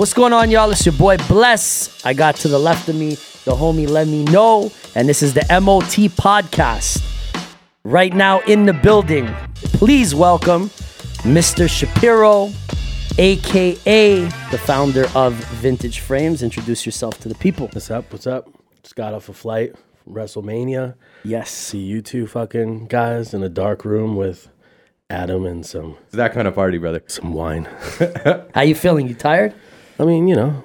What's going on, y'all? It's your boy Bless. I got to the left of me, the homie Let Me Know, and this is the MOT podcast. Right now in the building, please welcome Mr. Shapiro, aka the founder of Vintage Frames. Introduce yourself to the people. What's up? What's up? Just got off a flight from WrestleMania. Yes. See you two fucking guys in a dark room with Adam and some... It's that kind of party, brother. Some wine. How you feeling? You tired? I mean, you know,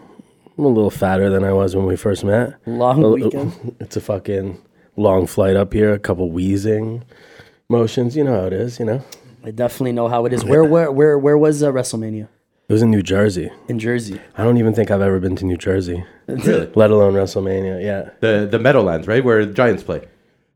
I'm a little fatter than I was when we first met. Long weekend. It's a fucking long flight up here, a couple wheezing motions. You know how it is, you know? I definitely know how it is. Where was WrestleMania? It was in New Jersey. In Jersey. I don't even think I've ever been to New Jersey. Really? Let alone WrestleMania, yeah. The Meadowlands, right? Where the Giants play.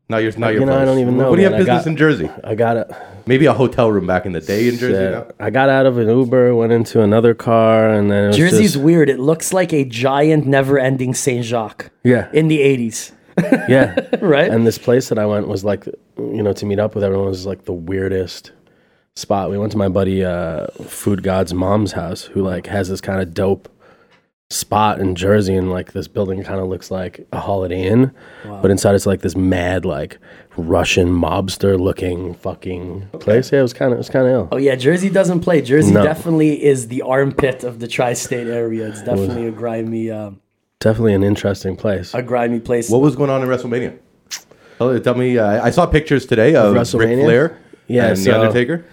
Not your place. I don't even know. What do you have business in Jersey? I got it. Maybe a hotel room back in the day in Jersey. No? I got out of an Uber, went into another car, and then it was Jersey's just weird. It looks like a giant, never-ending Saint Jacques. Yeah. In the 80s. Yeah. Right? And this place that I went was like, you know, to meet up with everyone was like the weirdest spot. We went to my buddy Food God's mom's house, who like has this kind of dope spot in Jersey, and like this building kind of looks like a Holiday Inn. Wow. But inside it's like this mad like Russian mobster looking fucking place. Yeah, it was kind of ill. Oh yeah, Jersey doesn't play. Jersey definitely is the armpit of the tri-state area. It's definitely a grimy definitely an interesting place. A grimy place. What was going on in WrestleMania? Tell me. I saw pictures today of Rick Flair and The Undertaker.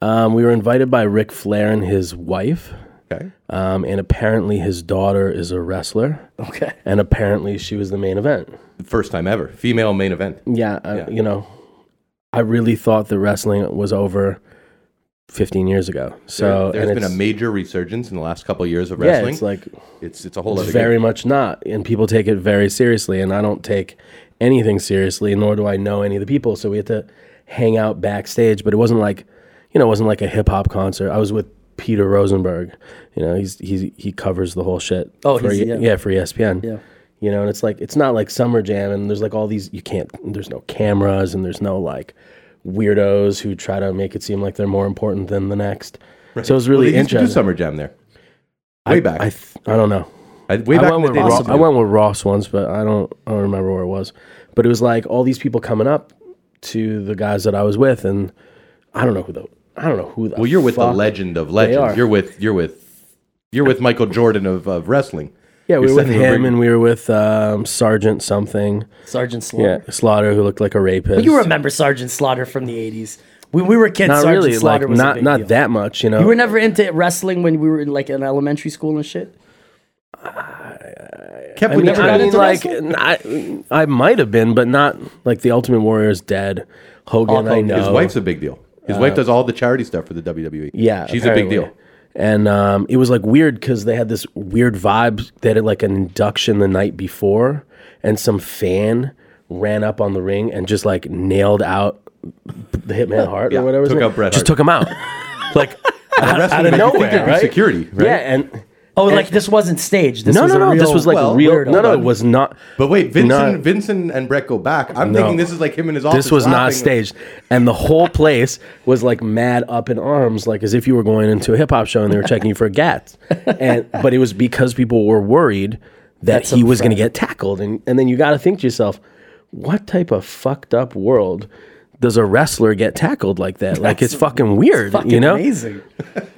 We were invited by Rick Flair and his wife. Okay. And apparently his daughter is a wrestler. Okay. And apparently she was the main event. First time ever. Female main event. Yeah. You know, I really thought that wrestling was over 15 years ago. So there's been a major resurgence in the last couple of years of wrestling. Yeah, it's like... It's a whole other game. Very much not. And people take it very seriously. And I don't take anything seriously, nor do I know any of the people. So we had to hang out backstage. But it wasn't like... You know, it wasn't like a hip-hop concert. I was with Peter Rosenberg. You know, he covers the whole shit. Oh, for ESPN. Yeah. You know, and it's like, it's not like Summer Jam, and there's like all these, there's no cameras, and there's no like weirdos who try to make it seem like they're more important than the next. Right. So it was really interesting. You do Summer Jam there. Way back. I don't know. I went with Ross once, but I don't remember where it was. But it was like all these people coming up to the guys that I was with, and I don't know who the fuck. Well, you're with the legend of legends. You're with Michael Jordan of wrestling. Yeah, we were with him, and we were with Sergeant something. Sergeant Slaughter. Yeah, Slaughter, who looked like a rapist. But you remember Sergeant Slaughter from the 80s. When we were kids, Sergeant Slaughter was a big deal. Not that much, you know. You were never into wrestling when we were in like in elementary school and shit? I might have been, but not like the Ultimate Warrior is dead. Hogan, I know. His wife's a big deal. His wife does all the charity stuff for the WWE. Yeah, she's apparently a big deal. And it was like weird because they had this weird vibe. They had like an induction the night before, and some fan ran up on the ring and just like nailed out the Hitman Hart or whatever. Took him out. Like out of nowhere, think right? Security, right? Yeah, and. Oh, and like this wasn't staged. This was like real. No, it was not. But wait, Vincent and Brett go back. I'm thinking this is like him in his office. This was not staged. And the whole place was like mad up in arms, like as if you were going into a hip hop show and they were checking you for GATs. But it was because people were worried that he was going to get tackled. And then you got to think to yourself, what type of fucked up world does a wrestler get tackled like that? Like it's fucking weird, fucking you know? Amazing.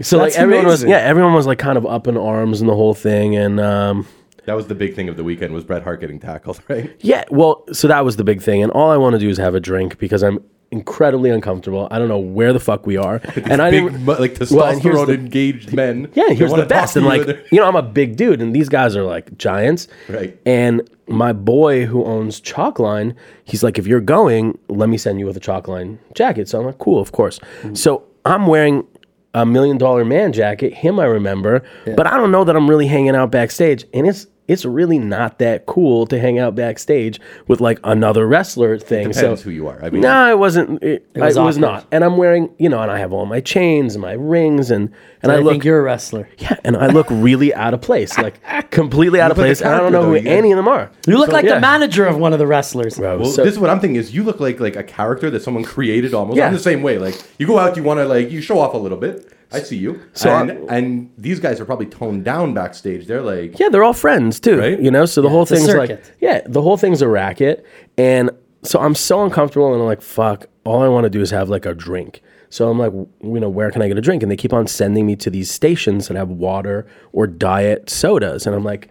So like everyone was like kind of up in arms and the whole thing, and that was the big thing of the weekend was Bret Hart getting tackled, right? Yeah, well, so that was the big thing, and all I want to do is have a drink because I'm incredibly uncomfortable. I don't know where the fuck we are, and I didn't like testosterone engaged men. Yeah, here's the best, and like you know, I'm a big dude, and these guys are like giants, right? And my boy who owns Chalk Line, he's like, if you're going, let me send you with a Chalk Line jacket. So I'm like, cool, of course. Mm-hmm. So I'm wearing a $1 Million Man jacket. Him, I remember, but I don't know that I'm really hanging out backstage, and it's really not that cool to hang out backstage with like another wrestler thing. Depends who you are. I mean, no, it wasn't. It was not. And I'm wearing, you know, and I have all my chains and my rings, and I think you're a wrestler. Yeah, and I look really out of place, like completely out of place. I don't know who any of them are. You look like the manager of one of the wrestlers. Well, this is what I'm thinking: is you look like a character that someone created almost. Yeah. I'm the same way. Like you go out, you want to like you show off a little bit. I see you. So and these guys are probably toned down backstage. They're like, yeah, they're all friends too, right? You know, so the whole thing's like, yeah, the whole thing's a racket. And so I'm so uncomfortable, and I'm like, fuck, all I want to do is have like a drink. So I'm like, you know, where can I get a drink? And they keep on sending me to these stations that have water or diet sodas. And I'm like,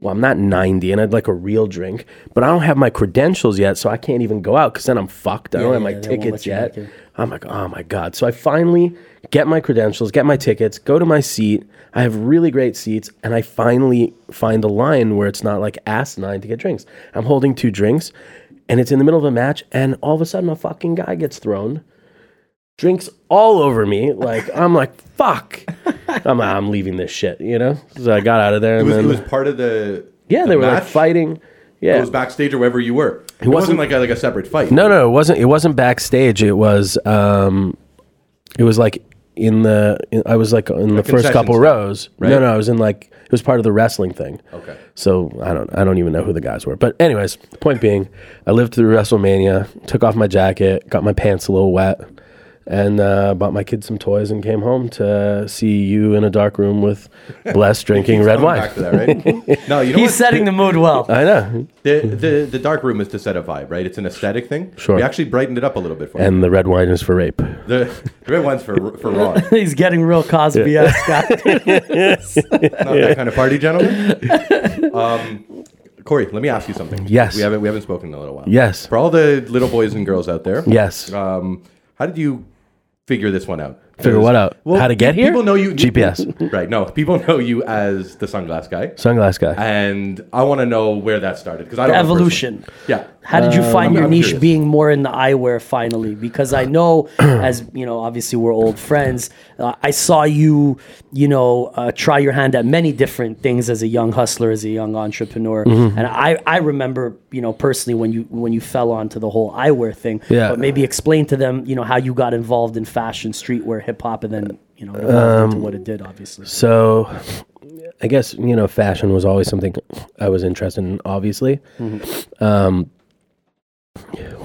well, I'm not 90 and I'd like a real drink, but I don't have my credentials yet, so I can't even go out because then I'm fucked. I don't have my tickets yet. I'm like, oh my God. So I finally get my credentials, get my tickets, go to my seat. I have really great seats, and I finally find a line where it's not like asinine to get drinks. I'm holding two drinks, and it's in the middle of a match, and all of a sudden a fucking guy gets thrown. Drinks all over me. Like, I'm like, fuck. I'm leaving this shit, you know? So I got out of there. It was part of the they were match, like fighting. Yeah. It was backstage or wherever you were. It wasn't like a separate fight. No, it wasn't backstage. It was like I was like in the first couple rows. Right? No, I was in like, it was part of the wrestling thing. Okay. So I don't even know who the guys were. But anyways, the point being, I lived through WrestleMania, took off my jacket, got my pants a little wet, and bought my kids some toys and came home to see you in a dark room with Bless drinking red wine. Back to that, right? No, you know he's setting the mood well. I know. The dark room is to set a vibe, right? It's an aesthetic thing. Sure. We actually brightened it up a little bit for him. And the red wine is for rape. The red wine's for Ron. He's getting real Cosby-esque. Yes. Not that kind of party, gentlemen. Corey, let me ask you something. Yes. We haven't spoken in a little while. Yes. For all the little boys and girls out there. Yes. How did you figure this one out? Figure what out? Well, how to get here? People know you. GPS. Right. No, people know you as the sunglass guy. And I want to know where that started. Because I don't know evolution. Yeah. How did you find your niche curious. Being more in the eyewear finally? Because I know, as you know, obviously we're old friends. I saw you, try your hand at many different things as a young hustler, as a young entrepreneur. Mm-hmm. And I remember, personally when you fell onto the whole eyewear thing. Yeah. But maybe explain to them, how you got involved in fashion, streetwear, hip hop, and then into what it did, obviously. So, I guess fashion was always something I was interested in. Obviously. Mm-hmm.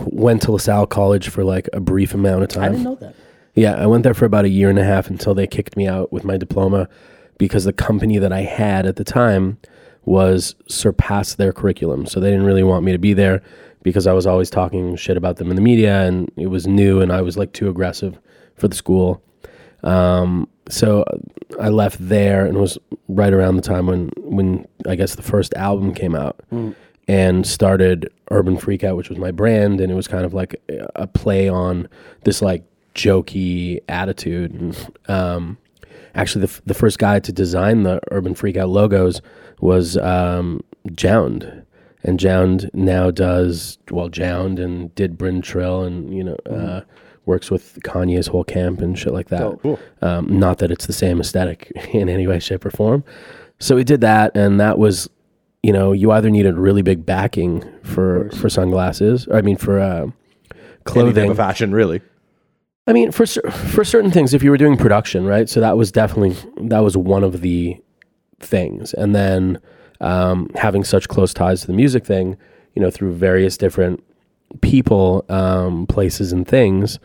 Went to LaSalle College for like a brief amount of time. I didn't know that. Yeah, I went there for about a year and a half until they kicked me out with my diploma because the company that I had at the time was surpassed their curriculum. So they didn't really want me to be there because I was always talking shit about them in the media, and it was new, and I was like too aggressive for the school. So I left there, and it was right around the time when I guess the first album came out. Mm. And started Urban Freak Out, which was my brand, and it was kind of like a play on this like jokey attitude. And, actually, the first guy to design the Urban Freak Out logos was Jound, and Jound now does Jound and did Bryn Trill, and works with Kanye's whole camp and shit like that. Oh, cool. Not that it's the same aesthetic in any way, shape, or form. So we did that, and that was. You either needed really big backing for sunglasses. Or, for clothing, any type of fashion, really. I mean, for certain things, if you were doing production, right? So that was definitely one of the things. And then having such close ties to the music thing, through various different people, places, and things.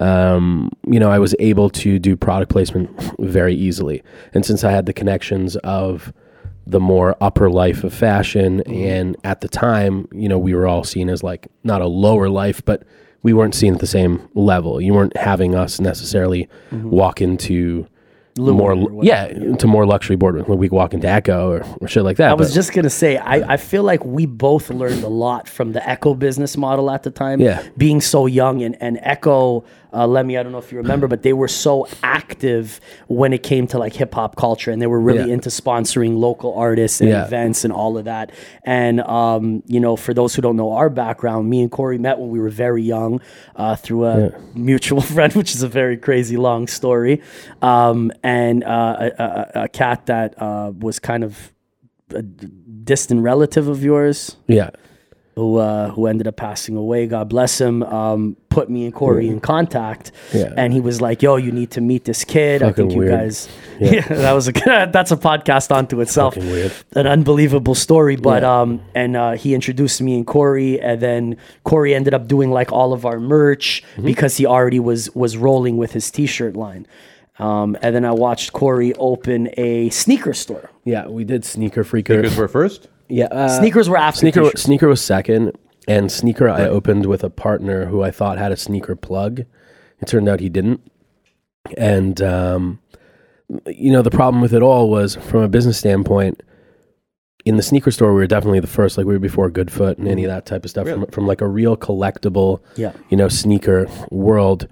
I was able to do product placement very easily, and since I had the connections of the more upper life of fashion. And at the time, we were all seen as like, not a lower life, but we weren't seen at the same level. You weren't having us necessarily walk into more luxury boardroom. We'd walk into Ecko or shit like that. I was just going to say, I feel like we both learned a lot from the Ecko business model at the time, being so young, and Ecko, Lemmy, I don't know if you remember, but they were so active when it came to like hip hop culture, and they were really into sponsoring local artists and events and all of that. And, for those who don't know our background, me and Corey met when we were very young through a mutual friend, which is a very crazy long story. And a cat that was kind of a distant relative of yours. Yeah. Who ended up passing away, God bless him, put me and Corey in contact. Yeah. And he was like, yo, you need to meet this kid. Fucking I think you weird. Guys... Yeah, that's a podcast onto itself. Fucking weird. An unbelievable story. But, he introduced me and Corey, and then Corey ended up doing like all of our merch because he already was rolling with his t-shirt line. And then I watched Corey open a sneaker store. Yeah, we did Sneaker Freaker. Sneakers were first? Yeah. Sneakers were after. Sneaker was second. And Sneaker I opened with a partner who I thought had a sneaker plug. It turned out he didn't. And, you know, the problem with it all was, from a business standpoint, in the sneaker store, we were definitely the first. Like, we were before Goodfoot and any of that type of stuff. Really? From like a real collectible, you know, sneaker world.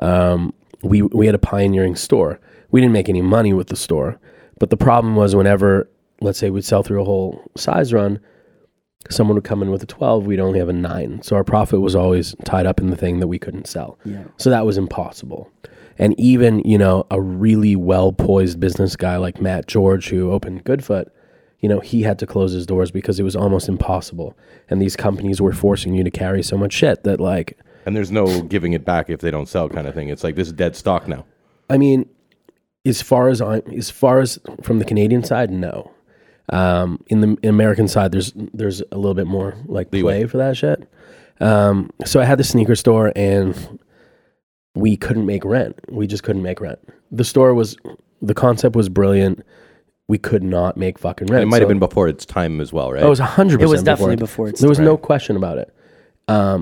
We had a pioneering store. We didn't make any money with the store. But the problem was, whenever, let's say, we'd sell through a whole size run, someone would come in with a 12, we'd only have a 9. So our profit was always tied up in the thing that we couldn't sell. Yeah. So that was impossible. And even, you know, a really well-poised business guy like Matt George, who opened Goodfoot, you know, he had to close his doors because it was almost impossible. And these companies were forcing you to carry so much shit that, like... And there's no giving it back if they don't sell kind of thing. It's like, this is dead stock now. I mean, as far as from the Canadian side, no. In the American side, there's a little bit more like play for that shit. So I had the sneaker store and we couldn't make rent. We just couldn't make rent. The concept was brilliant. We could not make fucking rent. And it might have been before its time as well, right? It was 100%. It was definitely before its time. There was no question about it.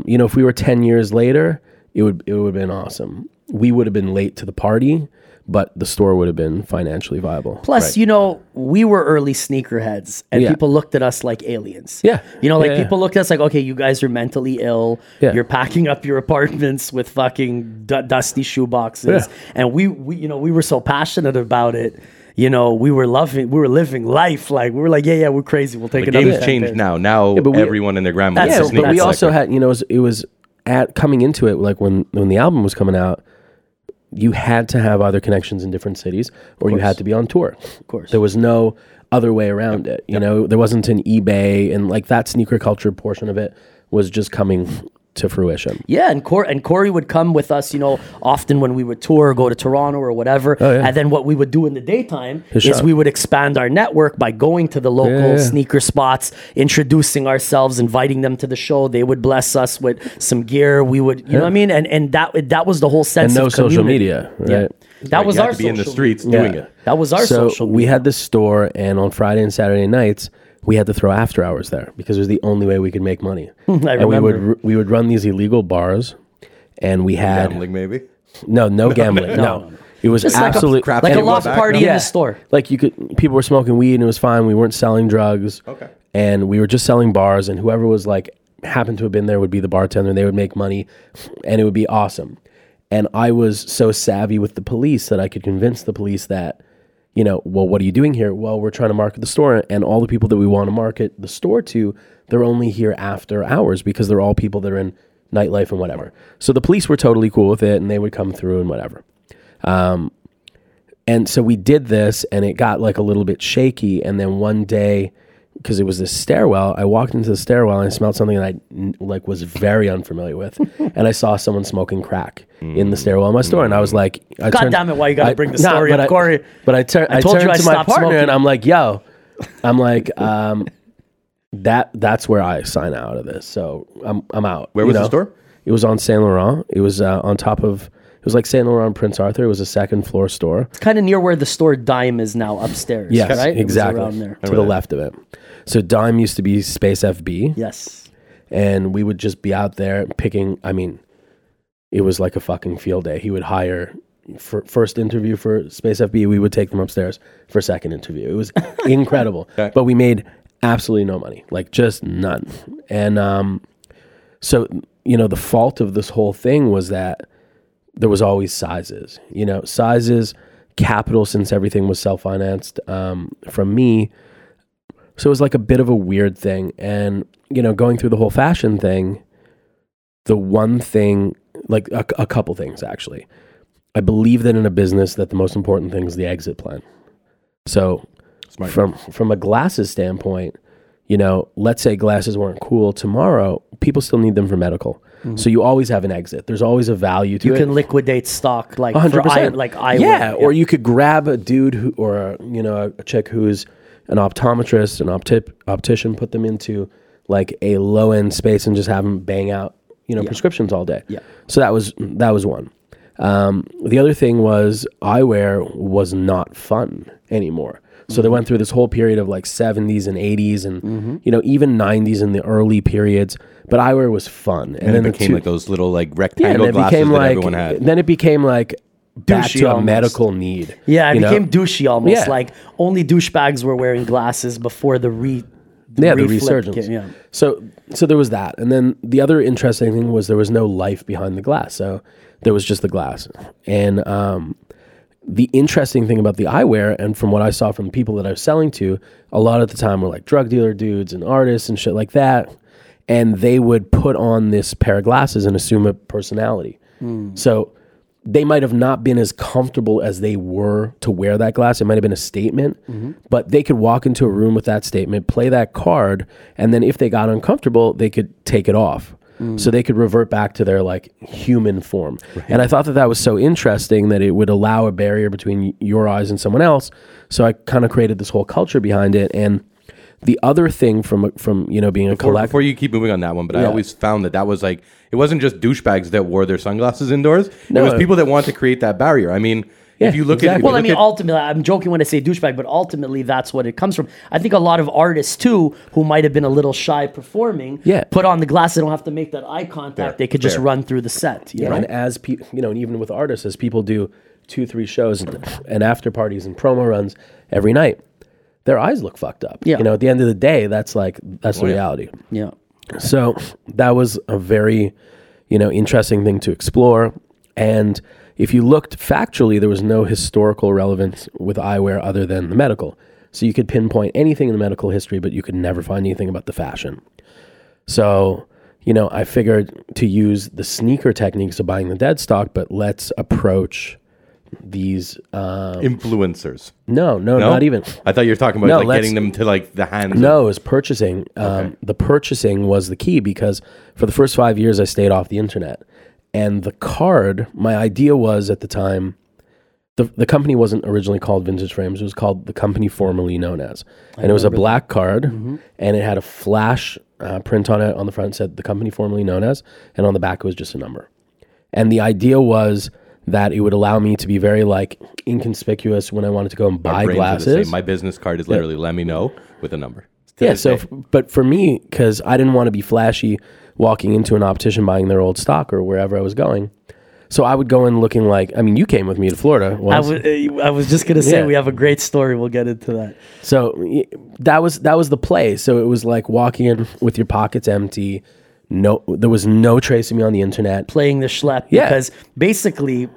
You know, if we were 10 years later, it would have been awesome. We would have been late to the party, but the store would have been financially viable. Plus, you know, we were early sneakerheads, and people looked at us like aliens. Yeah. You know, like people looked at us like, okay, you guys are mentally ill. Yeah. You're packing up your apartments with fucking dusty shoe boxes. Yeah. And we, you know, we were so passionate about it. You know, we were living life. Like, we were like, yeah, we're crazy. We'll take another. The game's changed now. Now everyone and their grandma. Yeah, but we also had, you know, it was at coming into it, like when the album was coming out, you had to have either connections in different cities or you had to be on tour. Of course. There was no other way around it. You know, there wasn't an eBay, and like that sneaker culture portion of it was just coming to fruition. Yeah, and Corey would come with us, you know, often when we would tour or go to Toronto or whatever. Oh, yeah. And then what we would do in the daytime is we would expand our network by going to the local sneaker spots, introducing ourselves, inviting them to the show. They would bless us with some gear. We would, you know what I mean? And that was the whole sense of community. And no social media, right? Yeah. That was our social media. You had to be in the streets doing it. That was our social media. So we had this store, and on Friday and Saturday nights, we had to throw after hours there because it was the only way we could make money. I remember. We would run these illegal bars, and we had gambling maybe. No gambling. No. It was just absolute crap. Like a loft party in the store. Like people were smoking weed and it was fine. We weren't selling drugs. Okay. And we were just selling bars, and whoever was like happened to have been there would be the bartender, and they would make money, and it would be awesome. And I was so savvy with the police that I could convince the police that, you know, well, what are you doing here? Well, we're trying to market the store, and all the people that we want to market the store to, they're only here after hours because they're all people that are in nightlife and whatever. So the police were totally cool with it, and they would come through and whatever. And so we did this, and it got like a little bit shaky. And then one day, because it was this stairwell, I walked into the stairwell and I smelled something that I like was very unfamiliar with, and I saw someone smoking crack in the stairwell of my store, and I was like, "God damn it, why you gotta bring the story up, Corey?" But I turned to my partner smoking. And I'm like, "Yo," I'm like, that's where I sign out of this. So I'm out. Where was the store? It was on Saint Laurent. It was on top of. It was like Saint Laurent, Prince Arthur. It was a second floor store. It's kind of near where the store Dime is now upstairs. Yes, right? Exactly. It was around there. To the left of it. So Dime used to be Space FB. Yes. And we would just be out there picking. I mean, it was like a fucking field day. He would hire for first interview for Space FB. We would take them upstairs for second interview. It was incredible. Okay. But we made absolutely no money. Like just none. And so, you know, the fault of this whole thing was that there was always sizes, you know, capital, since everything was self-financed from me. So it was like a bit of a weird thing. And, you know, going through the whole fashion thing, the one thing, like a couple things actually, I believe that in a business that the most important thing is the exit plan. So from a glasses standpoint, you know, let's say glasses weren't cool tomorrow, people still need them for medical. Mm-hmm. So you always have an exit. There's always a value to it. You can liquidate stock like 100%. Yeah, or you could grab a dude a chick who's an optometrist, an optician, put them into like a low-end space and just have them bang out, prescriptions all day. Yeah. So that was one. The other thing was eyewear was not fun anymore. So they went through this whole period of like 70s and 80s and, you know, even 90s in the early periods. But eyewear was fun. And then it became like those little like rectangle glasses that like, everyone had. Then it became like back to a medical need. Yeah, it became douchey almost. Yeah. Like only douchebags were wearing glasses before the resurgence. Came, yeah. So there was that. And then the other interesting thing was there was no life behind the glass. So there was just the glass. And the interesting thing about the eyewear, and from what I saw from people that I was selling to, a lot of the time were like drug dealer dudes and artists and shit like that. And they would put on this pair of glasses and assume a personality. So they might have not been as comfortable as they were to wear that glass. It might have been a statement, but they could walk into a room with that statement, play that card, and then if they got uncomfortable, they could take it off. So they could revert back to their like human form. Right. And I thought that that was so interesting that it would allow a barrier between your eyes and someone else. So I kind of created this whole culture behind it. And the other thing from you know, being a collector... Before you keep moving on that one, but I always found that was like, it wasn't just douchebags that wore their sunglasses indoors. No, it was people that wanted to create that barrier. I mean... Yeah, if you look at, well, I mean, ultimately, I'm joking when I say douchebag, but ultimately, that's what it comes from. I think a lot of artists too, who might have been a little shy performing, put on the glasses. They don't have to make that eye contact. They could just run through the set. You know? And as people, you know, and even with artists, as people do 2-3 shows and after parties and promo runs every night, their eyes look fucked up. Yeah. You know, at the end of the day, that's the reality. Yeah. So that was a very, you know, interesting thing to explore. And if you looked factually, there was no historical relevance with eyewear other than the medical. So you could pinpoint anything in the medical history, but you could never find anything about the fashion. So, you know, I figured to use the sneaker techniques of buying the dead stock, but let's approach these... influencers. No, not even. I thought you were talking about like getting them to like the hands. No, it was purchasing. Okay. The purchasing was the key because for the first 5 years, I stayed off the internet. And the card, my idea was at the time, the company wasn't originally called Vintage Frames. It was called the company formerly known as. And it was a black card, and it had a flash print on it. On the front said the company formerly known as, and on the back it was just a number. And the idea was that it would allow me to be very like inconspicuous when I wanted to go and buy glasses. My business card is literally let me know with a number. But for me, because I didn't want to be flashy, walking into an optician buying their old stock or wherever I was going. So I would go in looking like, I mean, you came with me to Florida once. I was just going to say we have a great story. We'll get into that. So that was the play. So it was like walking in with your pockets empty. No, there was no trace of me on the internet. Playing the schlep. Yeah. Because basically...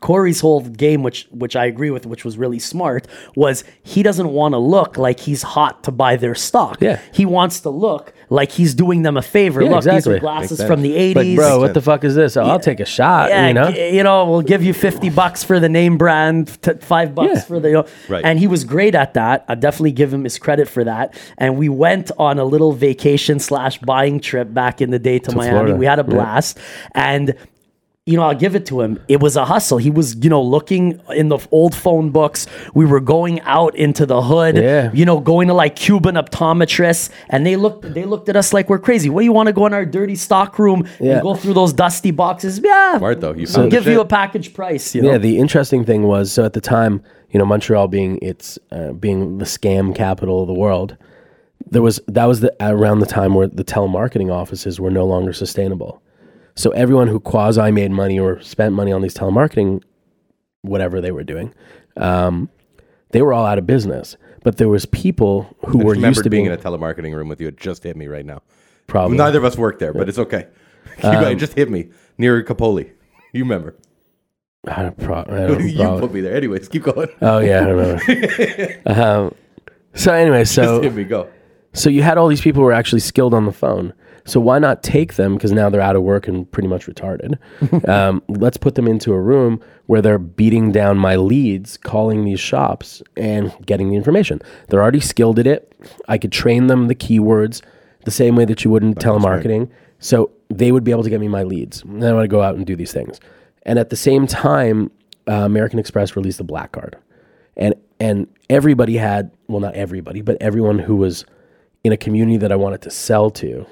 Corey's whole game, which I agree with, which was really smart, was he doesn't want to look like he's hot to buy their stock. Yeah. He wants to look like he's doing them a favor. Yeah, look, these are glasses from the 80s. Like, bro, what the fuck is this? I'll take a shot, you know? You know, we'll give you $50 for the name brand, $5 for the... You know. Right. And he was great at that. I definitely give him his credit for that. And we went on a little vacation / buying trip back in the day to Miami. Florida. We had a blast. And... You know, I'll give it to him. It was a hustle. He was, you know, looking in the old phone books. We were going out into the hood, you know, going to like Cuban optometrists. And they looked at us like we're crazy. What, you want to go in our dirty stock room and go through those dusty boxes? Yeah. Smart, though. I'll give you a package price, you know? Yeah, the interesting thing was, so at the time, you know, Montreal being the scam capital of the world, around the time where the telemarketing offices were no longer sustainable. So everyone who quasi made money or spent money on these telemarketing, whatever they were doing, they were all out of business. But there was people who were used to being in a telemarketing room with you. It just hit me right now. Probably. Neither of us worked there, but it's okay. It just hit me near Capoli. You remember? I don't you put me there. Anyways, keep going. Oh yeah, I remember. Just hit me. Go. So you had all these people who were actually skilled on the phone. So why not take them, because now they're out of work and pretty much retarded. Let's put them into a room where they're beating down my leads, calling these shops and getting the information. They're already skilled at it. I could train them the keywords the same way that you would in telemarketing. Right. So they would be able to get me my leads. And then I want to go out and do these things. And at the same time, American Express released the Black Card. And everybody had, well, not everybody, but everyone who was in a community that I wanted to sell to,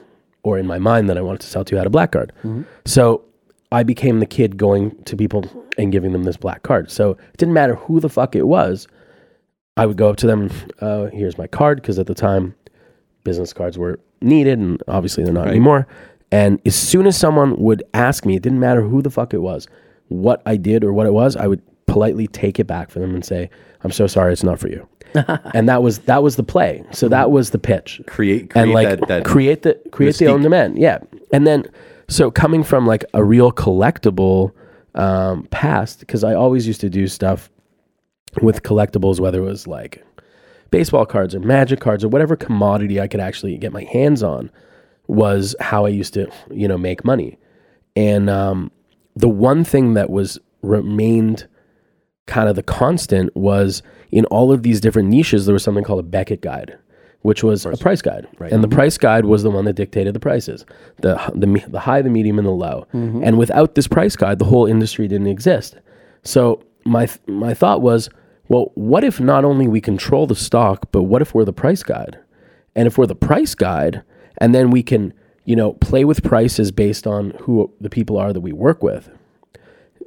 or in my mind that I wanted to sell to, had a Black Card. So I became the kid going to people and giving them this black card. So it didn't matter who the fuck it was. I would go up to them, here's my card, because at the time, business cards were needed, and obviously they're not anymore. And as soon as someone would ask me, it didn't matter who the fuck it was, what I did or what it was, I would politely take it back for them and say, I'm so sorry, it's not for you. And that was the play. So that was the pitch. Create the own demand. Yeah. And then, so coming from like a real collectible past, because I always used to do stuff with collectibles, whether it was like baseball cards or magic cards or whatever commodity I could actually get my hands on, was how I used to, make money. And the one thing that remained kind of the constant was, in all of these different niches, there was something called a Beckett guide, which was a price guide. Right. And the price guide was the one that dictated the prices, the high, the medium, and the low. Mm-hmm. And without this price guide, the whole industry didn't exist. So my thought was, well, what if not only we control the stock, but what if we're the price guide? And if we're the price guide, and then we can, play with prices based on who the people are that we work with.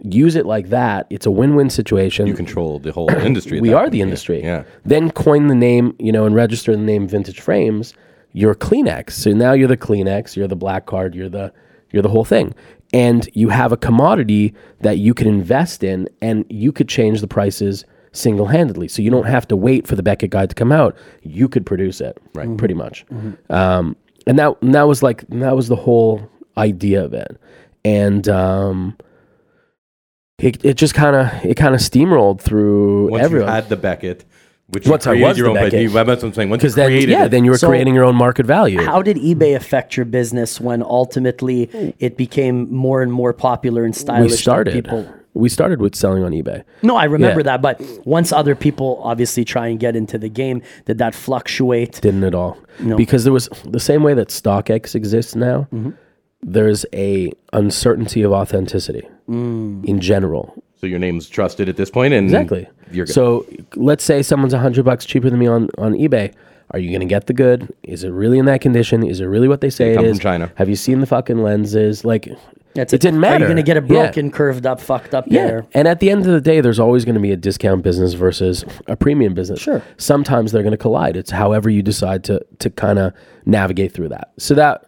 Use it like that. It's a win-win situation. You control the whole industry. We are the industry. Yeah. Then coin the name, and register the name Vintage Frames. You're Kleenex. So now you're the Kleenex, you're the black card, you're the whole thing. And you have a commodity that you can invest in, and you could change the prices single-handedly. So you don't have to wait for the Beckett guide to come out. You could produce it, right? Mm-hmm. Pretty much. Mm-hmm. And that was the whole idea of it. And It just kind of steamrolled through once everyone. Once you had the Beckett, which you created your own Beckett. That's what I'm saying. Once you created it. Then you were creating your own market value. How did eBay affect your business when ultimately it became more and more popular and stylish? We started with selling on eBay. No, I remember that. But once other people obviously try and get into the game, did that fluctuate? Didn't at all. No. Because there was the same way that StockX exists now. Mm-hmm. There's a uncertainty of authenticity in general. So your name's trusted at this point, and exactly. You're good. So let's say someone's $100 cheaper than me on eBay. Are you going to get the good? Is it really in that condition? Is it really what they say it is? From China. Have you seen the fucking lenses? Like, it didn't matter. Are you going to get a broken, curved up, fucked up pair? And at the end of the day, there's always going to be a discount business versus a premium business. Sure. Sometimes they're going to collide. It's however you decide to kind of navigate through that. So that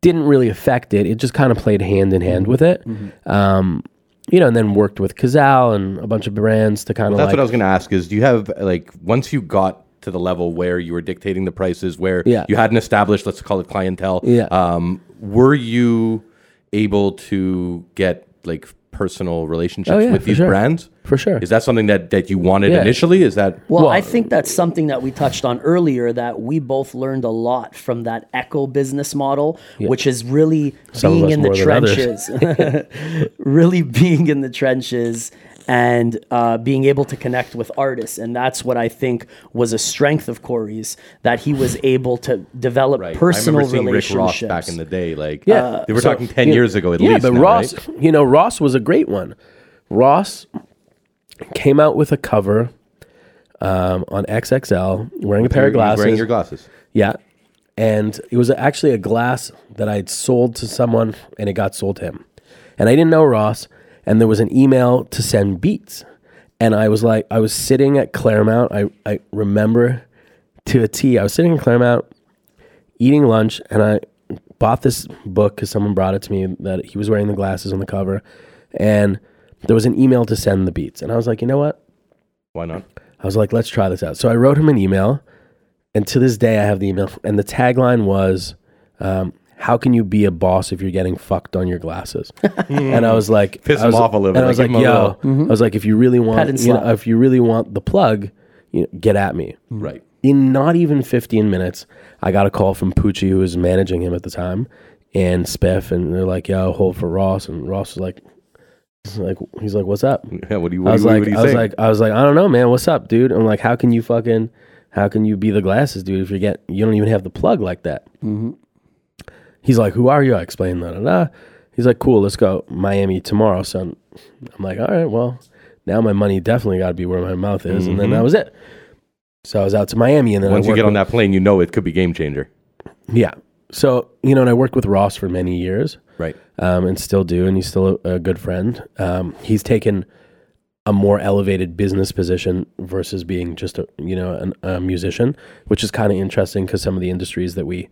didn't really affect it. It just kind of played hand in hand with it. Mm-hmm. And then worked with Cazal and a bunch of brands to kind of that's what I was going to ask is, do you have, once you got to the level where you were dictating the prices, where you had an established, let's call it clientele, were you able to get, personal relationships with these brands? For sure. Is that something that you wanted initially? Is that... Well, I think that's something that we touched on earlier, that we both learned a lot from that Ecko business model, which is really being in the trenches. Really being in the trenches and being able to connect with artists. And that's what I think was a strength of Corey's, that he was able to develop personal relationships. I remember seeing Rick Ross back in the day. They were talking 10 years ago at least. Yeah, but now, Ross, Ross was a great one. Ross came out with a cover on XXL, wearing a pair of glasses. Wearing your glasses. Yeah. And it was actually a glass that I had sold to someone, and it got sold to him. And I didn't know Ross. And there was an email to send beats. And I was sitting at Claremont. I remember to a T. I was sitting at Claremont eating lunch, and I bought this book because someone brought it to me that he was wearing the glasses on the cover. And there was an email to send the beats. And I was like, you know what? Why not? I was like, let's try this out. So I wrote him an email. And to this day, I have the email. And the tagline was... how can you be a boss if you're getting fucked on your glasses? And I was like, piss him off a little bit. And I was like, yo, mm-hmm. I was like, if you really want the plug, get at me. Right. In not even 15 minutes, I got a call from Pucci, who was managing him at the time, and Spiff, and they're like, yo, hold for Ross. And Ross was like, he's like, what's up? Yeah, I was like, I don't know, man, what's up, dude? I'm like, how can you be the glasses, dude? If you don't even have the plug like that. Mm-hmm. He's like, who are you? I explained, He's like, cool, let's go Miami tomorrow, son. I'm like, all right, well, now my money definitely got to be where my mouth is. Mm-hmm. And then that was it. So I was out to Miami. And then once you get on that plane, it could be game changer. Yeah. So, you know, and I worked with Ross for many years. Right. And still do, and he's still a good friend. He's taken a more elevated business position versus being just a, you know, a musician, which is kind of interesting because some of the industries that we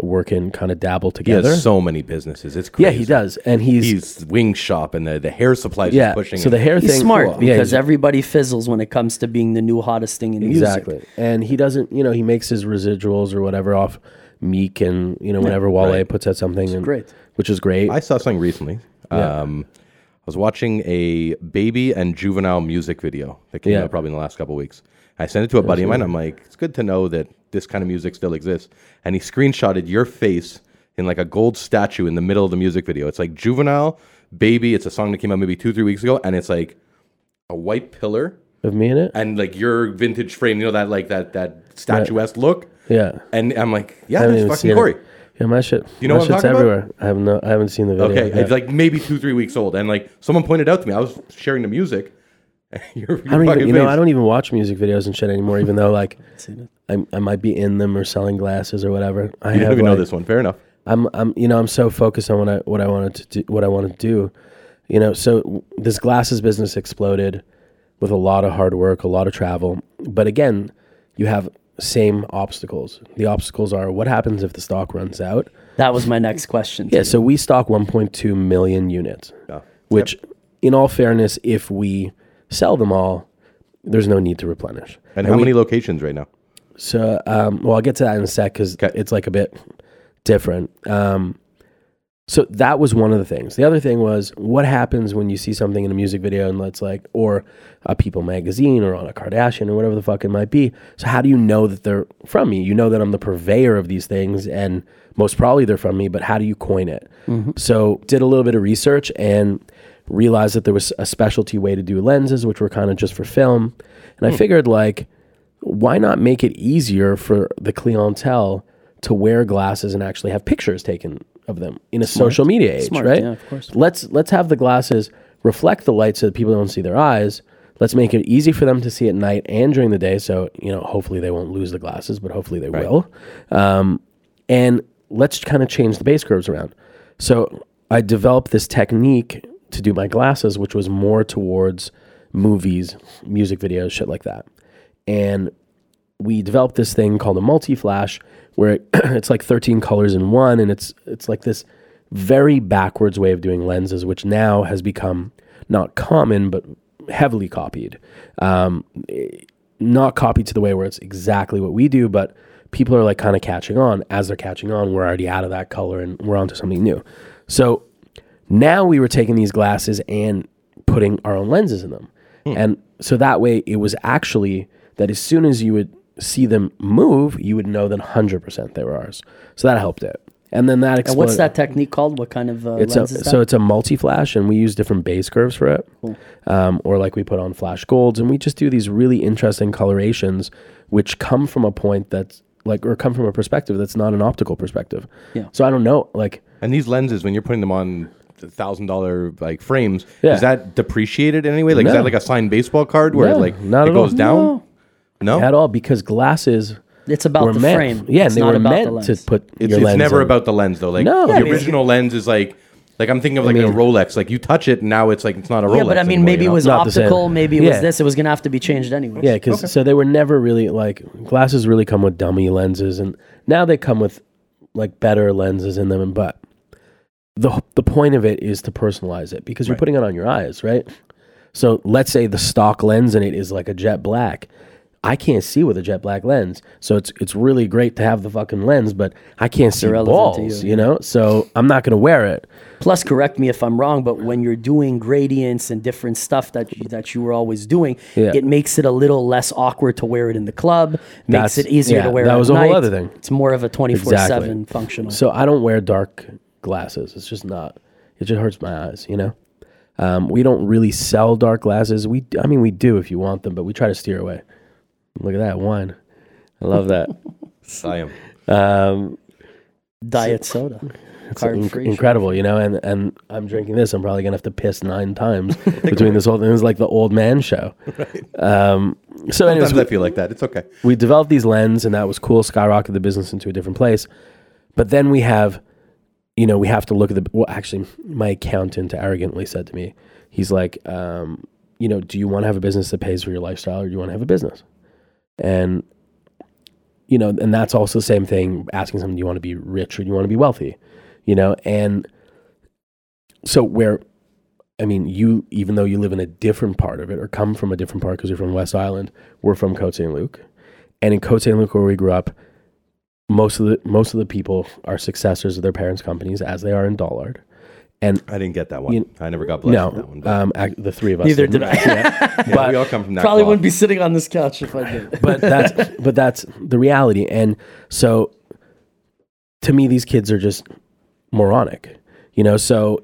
work in kind of dabble together. He has so many businesses. It's crazy. Yeah, he does. And he's wing shop and the hair supply is pushing. So the hair thing, he's smart because everybody fizzles when it comes to being the new hottest thing in music. Exactly. And he doesn't, you know, he makes his residuals or whatever off Meek and, you know, whenever Wale puts out something. And, great. Which is great. I saw something recently. Yeah. I was watching a Baby and Juvenile music video that came out probably in the last couple of weeks. I sent it to a buddy of mine. I'm like, it's good to know that this kind of music still exists. And he screenshotted your face in like a gold statue in the middle of the music video. It's like Juvenile, Baby. It's a song that came out maybe 2-3 weeks ago. And it's like a white pillar. Of me in it? And like your vintage frame, you know, that like that statuesque look. Yeah. And I'm like, yeah, that's fucking Corey. Yeah, my shit. You know what I'm talking everywhere. About? I haven't seen the video. Okay, it's like maybe 2-3 weeks old. And like someone pointed out to me, I was sharing the music. I don't even watch music videos and shit anymore, even though like I might be in them or selling glasses or whatever. You don't even know this one. Fair enough. I'm so focused on what I wanted to do. You know, so this glasses business exploded with a lot of hard work, a lot of travel. But again, you have same obstacles. The obstacles are what happens if the stock runs out. That was my next question. Yeah, so we stock 1.2 million units, which in all fairness, if we sell them all, there's no need to replenish. And how many locations right now? So, I'll get to that in a sec because it's like a bit different. So that was one of the things. The other thing was what happens when you see something in a music video and let's like, or a People magazine or on a Kardashian or whatever the fuck it might be. So how do you know that they're from me? You know that I'm the purveyor of these things and most probably they're from me, but how do you coin it? Mm-hmm. So did a little bit of research and realized that there was a specialty way to do lenses, which were kind of just for film. And I figured like, why not make it easier for the clientele to wear glasses and actually have pictures taken of them in a social media age, right? Yeah, of course. Let's have the glasses reflect the light so that people don't see their eyes. Let's make it easy for them to see at night and during the day. So, you know, hopefully they won't lose the glasses, but hopefully they will. And let's kind of change the base curves around. So I developed this technique to do my glasses, which was more towards movies, music videos, shit like that. And we developed this thing called a multi-flash where it's like 13 colors in one, and it's like this very backwards way of doing lenses, which now has become not common, but heavily copied. Not copied to the way where it's exactly what we do, but people are like kind of catching on. As they're catching on, we're already out of that color and we're onto something new. So now we were taking these glasses and putting our own lenses in them. And so that way it was actually that as soon as you would see them move, you would know that 100% they were ours. So that helped it. And then that exploded. And what's that technique called? What kind of lens is that? So it's a multi-flash, and we use different base curves for it. Cool. Or like we put on flash golds, and we just do these really interesting colorations, which come from a point that's like, or come from a perspective that's not an optical perspective. Yeah. So I don't know, like. And these lenses, when you're putting them on $1,000 like frames, is that depreciated in any way? Like is that like a signed baseball card where like it goes down? No, at all, because glasses. It's about the frame. Yeah, and they were meant to put your lens. It's never about the lens though. Like the original lens is like I'm thinking of like a Rolex. Like you touch it, and now it's like it's not a Rolex. Yeah, but I mean, maybe it was optical. Maybe it was this. It was gonna have to be changed anyway. Yeah, because so they were never really like glasses. Really come with dummy lenses, and now they come with like better lenses in them. And but the point of it is to personalize it because you're putting it on your eyes, right? So let's say the stock lens in it is like a jet black. I can't see with a jet black lens, so it's really great to have the fucking lens, but I can't see balls, you know? So I'm not going to wear it. Plus, correct me if I'm wrong, but when you're doing gradients and different stuff that you were always doing, it makes it a little less awkward to wear it in the club, makes it easier to wear it at night. That was a whole other thing. It's more of a 24/7 functional. So I don't wear dark glasses. It's just not. It just hurts my eyes, you know? We don't really sell dark glasses. We do if you want them, but we try to steer away. Look at that wine. I love that. Siam. Diet soda. It's incredible, you know, and I'm drinking this. I'm probably going to have to piss 9 times between this whole thing. It was like the old man show. Right. So anyways, sometimes I feel like that. It's okay. We developed these lenses, and that was cool. Skyrocketed the business into a different place. But then we have, you know, we have to look at the, well, actually, my accountant arrogantly said to me, he's like, you know, do you want to have a business that pays for your lifestyle, or do you want to have a business? And, you know, and that's also the same thing, asking someone, do you want to be rich or do you want to be wealthy? You know, and so where, I mean, you, even though you live in a different part of it or come from a different part because you're from West Island, we're from Côte Saint Luc. And in Côte Saint Luc, where we grew up, most of the people are successors of their parents' companies, as they are in Dollard. And I didn't get that one. I never got blessed with that one. But the three of us. Neither did I. Yeah. But we all come from that. Probably wouldn't be sitting on this couch if I did. But that's the reality. And so, to me, these kids are just moronic. You know. So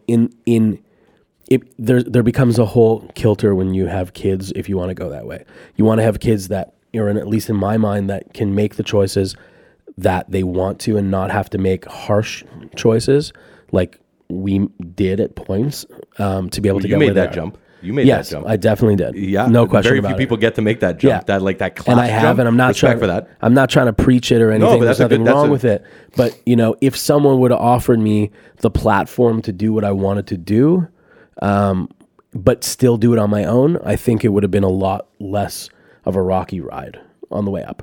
there becomes a whole kilter when you have kids. If you want to go that way, you want to have kids that, or at least in my mind, that can make the choices that they want to and not have to make harsh choices like we did at points to be able to get where they are. Jump. You made that jump. I definitely did. Yeah, no question. Very few people get to make that jump. Yeah. That like that class jump. And I have, and I'm not trying to preach it or anything. No, there's nothing wrong with it. But you know, if someone would have offered me the platform to do what I wanted to do, but still do it on my own, I think it would have been a lot less of a rocky ride on the way up,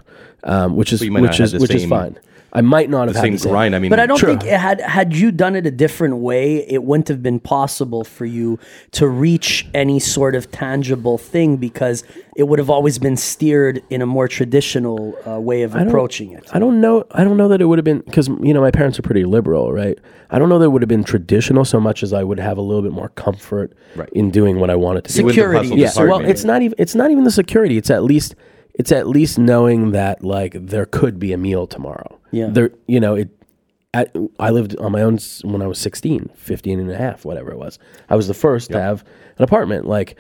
which is fine. I might not have had the same grind. I mean, but I don't think it had you done it a different way, it wouldn't have been possible for you to reach any sort of tangible thing, because it would have always been steered in a more traditional way of approaching it. I don't know. I don't know that it would have been, because you know my parents are pretty liberal, right? I don't know that it would have been traditional so much as I would have a little bit more comfort in doing what I wanted to do. Security. Yeah. Well, maybe. It's not even the security. It's at least knowing that like there could be a meal tomorrow. Yeah. There, you know, I lived on my own when I was 16, 15 and a half, whatever it was. I was the first to have an apartment. Like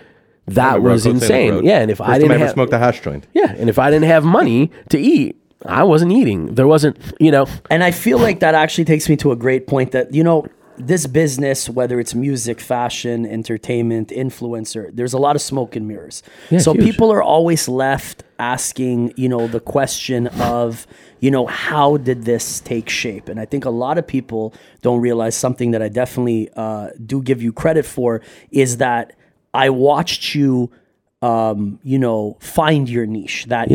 that was insane. Yeah, and if I didn't ever smoke the hash joint. Yeah, and if I didn't have money to eat, I wasn't eating. There wasn't, you know. And I feel like that actually takes me to a great point that, you know, this business, whether it's music, fashion, entertainment, influencer, there's a lot of smoke and mirrors. Yeah, so people are always left asking, you know, the question of, you know, how did this take shape? And I think a lot of people don't realize something that I definitely do give you credit for, is that I watched you you know, find your niche. That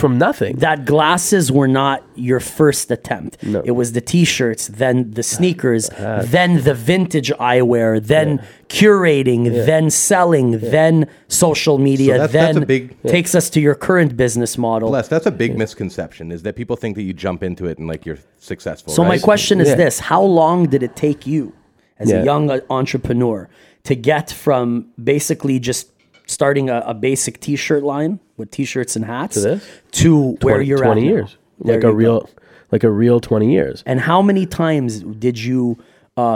from nothing. That glasses were not your first attempt. No. It was the t-shirts, then the sneakers, then the vintage eyewear, then curating, then selling, then social media, so that takes us to your current business model. Bless, that's a big misconception, is that people think that you jump into it and like you're successful. So my question is this: how long did it take you as a young entrepreneur to get from basically just starting a basic t-shirt line with t-shirts and hats to where you're 20 at years now? like a real 20 years. And how many times did you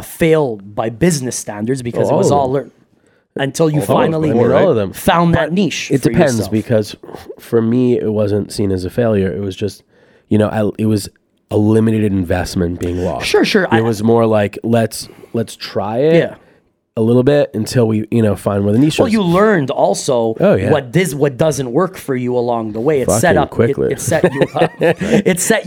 fail by business standards, because it was all until you finally found that niche? It depends yourself. Because for me it wasn't seen as a failure, it was just, you know, it was a limited investment being lost. Sure It was more like let's try it a little bit until we, you know, find where the niche is. Well, you learned also what doesn't work for you along the way. It set you up. It set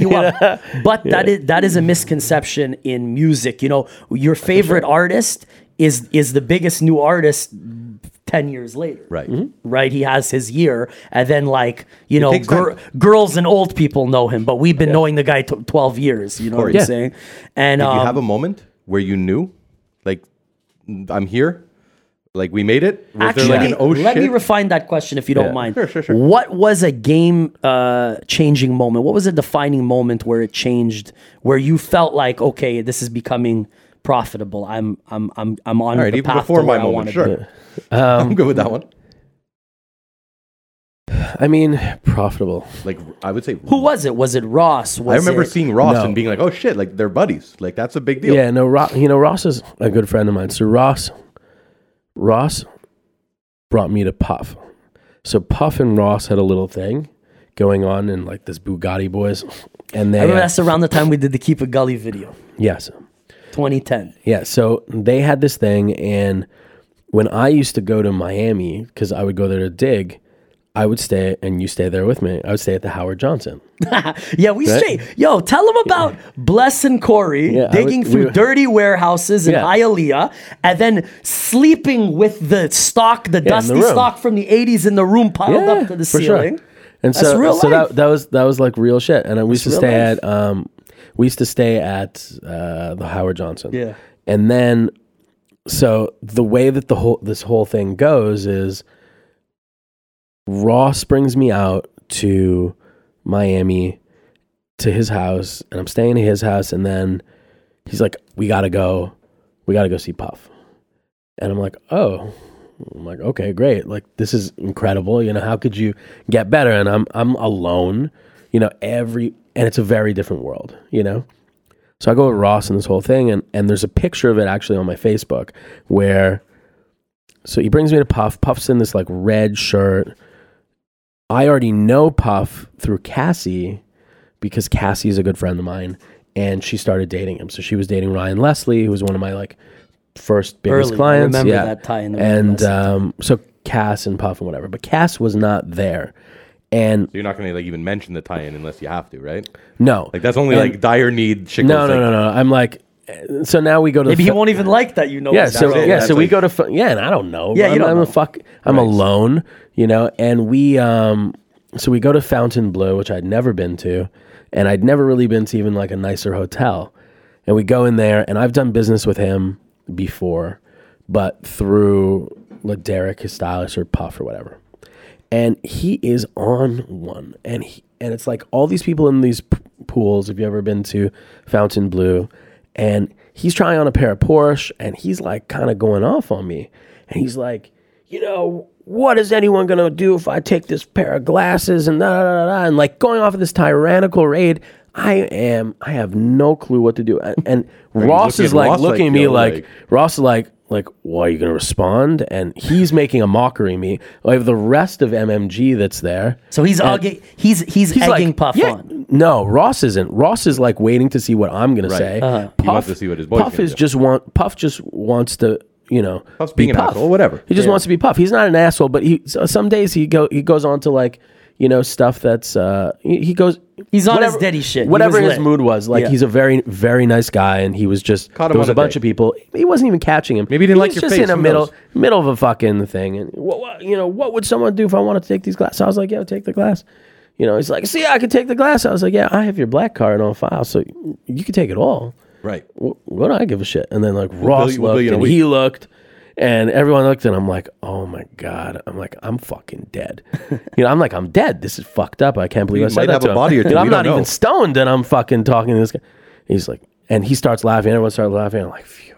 you up. But that is a misconception in music. You know, your favorite artist is the biggest new artist 10 years later. Right. Mm-hmm. Right. He has his year. And then, like, you know, girls and old people know him, but we've been knowing the guy 12 years. You know what I'm saying? And did you have a moment where you knew, like, I'm here, like we made it? Let me refine that question if you don't mind. Sure. What was a game changing moment? What was a defining moment where it changed, where you felt like, okay, this is becoming profitable? I'm on the path to where I want to be. I'm good with that one. I mean, profitable. Like, I would say... Who was it? Was it Ross? I remember seeing Ross and being like, oh shit, like they're buddies. Like, that's a big deal. Yeah, no, Ross is a good friend of mine. So Ross brought me to Puff. So Puff and Ross had a little thing going on in like this Bugatti Boys. And I remember that's around the time we did the Keep a Gully video. Yes. 2010. Yeah, so they had this thing, and when I used to go to Miami, because I would go there to dig... I would stay, and you stay there with me. I would stay at the Howard Johnson. Yeah, we right? stay. Yo, tell them about Bless and Corey digging through dirty warehouses in Hialeah, and then sleeping with the stock, the dusty stock from the 80s in the room piled up to the ceiling. Sure. And that's so that was like real shit. And we used to stay at the Howard Johnson. Yeah. And then so the way that this whole thing goes is Ross brings me out to Miami to his house, and I'm staying at his house, and then he's like, we gotta go see Puff. And I'm like, okay, great. Like, this is incredible. You know, how could you get better? And I'm alone, you know, and it's a very different world, you know? So I go with Ross and this whole thing, and there's a picture of it actually on my Facebook where, so he brings me to Puff. Puff's in this like red shirt. I already know Puff through Cassie because Cassie is a good friend of mine, and she started dating him. So she was dating Ryan Leslie, who was one of my like first biggest clients. I remember that tie in the middle. And so Cass and Puff and whatever, but Cass was not there. And so you're not going to like even mention the tie-in unless you have to, right? No, like that's onlie like dire need. No. I'm like, so now we go to maybe he won't even like that, you know? Yeah, so yeah, so we go to and I don't know. Yeah, I'm alone, you know. And we so we go to Fountain Blue, which I'd never been to, and I'd never really been to even like a nicer hotel. And we go in there, and I've done business with him before, but through like Derek, his stylist, or Puff or whatever. And he is on one, and it's like all these people in these pools. If you ever been to Fountain Blue, and he's trying on a pair of Porsche, and he's like kind of going off on me, and he's like, you know, what is anyone gonna do if I take this pair of glasses and and like going off of this tyrannical raid. I have no clue what to do, and Ross is like looking at me like Ross is like. Like, why are you going to respond? And he's making a mockery of me. I have the rest of MMG that's there. So he's egging like, Puff on. No, Ross isn't. Ross is like waiting to see what I'm going to say. Puff, he wants to see what his boy's Puff is do. Puff just wants to, you know, Puff's being an asshole, whatever. He just wants to be Puff. He's not an asshole, but some days he goes on to like, you know, stuff that's he's on his daddy shit. Whatever his mood was, like he's a very, very nice guy, and he was just there was a bunch of people. He wasn't even catching him. Maybe he didn't like your face. He was just in the middle of a fucking thing. And you know, what would someone do if I wanted to take these glasses? I was like, yeah, take the glass. You know, he's like, see, I can take the glass. I was like, yeah, I have your black card on file, so you can take it all. Right? What do I give a shit? And then like Ross looked, and he looked. And everyone looked, and I'm like, oh my God. I'm like, I'm fucking dead. You know, I'm like, I'm dead. This is fucked up. I can't believe I said that to him. And I'm not even stoned, and I'm fucking talking to this guy. He's like, and he starts laughing. Everyone started laughing. I'm like, phew.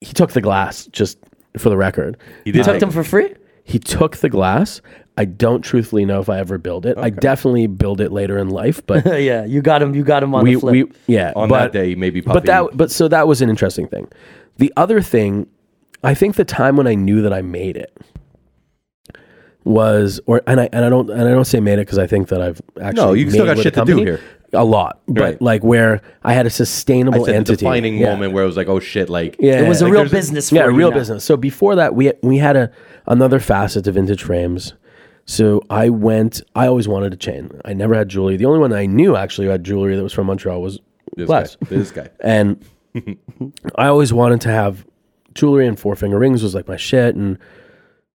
He took the glass, just for the record. He took them for free? He took the glass. I don't truthfully know if I ever build it. Okay. I definitely build it later in life, but yeah, you got him on the flip. That day, maybe. Puppy. But so that was an interesting thing. The other thing. I think the time when I knew that I made it was, and I don't say made it because I think that I've actually you still got shit to do here, a lot, but right. Like where I had a sustainable entity, defining moment where it was like, oh shit, like it was like a real business, business. So before that, we had another facet to Vintage Frames. So I always wanted a chain. I never had jewelry. The only one I knew actually who had jewelry that was from Montreal was Bless. This guy, and I always wanted to have. Jewelry and four finger rings was like my shit, and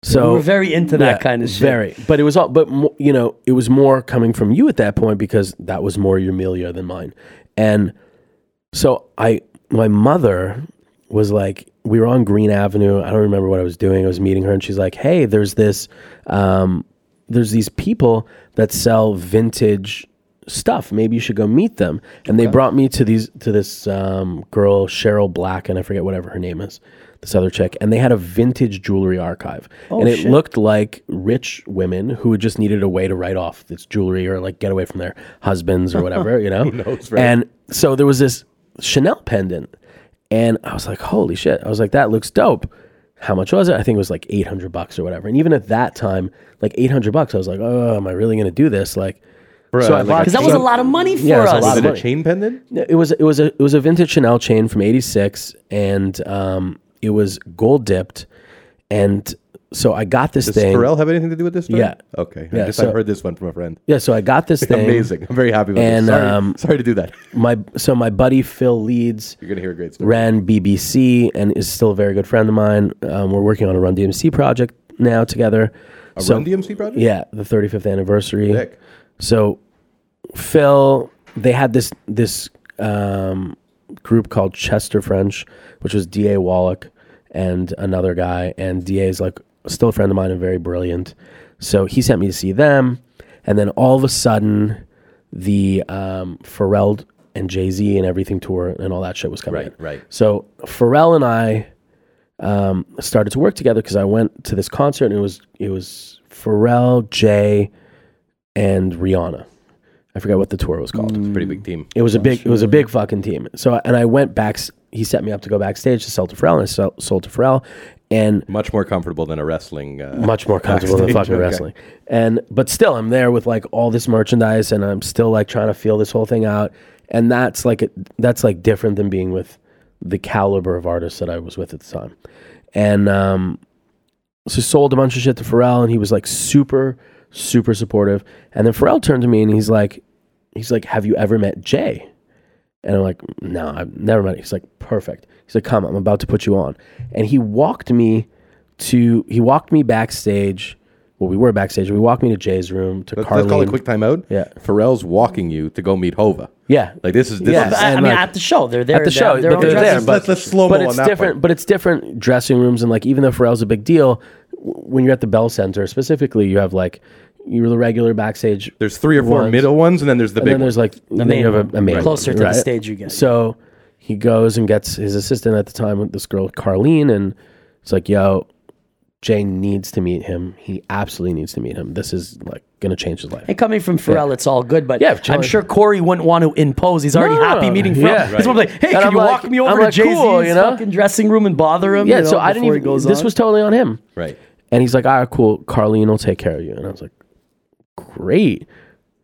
so we were very into that kind of shit. Very, but it was all, but you know, it was more coming from you at that point because that was more your milieu than mine. And so my mother was like, we were on Green Avenue. I don't remember what I was doing. I was meeting her, and she's like, "Hey, there's these people that sell vintage stuff. Maybe you should go meet them." And they brought me to this girl, Cheryl Black, and I forget whatever her name is, this other chick, and they had a vintage jewelry archive. It looked like rich women who just needed a way to write off this jewelry or like get away from their husbands or whatever, you know? Who knows, right? And so there was this Chanel pendant, and I was like, holy shit. I was like, that looks dope. How much was it? I think it was like $800 or whatever. And even at that time, like $800, I was like, oh, am I really going to do this? Like, because that was a lot of money for us. Was it a chain pendant? It was a vintage Chanel chain from '86, and it was gold dipped, and So I got this thing. Does Pharrell have anything to do with this story? Yeah. Okay. Yeah, I heard this one from a friend. Yeah, so I got this thing. Amazing. I'm very happy with this. Sorry to do that. My buddy Phil Leeds, you're gonna hear a great story, ran BBC and is still a very good friend of mine. We're working on a Run DMC project now together. Run DMC project? Yeah, the 35th anniversary. Sick. So Phil, they had this group called Chester French, which was D.A. Wallach and another guy, and D.A. is like still a friend of mine and very brilliant. So he sent me to see them, and then all of a sudden, the Pharrell and Jay-Z and everything tour and all that shit was coming out. Right. So Pharrell and I started to work together because I went to this concert, and it was Pharrell, Jay, and Rihanna. I forgot what the tour was called. It's a pretty big team. It was a big fucking team. So and I went back. He set me up to go backstage to sell to Pharrell, and I sold to Pharrell. And much more comfortable than a wrestling. Much more comfortable backstage. Than fucking wrestling. But still, I'm there with like all this merchandise, and I'm still like trying to feel this whole thing out. And that's like different than being with the caliber of artists that I was with at the time. And so sold a bunch of shit to Pharrell, and he was like super, super supportive. And then Pharrell turned to me, and he's like, "Have you ever met Jay?" And I'm like, "No, I've never met him." He's like, "Perfect." He's like, "Come, I'm about to put you on." And he walked me backstage. Well, we were backstage. We walked me to Jay's room, to Carly. Let's call it quick timeout. Yeah. Pharrell's walking you to go meet Hova. Yeah. Like this is. I mean, at the show. They're there. At the show. They're there. Let's slow-mo on that. But it's different dressing rooms. And like, even though Pharrell's a big deal, when you're at the Bell Center specifically, you have like, you're the regular backstage. There's three or four middle ones, and then there's the big one. And then there's like the main one. Closer to the stage you get. So he goes and gets his assistant at the time, with this girl, Carleen, and it's like, "Yo, Jay needs to meet him. He absolutely needs to meet him. This is like going to change his life." And coming from Pharrell, it's all good, but yeah, I'm sure Corey wouldn't want to impose. He's already happy meeting Pharrell. Yeah. Right. He's like, "Hey, can you walk me over to Jay-Z's fucking dressing room and bother him?" Yeah, so I didn't even, this was totally on him. Right. And he's like, "All right, cool. Carleen will take care of you." And I was like, "Great.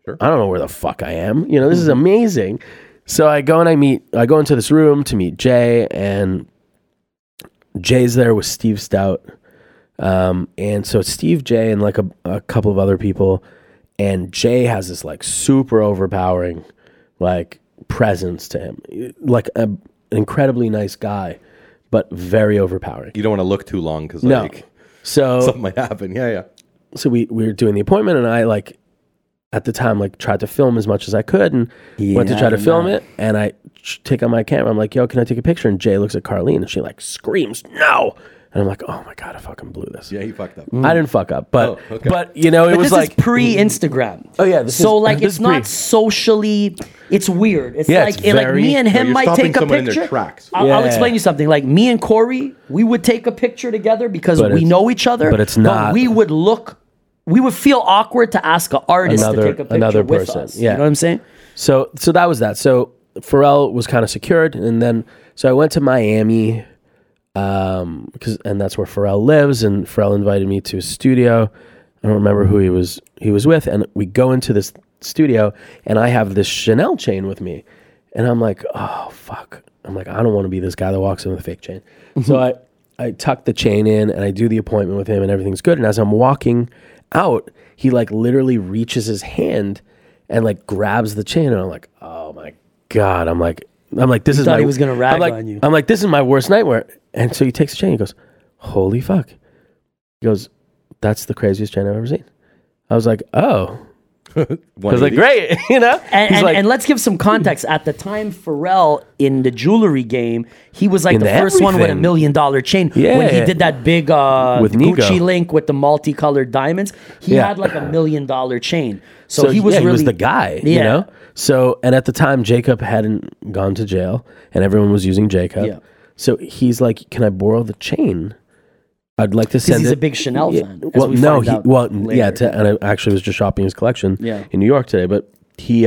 Sure. I don't know where the fuck I am. This is amazing." So I go into this room to meet Jay, and Jay's there with Steve Stout. And so it's Steve, Jay, and like a couple of other people. And Jay has this like super overpowering like presence to him. Like an incredibly nice guy, but very overpowering. You don't want to look too long because something might happen. Yeah, yeah. So we were doing the appointment, and I like at the time like tried to film as much as I could, and went to try to film it, and I take out my camera. I'm like, "Yo, can I take a picture?" And Jay looks at Carleen, and she like screams, "No!" And I'm like, "Oh my god, I fucking blew this." Yeah, he fucked up. I didn't fuck up, but it was like pre-Instagram. Oh yeah, it's not socially. It's weird. It's me and him might take a picture. I'll explain you something. Like me and Corey, we would take a picture together because we know each other. But it's not. But we would feel awkward to ask an artist to take a picture with us. Yeah. You know what I'm saying? So that was that. So Pharrell was kind of secured, and then so I went to Miami. And that's where Pharrell lives, and Pharrell invited me to his studio. I don't remember who he was with, and we go into this studio, and I have this Chanel chain with me, and I'm like, "Oh fuck!" I'm like, "I don't want to be this guy that walks in with a fake chain." Mm-hmm. So I tuck the chain in, and I do the appointment with him, and everything's good. And as I'm walking out, he like literally reaches his hand and like grabs the chain, and I'm like, "Oh my god!" I'm like, this is. Thought he was gonna rag on you. I'm like, "This is my worst nightmare." And so he takes the chain. He goes, "Holy fuck!" He goes, "That's the craziest chain I've ever seen." I was like, "Oh," I was like, "Great," And let's give some context. At the time, Pharrell in the jewelry game, he was like the first one with $1 million chain. Yeah. When he did that big with Gucci link with the multicolored diamonds, he had like $1 million chain. So he was really the guy. Yeah. So and at the time, Jacob hadn't gone to jail, and everyone was using Jacob. Yeah. So he's like, "Can I borrow the chain? I'd like to send it." He's a big Chanel fan. Well, and I actually was just shopping his collection in New York today. But he's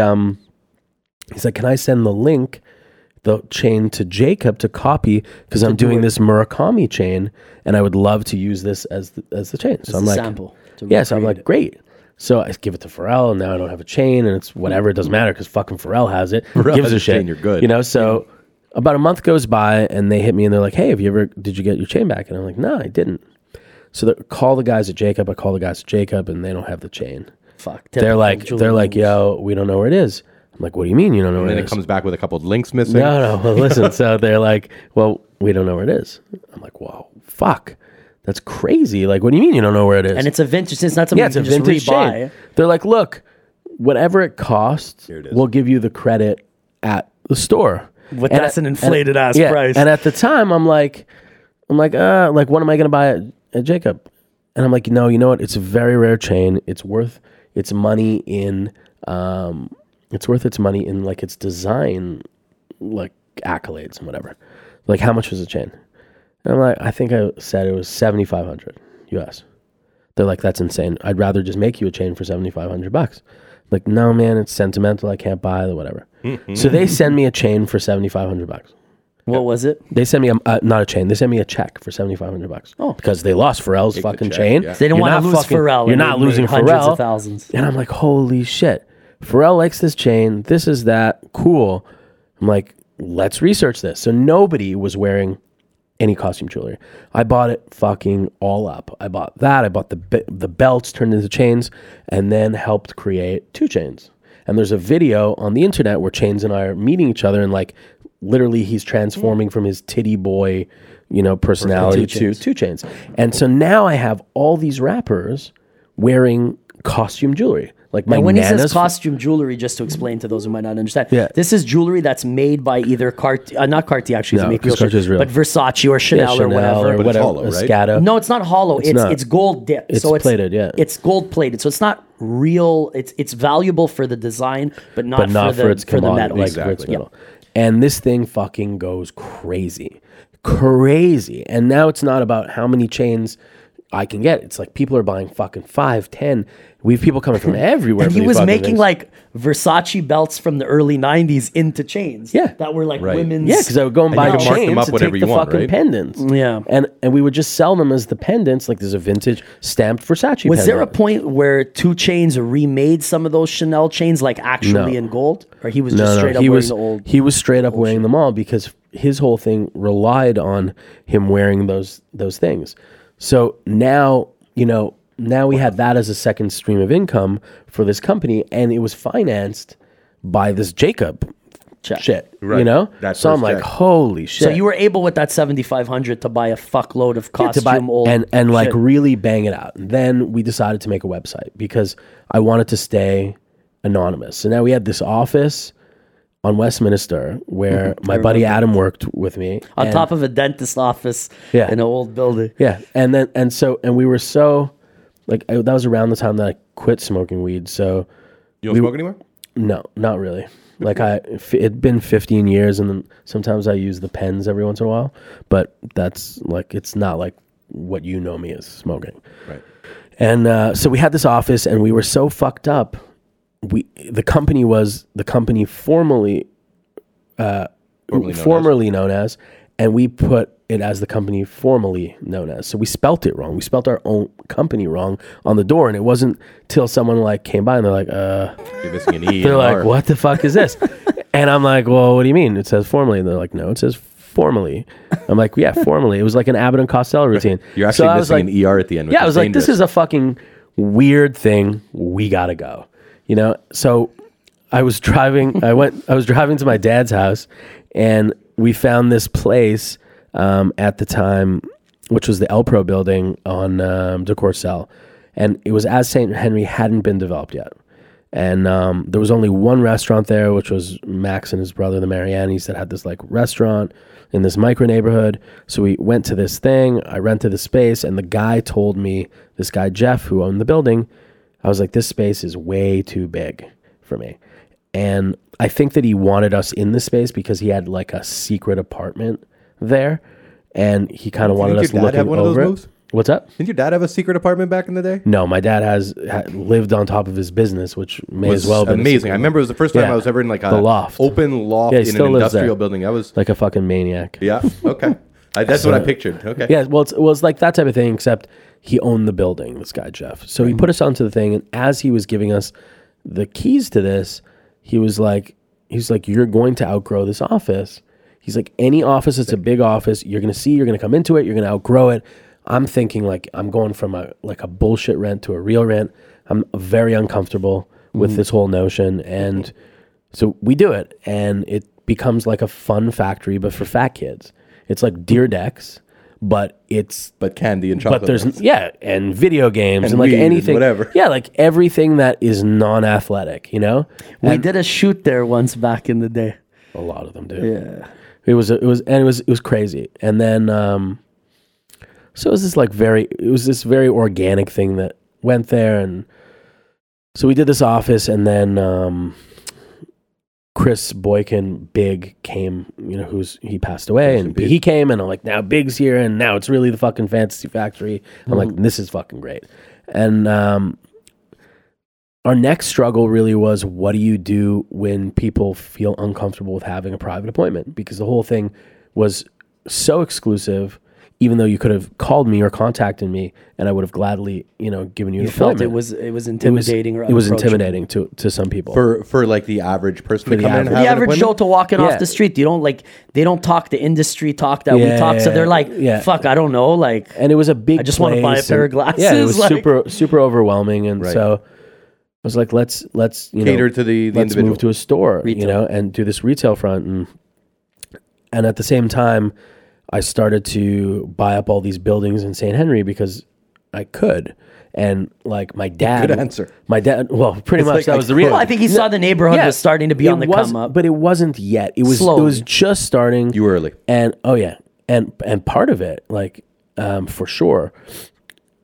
like, "Can I send the chain to Jacob to copy? Because I'm doing this Murakami chain, and I would love to use this as the chain." So I'm like, "Sample." So I'm like, "Great." So I give it to Pharrell, and now I don't have a chain, and it's whatever. It doesn't matter because fucking Pharrell has it. Pharrell gives a shit. Chain, you're good. So. Yeah. About a month goes by, and they hit me, and they're like, "Hey, did you get your chain back?" And I'm like, "No, I didn't." So call the guys at Jacob. I call the guys at Jacob, and they don't have the chain. Fuck. They're like, yo, we don't know where it is. I'm like, what do you mean you don't know where it is? And then it comes back with a couple of links missing. No. Well, listen. So they're like, well, we don't know where it is. I'm like, whoa, fuck. That's crazy. Like, what do you mean you don't know where it is? And it's a vintage. It's not something you can just rebuy. Chain. They're like, look, whatever it costs, it we'll give you the credit at the store. But that's an inflated ass price. And at the time, I'm like, what am I going to buy at Jacob? And I'm like, no, you know what? It's a very rare chain. It's worth its money in, like its design, like accolades and whatever. Like, how much was the chain? And I'm like, I think I said it was $7,500 US. They're like, that's insane. I'd rather just make you a chain for $7,500. Like, no, man, it's sentimental. I can't buy it or whatever. Mm-hmm. So they send me a chain for $7,500. What was it? They sent me They sent me a check for $7,500. Oh, because they lost Pharrell's fucking chain. Yeah. They don't want to lose Pharrell. You're not losing Pharrell. Hundreds of thousands. And I'm like, holy shit. Pharrell likes this chain. This is that. Cool. I'm like, let's research this. So nobody was wearing any costume jewelry. I bought it fucking all up. I bought that. I bought the belts turned into chains, and then helped create two chains. And there's a video on the internet where Chains and I are meeting each other, and like literally he's transforming from his titty boy, personality to two chains. And so now I have all these rappers wearing costume jewelry. Like my when he says costume jewelry, just to explain to those who might not understand, this is jewelry that's made by either not Cartier, but Versace or Chanel, Chanel or whatever. But it's hollow, right? Scada. No, it's not hollow. It's gold dipped. It's gold plated, so it's not real. It's valuable for the design, but not for the metal. Exactly. For its metal. Yeah. And this thing fucking goes crazy. And now it's not about how many chains I can get. It's like people are buying fucking 5, 10. We have people coming from everywhere. And he was making like Versace belts from the early 90s into chains. Yeah. That were like women's. Yeah, because I would go and buy chains to take the pendants. Yeah. And we would just sell them as the pendants. Like there's a vintage stamped Versace pendant. Was there a point where Two Chains remade some of those Chanel chains like actually in gold? Or he was straight up wearing them all, because his whole thing relied on him wearing those things. So now, now we had that as a second stream of income for this company, and it was financed by this Jacob shit, right. That's so I'm like, holy shit. So you were able with that $7,500 to buy a fuckload of costume and like really bang it out. And then we decided to make a website because I wanted to stay anonymous. So now we had this office on Westminster, where my buddy Adam worked with me, on top of a dentist office in an old building. Yeah, and we were so like that was around the time that I quit smoking weed. So you don't smoke anymore? No, not really. Like it'd been 15 years, and then sometimes I use the pens every once in a while, but that's like it's not like what you know me as smoking. Right. And so we had this office, and we were so fucked up. The company formerly known as, and we put it as the company formerly known as. So we spelt it wrong. We spelt our own company wrong on the door, and it wasn't till someone like came by and they're like, you're missing an E. They're like, what the fuck is this? And I'm like, well, what do you mean? It says formerly, and they're like, no, it says formally. I'm like, yeah, formally. It was like an Abbott and Costello routine. You're actually missing an ER at the end. Yeah, I was like, this is a fucking weird thing. We gotta go. So I was driving to my dad's house, and we found this place at the time, which was the El Pro building on De Corcel. And it was as St. Henry hadn't been developed yet. And there was only one restaurant there, which was Max and his brother, the Marianis, that had this like restaurant in this micro neighborhood. So we went to this thing, I rented the space, and the guy told me, this guy Jeff, who owned the building, I was like, this space is way too big for me. And I think that he wanted us in the space because he had like a secret apartment there, and he kind of wanted us looking over it. What's up? Didn't your dad have a secret apartment back in the day? No, my dad had lived on top of his business, which was as well be amazing. I remember it was the first time I was ever in like a open loft in an industrial building. I was like a fucking maniac. Yeah, okay. That's what I pictured. Okay. Yeah, well, it was like that type of thing, except he owned the building, this guy Jeff. So he put us onto the thing, and as he was giving us the keys to this, he was like, you're going to outgrow this office. He's like, any office that's a big office, you're going to come into it, you're going to outgrow it. I'm thinking like I'm going from a bullshit rant to a real rant. I'm very uncomfortable with this whole notion. And so we do it, and it becomes like a fun factory, but for fat kids. It's like Dear Decks, but it's... But candy and chocolate. But there's... Yeah, and video games and like anything. Whatever. Yeah, like everything that is non-athletic, you know? We did a shoot there once back in the day. A lot of them do. Yeah. It was crazy. And then... So it was this very organic thing that went there, and so we did this office, and then Chris Boykin Big came, you know, he passed away, and he came, and I'm like, now Big's here, and now it's really the fucking Fantasy Factory. I'm like, this is fucking great. And our next struggle really was, what do you do when people feel uncomfortable with having a private appointment? Because the whole thing was so exclusive. Even though you could have called me or contacted me, and I would have gladly, you know, given you an appointment. You felt it was intimidating. It was intimidating to some people. For like the average person to come in and have an appointment? The average Joe to walking off the street. You don't like, they don't talk the industry talk that we talk. So they're like, fuck, I don't know. Like, and it was a big place. I just want to buy a pair of glasses. Yeah, it was like, super overwhelming. And so I was like, let's cater to the individual. Move to a store, retail. You know, and do this retail front. And at the same time, I started to buy up all these buildings in St. Henry because I could. And like my dad... Good answer. My dad... Well, pretty much that was the reason. Well, I think he saw the neighborhood was starting to be on the come up. But it wasn't yet. It was slowly. It was just starting. You were early. And And part of it, like, for sure.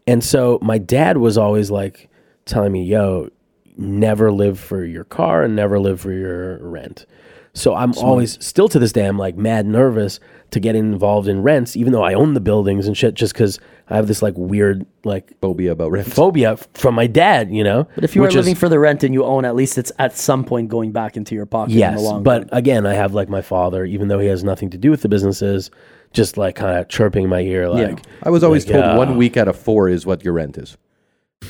And so my dad was always like telling me, yo, never live for your car and never live for your rent. So I'm always, still to this day, I'm like mad nervous to get involved in rents, even though I own the buildings and shit, just because I have this like weird like phobia about rent. Phobia from my dad, you know. But if you are living for the rent and you own, at least it's at some point going back into your pocket. Yes, in the long run. Again, I have like my father, even though he has nothing to do with the businesses, just like kind of chirping in my ear. Like I was always told 1 week out of 4 is what your rent is.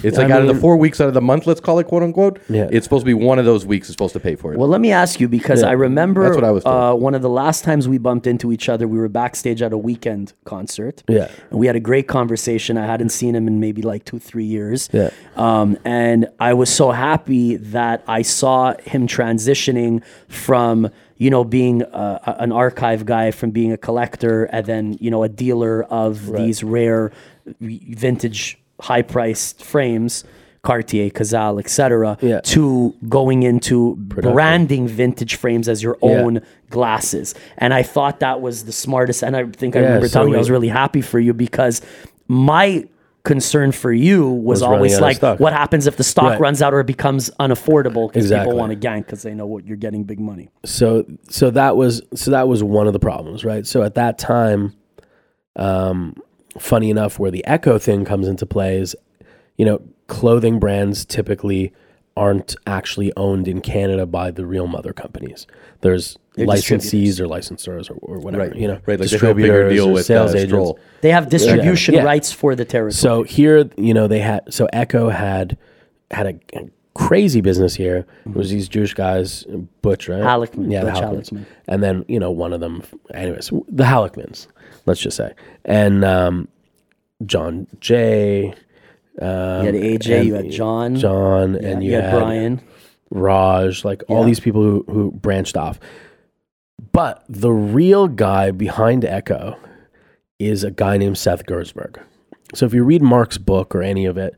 It's like out of the 4 weeks out of the month, let's call it, quote unquote. Yeah. It's supposed to be one of those weeks is supposed to pay for it. Well, let me ask you, because I remember that's what I was told. One of the last times we bumped into each other, we were backstage at a weekend concert. Yeah. And we had a great conversation. I hadn't seen him in maybe like 2-3 years. Yeah. And I was so happy that I saw him transitioning from, you know, being an archive guy, from being a collector, and then, you know, a dealer of these rare vintage high-priced frames, Cartier, Cazal, etc., to going into branding vintage frames as your own glasses. And I thought that was the smartest. And I think I remember telling you I was really happy for you, because my concern for you was always like, what happens if the stock runs out or it becomes unaffordable because people want to gank because they know what you're getting big money. So that was one of the problems, right? So at that time, funny enough, where the Ecko thing comes into play is, you know, clothing brands typically aren't actually owned in Canada by the real mother companies. There's licensees or licensors or whatever, you know, like distributors deal or with sales agents. Stroll. They have distribution rights for the territory. So here, you know, Ecko had a crazy business here. It was these Jewish guys, Butch, right? Halleckman. Yeah, Butch Halleckman. And then, you know, one of them, anyways, the Halleckmans, let's just say. And John Jay. You had AJ, and you had John. And you had Brian. Raj, like all these people who branched off. But the real guy behind Ecko is a guy named Seth Gersberg. So if you read Mark's book or any of it,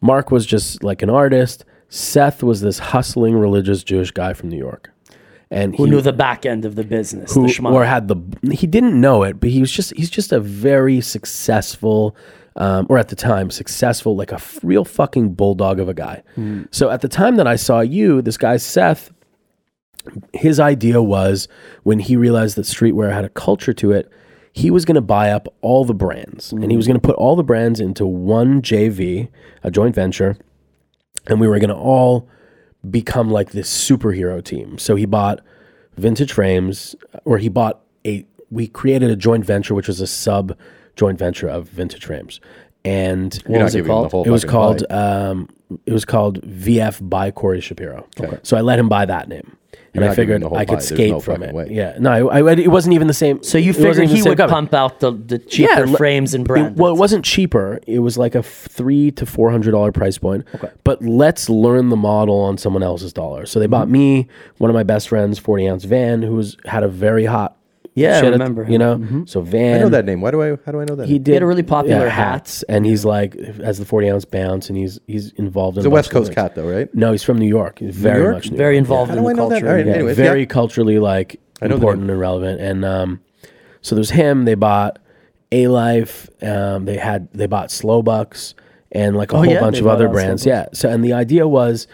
Mark was just like an artist. Seth was this hustling religious Jewish guy from New York. And who knew the back end of the business, he didn't know it, but he's just a very successful, or at the time successful, like a real fucking bulldog of a guy. So at the time that I saw you, this guy Seth, his idea was, when he realized that streetwear had a culture to it, he was going to buy up all the brands, and he was going to put all the brands into one JV, a joint venture, and we were going to all become like this superhero team. So he bought vintage frames, or we created a joint venture, which was a sub joint venture of vintage frames. And what was it called? It was called VF by Corey Shapiro. Okay. So I let him buy that name. And I figured I could skate from it. Yeah, no, it wasn't even the same. So you figured he would pump out the cheaper frames and brands. Well, it wasn't cheaper. It was like a $300 to $400 price point. Okay. But let's learn the model on someone else's dollar. So they bought me, one of my best friends, 40-ounce Van, who had a very hot. Yeah, I remember. You know, so Van. I know that name. How do I know that? He had a really popular hats, and he's like as the 40-ounce bounce, and he's involved in. He's a West Coast cat, though, right? No, he's from New York. He's very much very involved in the culture. Right, yeah, anyways, very culturally like important and relevant. And so there's him. They bought A Life. They bought Slow Bucks and like a whole bunch of other brands. Yeah. So and the idea was,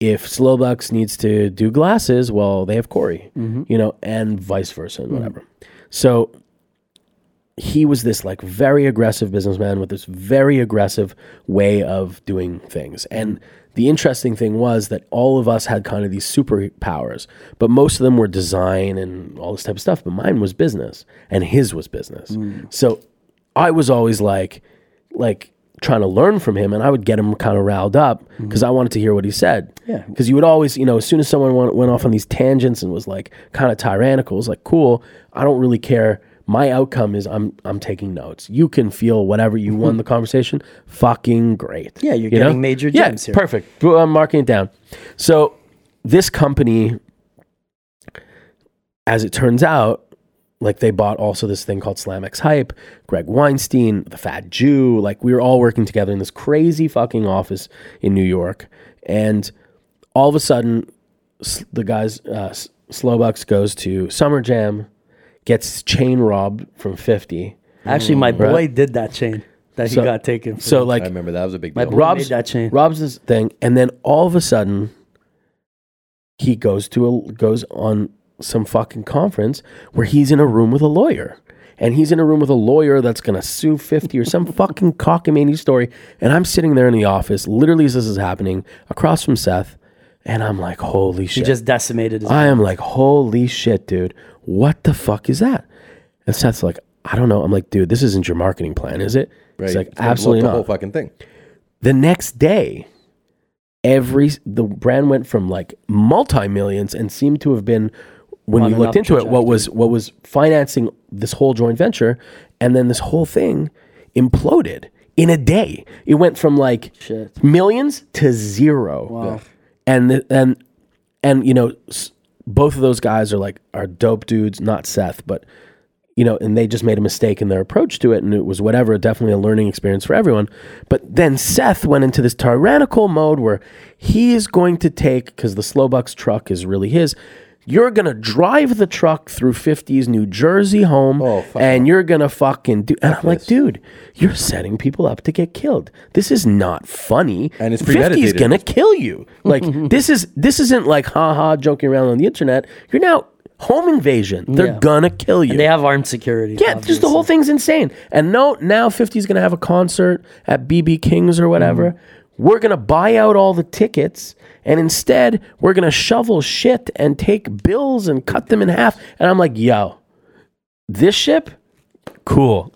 if Slowbucks needs to do glasses, well, they have Corey, you know, and vice versa and whatever. So he was this like very aggressive businessman with this very aggressive way of doing things. And the interesting thing was that all of us had kind of these superpowers, but most of them were design and all this type of stuff. But mine was business and his was business. So I was always like, trying to learn from him, and I would get him kind of riled up because I wanted to hear what he said. Yeah. Because you would always, you know, as soon as someone went off on these tangents and was like kind of tyrannical, it was like, cool, I don't really care. My outcome is I'm taking notes. You can feel whatever you won the conversation. Fucking great. Yeah, you're getting major gems here. Perfect. I'm marking it down. So this company, as it turns out, like they bought also this thing called SlamX Hype, Greg Weinstein, the Fat Jew. Like we were all working together in this crazy fucking office in New York. And all of a sudden, the guy's Slowbucks goes to Summer Jam, gets chain robbed from 50. Actually, my boy did that chain that he got taken from. So like, I remember that was a big deal. My boy made that chain. Robs this thing. And then all of a sudden, he goes on some fucking conference where he's in a room with a lawyer, and he's in a room with a lawyer that's going to sue 50 or some fucking cockamamie story. And I'm sitting there in the office, literally as this is happening across from Seth. And I'm like, holy shit. He just decimated his mind. I am like, holy shit, dude, what the fuck is that? And Seth's like, I don't know. I'm like, dude, this isn't your marketing plan, is it? Right. He's like, absolutely not. The whole fucking thing. The next day, the brand went from like multi-millions and seemed to have been, when you looked into it, what was financing this whole joint venture, and then this whole thing imploded in a day. It went from like millions to zero. Wow. And you know, both of those guys are dope dudes, not Seth, but you know, and they just made a mistake in their approach to it, and it was whatever, definitely a learning experience for everyone. But then Seth went into this tyrannical mode where he is going to take, because the Slowbucks truck is really his, you're going to drive the truck through 50's New Jersey home, and you're going to fucking do... And I'm like, dude, you're setting people up to get killed. This is not funny. And it's premeditated. 50's going to kill you. Like, this isn't like, ha-ha, joking around on the internet. You're now home invasion. They're going to kill you. And they have armed security. Yeah, obviously. Just the whole thing's insane. And now 50's going to have a concert at BB King's or whatever. We're going to buy out all the tickets, and instead, we're going to shovel shit and take bills and cut them in half. And I'm like, yo, this ship? Cool.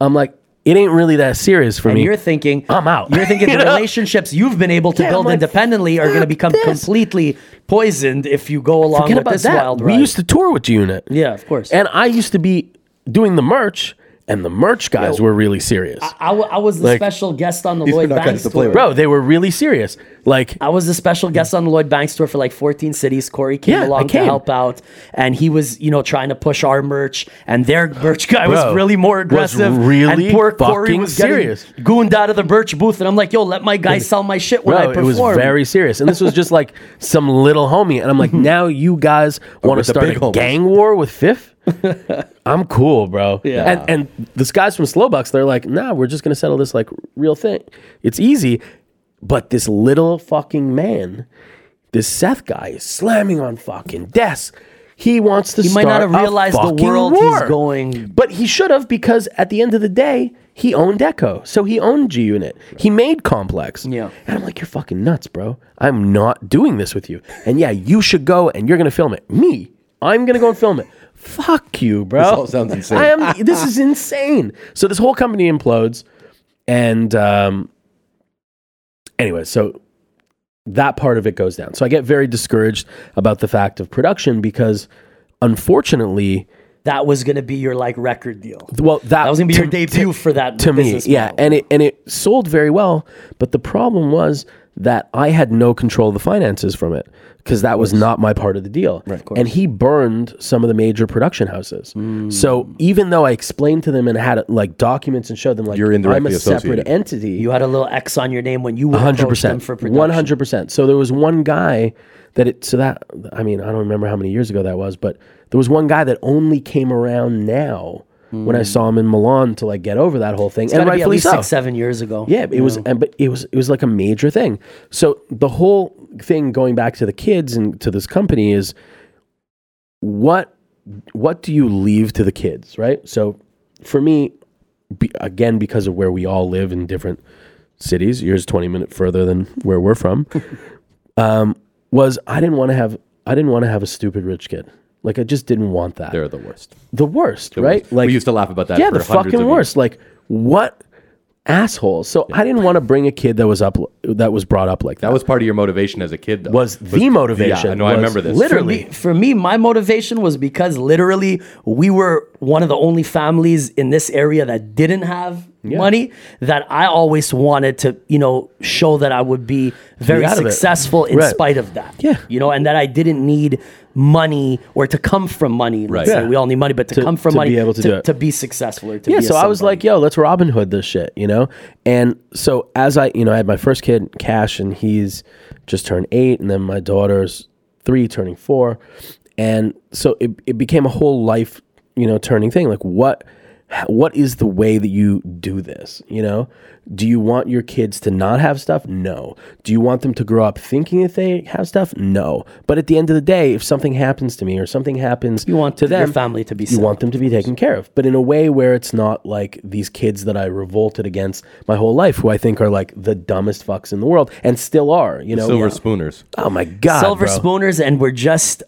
I'm like, it ain't really that serious for me. And you're thinking... I'm out. You're thinking the relationships you've been able to build independently are going to become completely poisoned if you go along with this wild ride. We used to tour with Unit. Yeah, of course. And I used to be doing the merch... And the merch guys were really serious. I was the special guest on the Lloyd Banks tour. Bro, they were really serious. Like I was the special guest on the Lloyd Banks tour for like 14 cities. Corey came along to help out. And he was, you know, trying to push our merch. And their merch guy was really more aggressive. And poor Corey was serious. Gooned out of the merch booth. And I'm like, yo, let my guy sell my shit when I perform. It was very serious. And this was just like some little homie. And I'm like, now you guys want to start a gang war with Fifth? I'm cool, bro. Yeah. And these guys from Slowbucks, they're like, nah, we're just gonna settle this like real thing. It's easy. But this little fucking man, this Seth guy, is slamming on fucking desks. He wants to. He might not have realized the world he's going, but he should have, because at the end of the day, he owned Ecko, so he owned G Unit. Right. He made Complex. Yeah. And I'm like, you're fucking nuts, bro. I'm not doing this with you. And yeah, you should go, and you're gonna film it. Me, I'm gonna go and film it. Fuck you, bro. This all sounds insane. This is insane. So this whole company implodes. And anyway, so that part of it goes down. So I get very discouraged about the fact of production because, unfortunately, that was going to be your like record deal. Well, that was going to be your debut for that to me. Yeah, and it sold very well, but the problem was that I had no control of the finances from it because that was not my part of the deal. Right, of and he burned some of the major production houses. Mm. So even though I explained to them and had like documents and showed them like you're I'm a separate entity. You had a little X on your name when you were 100% them for production. 100%. So there was one guy I don't remember how many years ago that was, but there was one guy that only came around now when I saw him in Milan to like get over that whole thing. It's and rightfully so. 6-7 years ago. Yeah, it was like a major thing. So the whole thing going back to the kids and to this company is what do you leave to the kids, right? So for me, again, because of where we all live in different cities, yours 20 minutes further than where we're from, was I didn't want to have a stupid rich kid. Like, I just didn't want that. They're the worst. The worst, right? Like, we used to laugh about that. Yeah, for the fucking worst. Like, what assholes? So yeah. I didn't want to bring a kid that was brought up like that. That was part of your motivation as a kid, though. Was the motivation. Yeah, I know. I remember this. Literally, for me, my motivation was because literally we were one of the only families in this area that didn't have money, that I always wanted to, show that I would be very successful in spite of that. Yeah. And that I didn't need money or to come from money. Right. Yeah. We all need money, but to come from money, to be successful. Or to be so somebody. I was like, yo, let's Robin Hood this shit, And so as I had my first kid, Cash, and he's just turned 8. And then my daughter's 3, turning 4. And so it became a whole life, turning thing. Like what is the way that you do this? Do you want your kids to not have stuff? No. Do you want them to grow up thinking that they have stuff? No. But at the end of the day, if something happens to me or something happens you want to them, your family to be you want them to be taken care of. But in a way where it's not like these kids that I revolted against my whole life, who I think are like the dumbest fucks in the world and still are, silver spooners. Oh my God, silver spooners, and we're just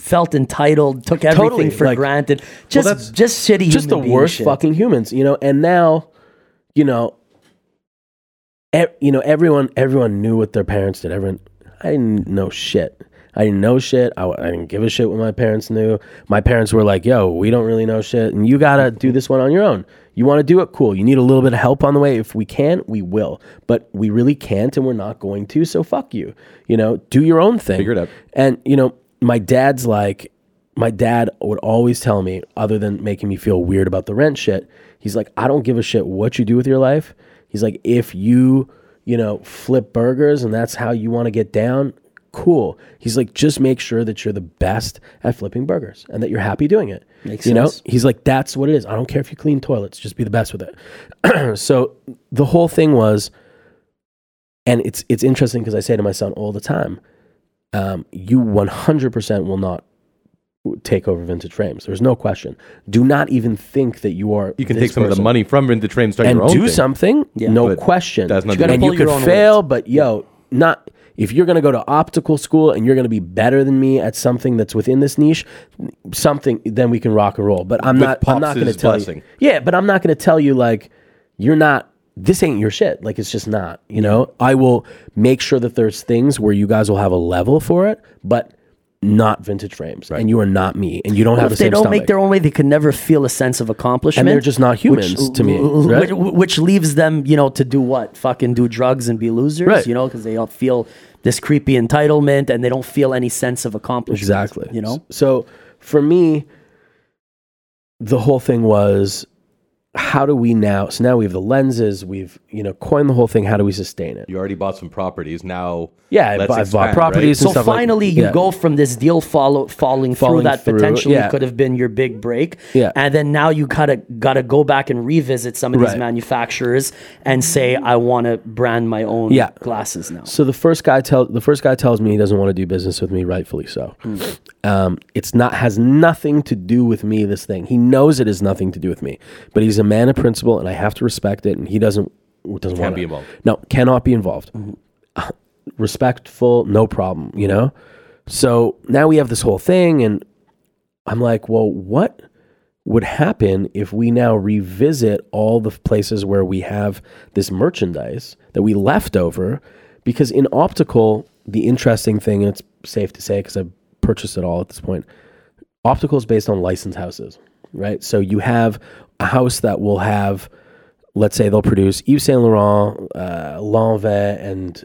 felt entitled, took everything for granted. Just shitty. Just the worst fucking humans, And now, everyone knew what their parents did. I didn't know shit. I didn't give a shit what my parents knew. My parents were like, yo, we don't really know shit, and you gotta do this one on your own. You want to do it? Cool. You need a little bit of help on the way. If we can, we will. But we really can't, and we're not going to, so fuck you. Do your own thing. Figure it out. And, my dad would always tell me, other than making me feel weird about the rent shit, he's like, I don't give a shit what you do with your life. He's like, if you, flip burgers and that's how you want to get down, cool. He's like, just make sure that you're the best at flipping burgers and that you're happy doing it. Makes sense. He's like, that's what it is. I don't care if you clean toilets, just be the best with it. So the whole thing was, and it's interesting because I say to my son all the time, you 100% will not take over Vintage Frames. There's no question. Do not even think that you are. You can take some of the money from Vintage Frames, start your own thing. And do something, no question. That's not and you could fail, but not. If you're going to go to optical school and you're going to be better than me at something that's within this niche, then we can rock and roll. But I'm not going to tell you. Yeah, but I'm not going to tell you like you're not. This ain't your shit. Like, it's just not, I will make sure that there's things where you guys will have a level for it, but not Vintage Frames. Right. And you are not me. And you don't have the same stomach. If they don't make their own way, they can never feel a sense of accomplishment. And they're just not humans to me. Right? Which leaves them, to do what? Fucking do drugs and be losers, right. Because they all feel this creepy entitlement and they don't feel any sense of accomplishment. Exactly. So for me, the whole thing was, how do we now? So now we have the lenses. We've coined the whole thing. How do we sustain it? You already bought some properties. Now, I've bought properties. Right? And so stuff finally, you go from this deal falling through that potentially could have been your big break. Yeah. And then now you gotta go back and revisit some of these manufacturers and say, I want to brand my own glasses now. So the first guy tells me he doesn't want to do business with me. Rightfully so. Mm. Has nothing to do with me. This thing, he knows it has nothing to do with me, but he's a man of principle, and I have to respect it. And he doesn't want to be involved. No, cannot be involved. Mm-hmm. Respectful, no problem. So now we have this whole thing, and I'm like, well, what? would happen if we now revisit all the places where we have this merchandise that we left over, because in optical, the interesting thing, and it's safe to say because I've purchased it all at this point, optical is based on license houses, right? So you have a house that will have, let's say they'll produce Yves Saint Laurent, Lanvin, and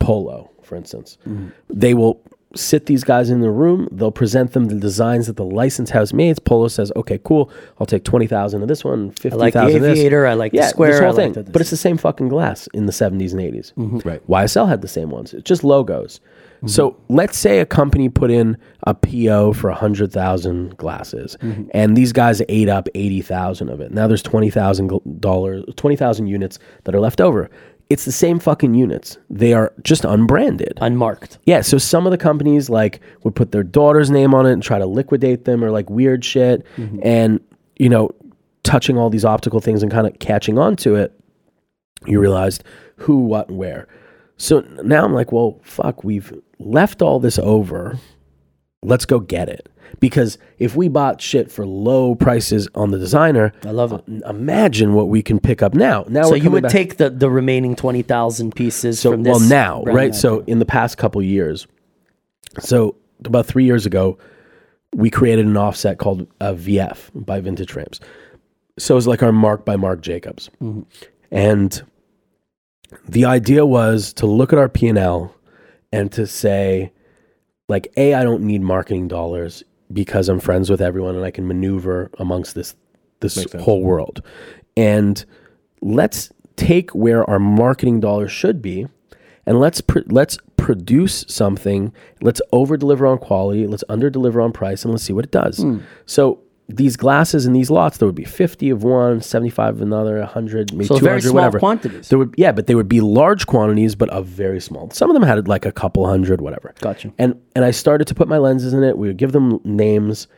Polo, for instance. Mm. They will sit these guys in the room. They'll present them the designs that the license house made. Polo says, "Okay, cool. I'll take 20,000 of this one, 50,000 of this. I like the aviator. I like the square. This whole thing. But it's the same fucking glass in the '70s and '80s. Mm-hmm. Right? YSL had the same ones. It's just logos. Mm-hmm. So let's say a company put in a PO for 100,000 glasses, mm-hmm. and these guys ate up 80,000 of it. Now there's $20,000 units that are left over." It's the same fucking units. They are just unbranded. Unmarked. Yeah, so some of the companies like would put their daughter's name on it and try to liquidate them or like weird shit, mm-hmm. and, you know, touching all these optical things and kind of catching on to it, you realized who, what, and where. So now I'm like, well, fuck, we've left all this over. Let's go get it. Because if we bought shit for low prices on the designer, I love it. Imagine what we can pick up now. So you would take the remaining 20,000 pieces from this. Well, now, right? So in the past couple years, so about 3 years ago, we created an offset called VF by Vintage Frames. So it was like our Mark by Mark Jacobs. Mm-hmm. And the idea was to look at our P&L and to say, like, A, I don't need marketing dollars because I'm friends with everyone and I can maneuver amongst this whole world. And let's take where our marketing dollars should be and let's produce something. Let's over-deliver on quality. Let's under-deliver on price, and let's see what it does. Mm. So these glasses in these lots, there would be 50 of one, 75 of another, 100, maybe 200, very small, whatever. Quantities. There would, yeah, but they would be large quantities, but of very small. Some of them had like a couple hundred, whatever. Gotcha. And I started to put my lenses in it. We would give them names,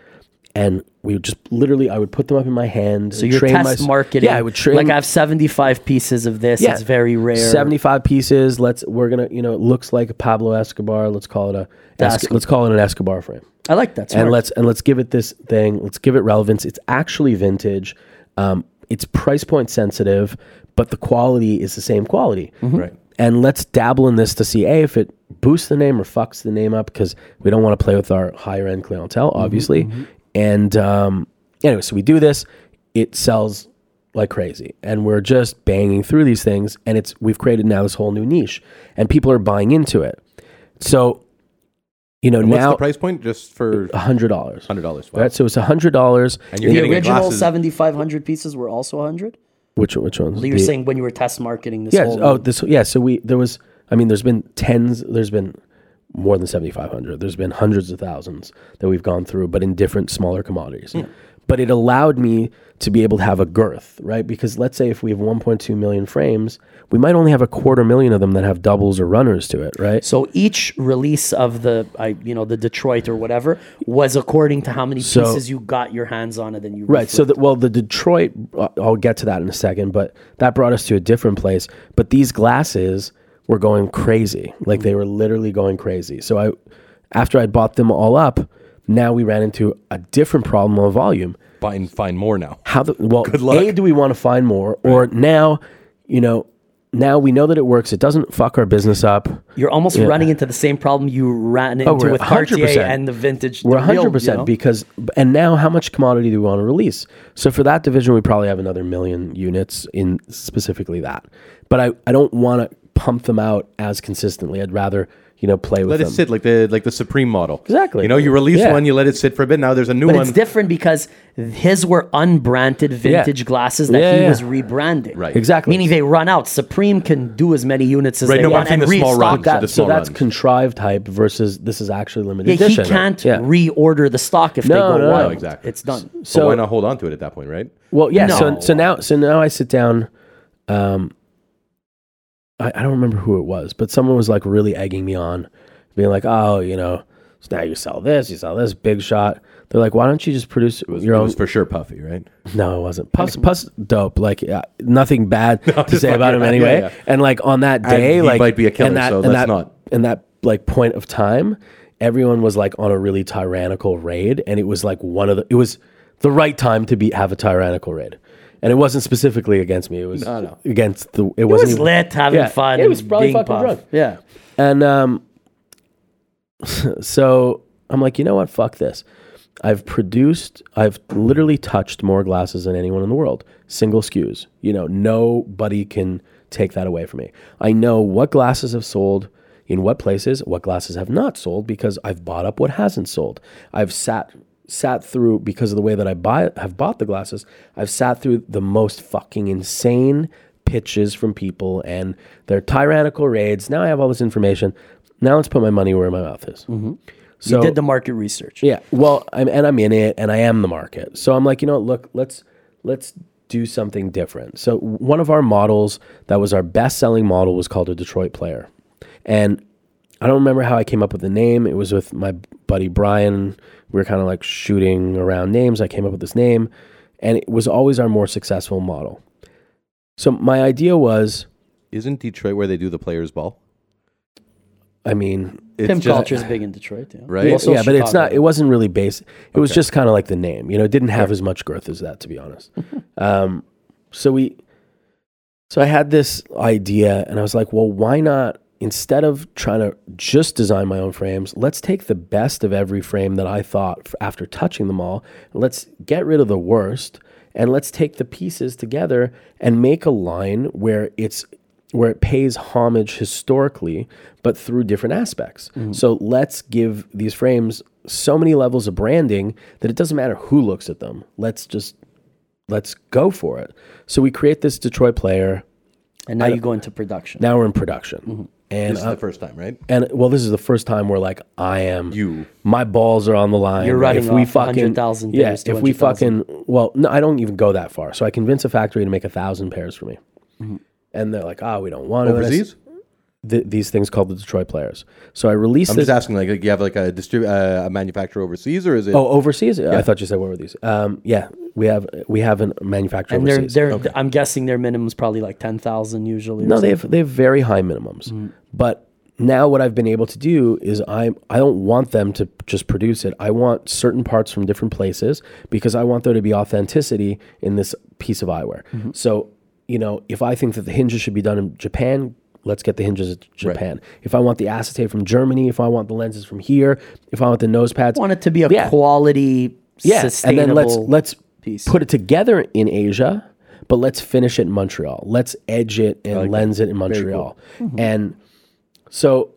and we would just literally, I would put them up in my hand. So you're test marketing. Yeah, I would train. Like, I have 75 pieces of this. Yeah. It's very rare. 75 pieces. We're gonna, you know, it looks like a Pablo Escobar. Let's call it an Escobar frame. I like that. Smart. And let's give it this thing. Let's give it relevance. It's actually vintage. It's price point sensitive, but the quality is the same quality. Mm-hmm. Right. And let's dabble in this to see if it boosts the name or fucks the name up, because we don't want to play with our higher end clientele, obviously. Mm-hmm. And anyway, so we do this. It sells like crazy, and we're just banging through these things. And we've created now this whole new niche, and people are buying into it. So. You know, and now, what's the price point just for $100? $100, wow. Right? So it's $100. And the original 7,500 pieces were also $100. Which ones? You're saying when you were test marketing this? Yeah. Whole yeah. So there's been tens. There's been more than 7,500. There's been hundreds of thousands that we've gone through, but in different smaller commodities. Yeah. But it allowed me to be able to have a girth, right? Because let's say if we have 1.2 million frames, we might only have 250,000 of them that have doubles or runners to it, right? So each release of the Detroit or whatever was according to how many pieces you got your hands on it and you right. So the Detroit, I'll get to that in a second, but that brought us to a different place. But these glasses were going crazy, like they were literally going crazy. So after I bought them all up. Now we ran into a different problem of volume. Find more now. Good luck. A, do we want to find more? Right. Or now, you know, now we know that it works. It doesn't fuck our business up. You're almost running into the same problem you ran into with Cartier and the vintage. We're 100%, you know? Because, and now how much commodity do we want to release? So for that division, we probably have another 1 million units in specifically that. But I don't want to pump them out as consistently. I'd rather... You know, play with them. Let it sit like the Supreme model. Exactly. You know, you release one, you let it sit for a bit. Now there's a new one. But it's different because his were unbranded vintage glasses that he was rebranding. Right. Exactly. Meaning they run out. Supreme can do as many units as they want and restock that. So that's contrived hype versus this is actually limited edition. He can't reorder the stock if they go wild. No, exactly. It's done. So but why not hold on to it at that point, right? Well, yeah. No. So now I sit down. I don't remember who it was, but someone was like really egging me on, being like, oh, you know, so now you sell this, big shot. They're like, why don't you just produce your own? It was for sure Puffy, right? No, it wasn't. Puff's dope. Like, nothing bad to say about him anyway. Yeah. And like on that day, he might be a killer, and that like point of time, everyone was like on a really tyrannical raid. And it was like one of the, it was the right time to have a tyrannical raid. And it wasn't specifically against me. It was against the... It wasn't was even, lit, having fun. It was probably fucking drunk. Yeah. And so I'm like, you know what? Fuck this. I've literally touched more glasses than anyone in the world. Single SKUs. You know, nobody can take that away from me. I know what glasses have sold in what places, what glasses have not sold, because I've bought up what hasn't sold. I've sat through, because of the way that I have bought the glasses, I've sat through the most fucking insane pitches from people and their tyrannical raids. Now I have all this information. Now let's put my money where my mouth is. Mm-hmm. So, you did the market research. Yeah. Well, I'm in it, and I am the market. So I'm like, you know, look, let's do something different. So one of our models that was our best-selling model was called a Detroit Player. And I don't remember how I came up with the name. It was with my buddy Brian. We were kind of like shooting around names. I came up with this name, and it was always our more successful model. So my idea was... Isn't Detroit where they do the players' ball? I mean... Pimp culture is big in Detroit, too. Right? Also yeah, Chicago. But it wasn't really based. It was just kind of like the name. You know, it didn't have as much girth as that, to be honest. So I had this idea, and I was like, well, why not, instead of trying to just design my own frames, let's take the best of every frame that I thought after touching them all, let's get rid of the worst, and let's take the pieces together and make a line where it pays homage historically, but through different aspects. Mm-hmm. So let's give these frames so many levels of branding that it doesn't matter who looks at them. Let's go for it. So we create this Detroit Player. And now you go into production. Now we're in production. Mm-hmm. And this is the first time, right? And well, this is the first time where like I am you. My balls are on the line. You're running off 100,000 pairs. Yeah, if we fucking well, no, I don't even go that far. So I convince a factory to make 1,000 pairs for me. Mm-hmm. And they're like, we don't want to. Overseas? These things called the Detroit Players. So I released I'm just asking, like, you have like a manufacturer overseas, or is it? Oh, overseas? Yeah. I thought you said, what were these? Yeah, we have a manufacturer and overseas. I'm guessing their minimum is probably like 10,000 usually. No, they have very high minimums. Mm-hmm. But now what I've been able to do is I don't want them to just produce it. I want certain parts from different places because I want there to be authenticity in this piece of eyewear. Mm-hmm. So... You know, if I think that the hinges should be done in Japan, let's get the hinges in Japan. Right. If I want the acetate from Germany, if I want the lenses from here, if I want the nose pads, I want it to be a quality, sustainable. And then let's piece. Put it together in Asia, but let's finish it in Montreal. Let's edge it and lens it in Montreal. Cool. Mm-hmm. And so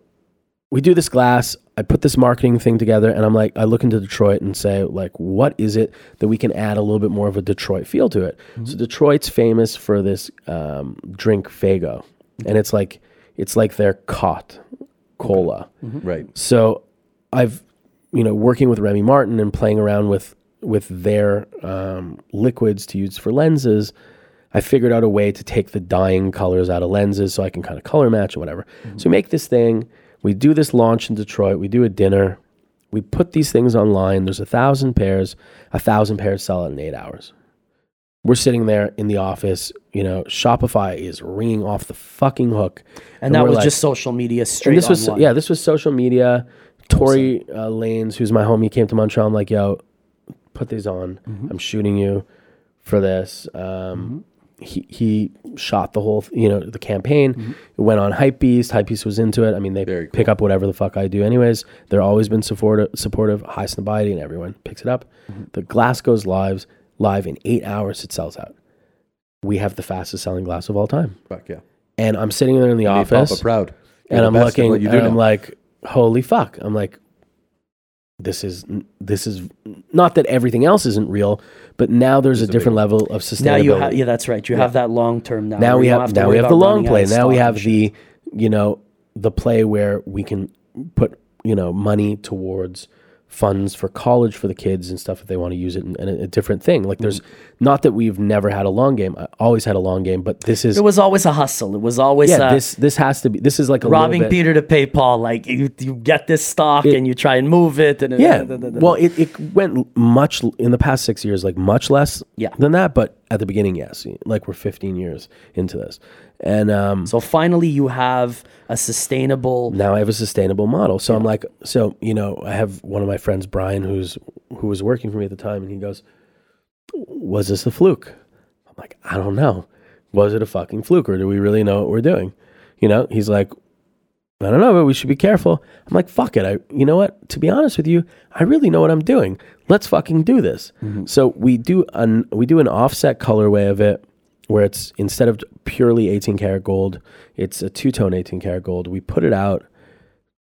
we do this glass. I put this marketing thing together, and I'm like, I look into Detroit and say, like, what is it that we can add a little bit more of a Detroit feel to it? Mm-hmm. So Detroit's famous for this drink, Faygo, and it's like their Cot cola, right? So I've, working with Remy Martin and playing around with their liquids to use for lenses. I figured out a way to take the dyeing colors out of lenses, so I can kind of color match and whatever. Mm-hmm. So we make this thing. We do this launch in Detroit. We do a dinner. We put these things online. There's 1,000 pairs. 1,000 pairs sell out in 8 hours. We're sitting there in the office. Shopify is ringing off the fucking hook. And that was like, just social media straight online. This was social media. Tory Lanez, who's my homie, came to Montreal. I'm like, yo, put these on. Mm-hmm. I'm shooting you for this. He shot the whole, the campaign. Mm-hmm. It went on Hypebeast. Hypebeast was into it. I mean, they pick up whatever the fuck I do anyways. They're always been supportive, High Snobiety, and everyone picks it up. Mm-hmm. The glass goes live in 8 hours. It sells out. We have the fastest selling glass of all time. Fuck yeah. And I'm sitting there in the office. Papa proud. You're and I'm looking, and now. I'm like, holy fuck. I'm like, This is not that everything else isn't real, but now there's a different level of sustainability. Now you that's right. You have that long term now. Now we have the long play. Now we have the play where we can put money towards funds for college for the kids and stuff if they want to use it in a different thing. Like there's not that we've never had a long game. I always had a long game, but this is. It was always a hustle. It was always this has to be. This is like a robbing bit, Peter to pay Paul. Like you get this stock and you try and move it. And well, it went much in the past 6 years, like much less than that. But at the beginning, yes, like we're 15 years into this. And so finally you have a sustainable... Now I have a sustainable model. So I'm like, I have one of my friends, Brian, who was working for me at the time, and he goes, was this a fluke? I'm like, I don't know. Was it a fucking fluke, or do we really know what we're doing? You know, he's like, I don't know, but we should be careful. I'm like, fuck it. You know what? To be honest with you, I really know what I'm doing. Let's fucking do this. Mm-hmm. So we do an offset colorway of it, where it's, instead of purely 18 karat gold, it's a two-tone 18 karat gold. We put it out.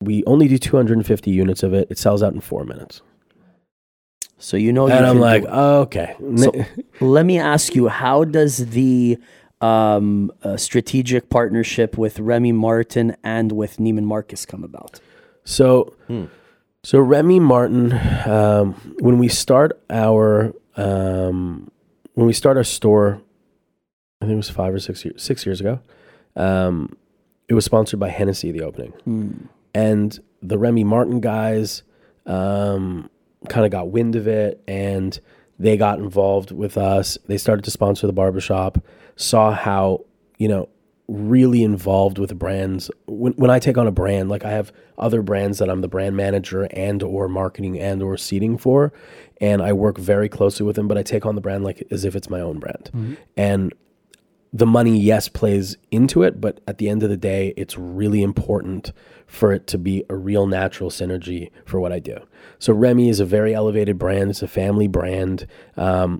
We only do 250 units of it. It sells out in 4 minutes. So you know, and I'm like, okay. So let me ask you, how does the strategic partnership with Remy Martin and with Neiman Marcus come about? So Remy Martin, when we start our store, I think it was 6 years ago. It was sponsored by Hennessy, the opening. Mm. And the Remy Martin guys kind of got wind of it, and they got involved with us. They started to sponsor the barbershop, saw how, you know, really involved with brands. When I take on a brand, like I have other brands that I'm the brand manager and or marketing and or seating for, and I work very closely with them, but I take on the brand like as if it's my own brand. Mm-hmm. And the money, yes, plays into it, but at the end of the day, it's really important for it to be a real natural synergy for what I do. So Remy is a very elevated brand. It's a family brand. So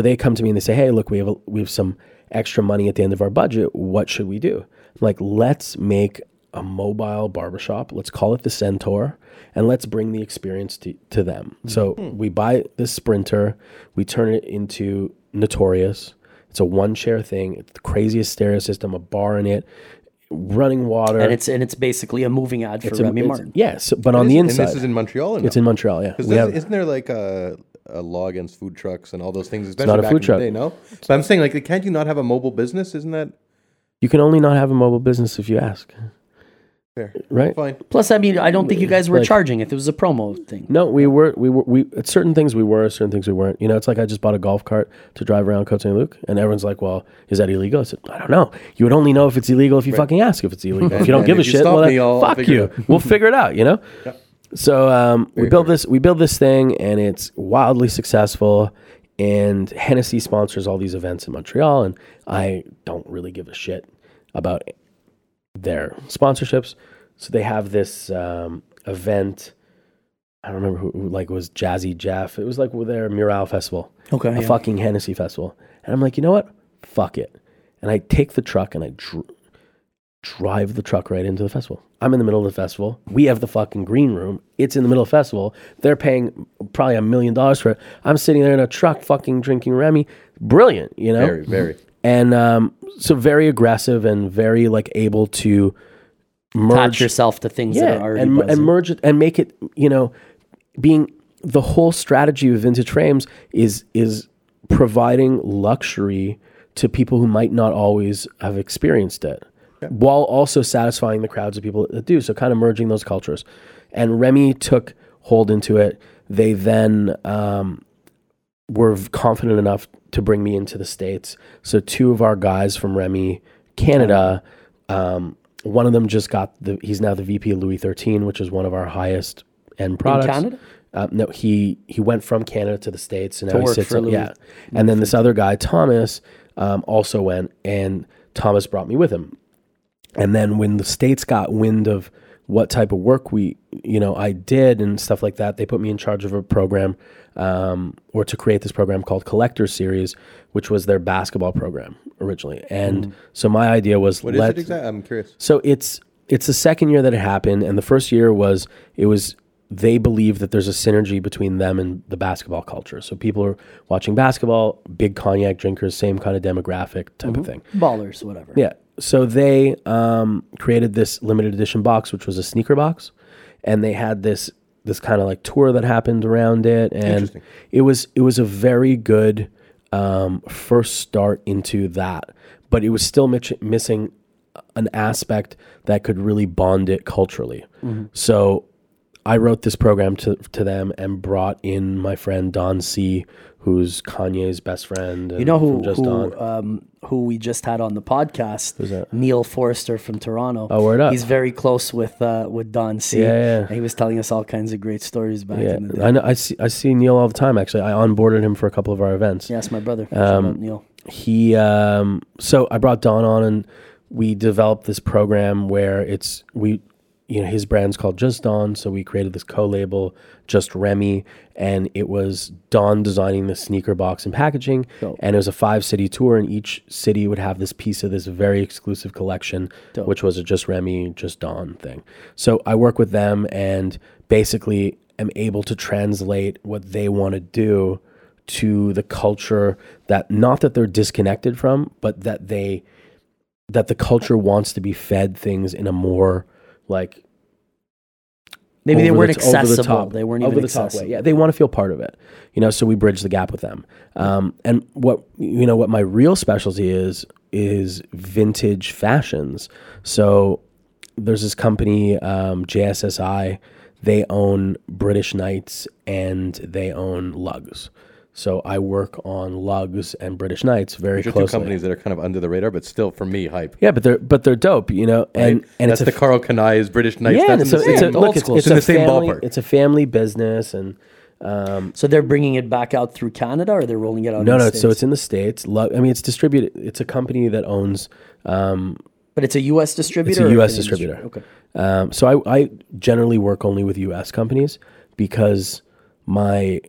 they come to me and they say, hey, look, we have some extra money at the end of our budget. What should we do? I'm like, let's make a mobile barbershop. Let's call it the Centaur, and let's bring the experience to them. Mm-hmm. So we buy this Sprinter. We turn it into Notorious. It's a one-chair thing. It's the craziest stereo system, a bar in it, running water. And it's basically a moving ad for Remy Martin. Yes, but on the inside. And this is in Montreal? It's in Montreal, yeah. Isn't there like a law against food trucks and all those things? Especially it's not a food truck. Day, no? But I'm saying, like, can't you not have a mobile business? Isn't that? You can only not have a mobile business if you ask. Fair. Right? Fine. Plus, I mean, I don't think you guys were like, charging if it was a promo thing. No, we were at certain things we were, certain things we weren't. You know, it's like I just bought a golf cart to drive around Côte St. Luc, and everyone's like, well, is that illegal? I said, I don't know. You would only know if it's illegal if you fucking ask if it's illegal. If you don't give a shit, well, fuck you. We'll figure it out, you know? Yeah. So we build this thing, and it's wildly successful. And Hennessy sponsors all these events in Montreal, and I don't really give a shit about their sponsorships. So they have this event. I don't remember who, like, it was Jazzy Jeff. It was like their Mural Festival. Okay. A fucking Hennessy Festival. And I'm like, you know what? Fuck it. And I take the truck and I drive the truck right into the festival. I'm in the middle of the festival. We have the fucking green room. It's in the middle of the festival. They're paying probably $1 million for it. I'm sitting there in a truck fucking drinking Remy. Brilliant, you know? Very, very. And so very aggressive and very like able to merge. Attach yourself to things that are already and merge it and make it, you know, being the whole strategy of Vintage Frames is providing luxury to people who might not always have experienced it, while also satisfying the crowds of people that do. So kind of merging those cultures. And Remy took hold into it. They then were confident enough to bring me into the States. So two of our guys from Remy Canada, one of them just got he's now the VP of Louis XIII, which is one of our highest end products. In Canada? No, he went from Canada to the States, and now he sits for Louis. Yeah. And then this other guy, Thomas, also went, and Thomas brought me with him. And then when the States got wind of what type of work I did and stuff like that, they put me in charge of a program to create this program called Collector Series, which was their basketball program originally. And so my idea was... What is it exactly? I'm curious. So it's the second year that it happened, and the first year was they believe that there's a synergy between them and the basketball culture. So people are watching basketball, big cognac drinkers, same kind of demographic type of thing. Ballers, whatever. Yeah. So they created this limited edition box, which was a sneaker box, and they had this kind of like tour that happened around it, and it was a very good first start into that, but it was still missing an aspect that could really bond it culturally. Mm-hmm. So I wrote this program to them and brought in my friend Don C, who's Kanye's best friend. And you know who we just had on the podcast? Who's that? Neil Forrester from Toronto. Oh, word up. He's very close with Don C. Yeah, yeah. And he was telling us all kinds of great stories back in the day. I know, I see Neil all the time, actually. I onboarded him for a couple of our events. Yes, my brother. Neil. So I brought Don on and we developed this program where you know, his brand's called Just Don, so we created this co-label, Just Remy, and it was Don designing the sneaker box and packaging, dope. And it was a 5-city tour, and each city would have this piece of this very exclusive collection, dope. Which was a Just Remy, Just Don thing. So I work with them and basically am able to translate what they want to do to the culture that, not that they're disconnected from, but that the culture wants to be fed things in a more... like maybe they weren't accessible. They weren't even accessible. Yeah, they want to feel part of it, you know. So we bridge the gap with them. And what my real specialty is vintage fashions. So there's this company, JSSI. They own British Knights and they own lugs. So I work on lugs and British Knights very closely. They're two companies that are kind of under the radar, but still for me, hype. Yeah, but they're dope, you know. And right. And that's it's the Carl Kanai's British Knights. Yeah, that's it's in the same ballpark. It's a family business, and so they're bringing it back out through Canada, or they're rolling it out. No, States? So it's in the States. I mean, it's distributed. It's a company that owns. But it's a U.S. distributor. It's a U.S. distributor. Okay. So I generally work only with U.S. companies because my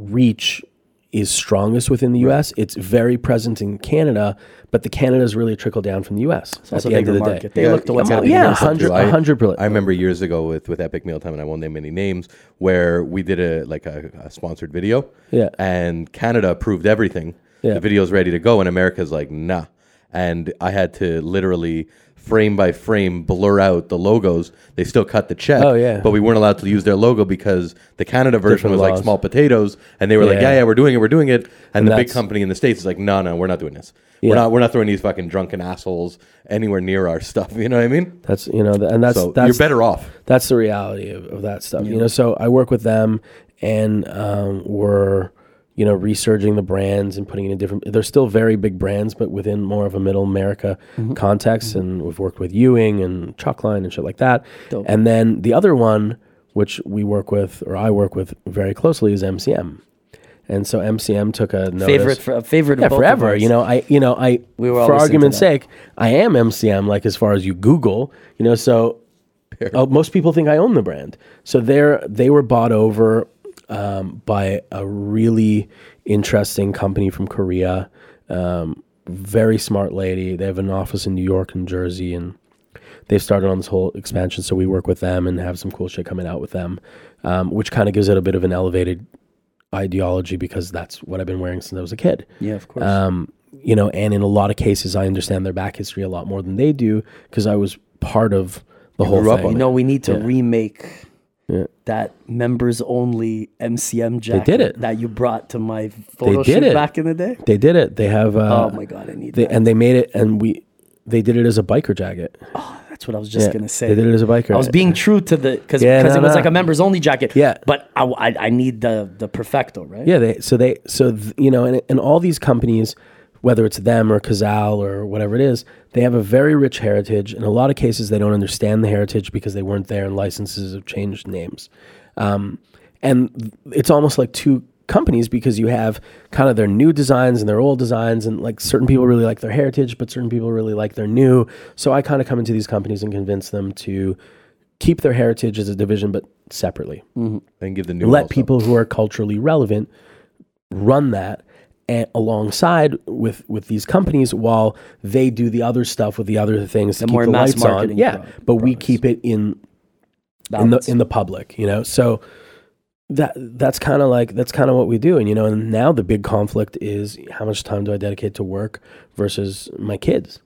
reach is strongest within the U.S. It's very present in Canada, but the Canada's really trickled down from the U.S. So at the end of the market. Day. They look to what's happening. Yeah, 100%. I remember years ago with Epic Mealtime, and I won't name any names, where we did a sponsored video, and Canada approved everything. Yeah. The video's ready to go, and America's like, nah. And I had to literally... frame by frame, blur out the logos. They still cut the check, but we weren't allowed to use their logo because the Canada version was like small potatoes, and they were like, yeah, we're doing it. And the big company in the States is like, no, we're not doing this. Yeah. We're not throwing these fucking drunken assholes anywhere near our stuff. You know what I mean? That's you're better off. That's the reality of that stuff. Yeah. You know, so I work with them, and we're resurging the brands and putting in a different... They're still very big brands, but within more of a middle America context. Mm-hmm. And we've worked with Ewing and Chalk Line and shit like that. Dope. And then the other one, which I work with very closely, is MCM. And so MCM took a notice. Favorite of both forever. Of we were, for argument's sake, I am MCM, as far as you Google, so most people think I own the brand. So they were bought over... by a really interesting company from Korea, very smart lady. They have an office in New York and Jersey, and they've started on this whole expansion. So we work with them and have some cool shit coming out with them, which kind of gives it a bit of an elevated ideology because that's what I've been wearing since I was a kid. Yeah, of course. And in a lot of cases, I understand their back history a lot more than they do because I was part of the whole thing. We need to remake. Yeah. That members only MCM jacket that you brought to my photo shoot back in the day. They did it. They have oh my god, I need that. And they made it, and they did it as a biker jacket. Oh, that's what I was just gonna say. They did it as a biker. I was being true to the because it was like a members only jacket. Yeah, but I need the perfecto, right? Yeah. And all these companies, whether it's them or Cazal or whatever it is, they have a very rich heritage. In a lot of cases, they don't understand the heritage because they weren't there and licenses have changed names. And it's almost like two companies because you have kind of their new designs and their old designs, and certain people really like their heritage, but certain people really like their new. So I kind of come into these companies and convince them to keep their heritage as a division, but separately. Mm-hmm. And give the new. Let people who are culturally relevant run that. And alongside with these companies, while they do the other stuff with the other things to keep the lights on, but we keep it in the public, So that's kind of what we do, And now the big conflict is how much time do I dedicate to work versus my kids,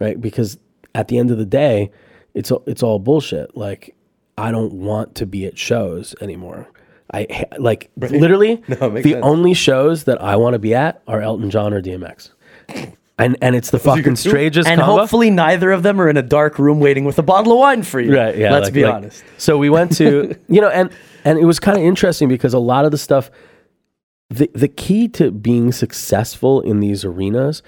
right? Because at the end of the day, it's all bullshit. I don't want to be at shows anymore. I literally the only shows that I want to be at are Elton John or DMX. And it's the fucking strangest combo. And hopefully neither of them are in a dark room waiting with a bottle of wine for you. Right, yeah. Let's be honest. So we went to, you know, and it was kind of interesting because a lot of the stuff, the key to being successful in these arenas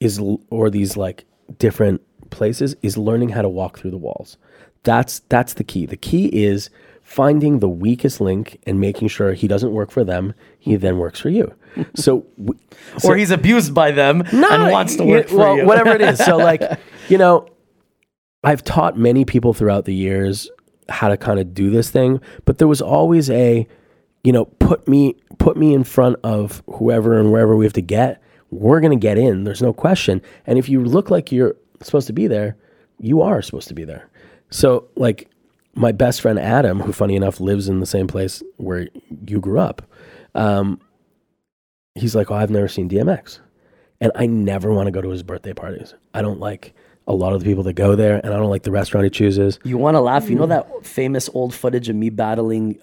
is, or these like different places, is learning how to walk through the walls. That's the key. The key is finding the weakest link and making sure he doesn't work for them, he then works for you. So or he's abused by them and wants to work for you. Whatever it is. So like, you know, I've taught many people throughout the years how to kind of do this thing, but there was always a, you know, put me in front of whoever and wherever we have to get, we're going to get in. There's no question. And if you look like you're supposed to be there, you are supposed to be there. So like, my best friend Adam, who funny enough lives in the same place where you grew up, he's like, oh, I've never seen DMX. And I never want to go to his birthday parties. I don't like a lot of the people that go there, and I don't like the restaurant he chooses. You want to laugh. You know that famous old footage of me battling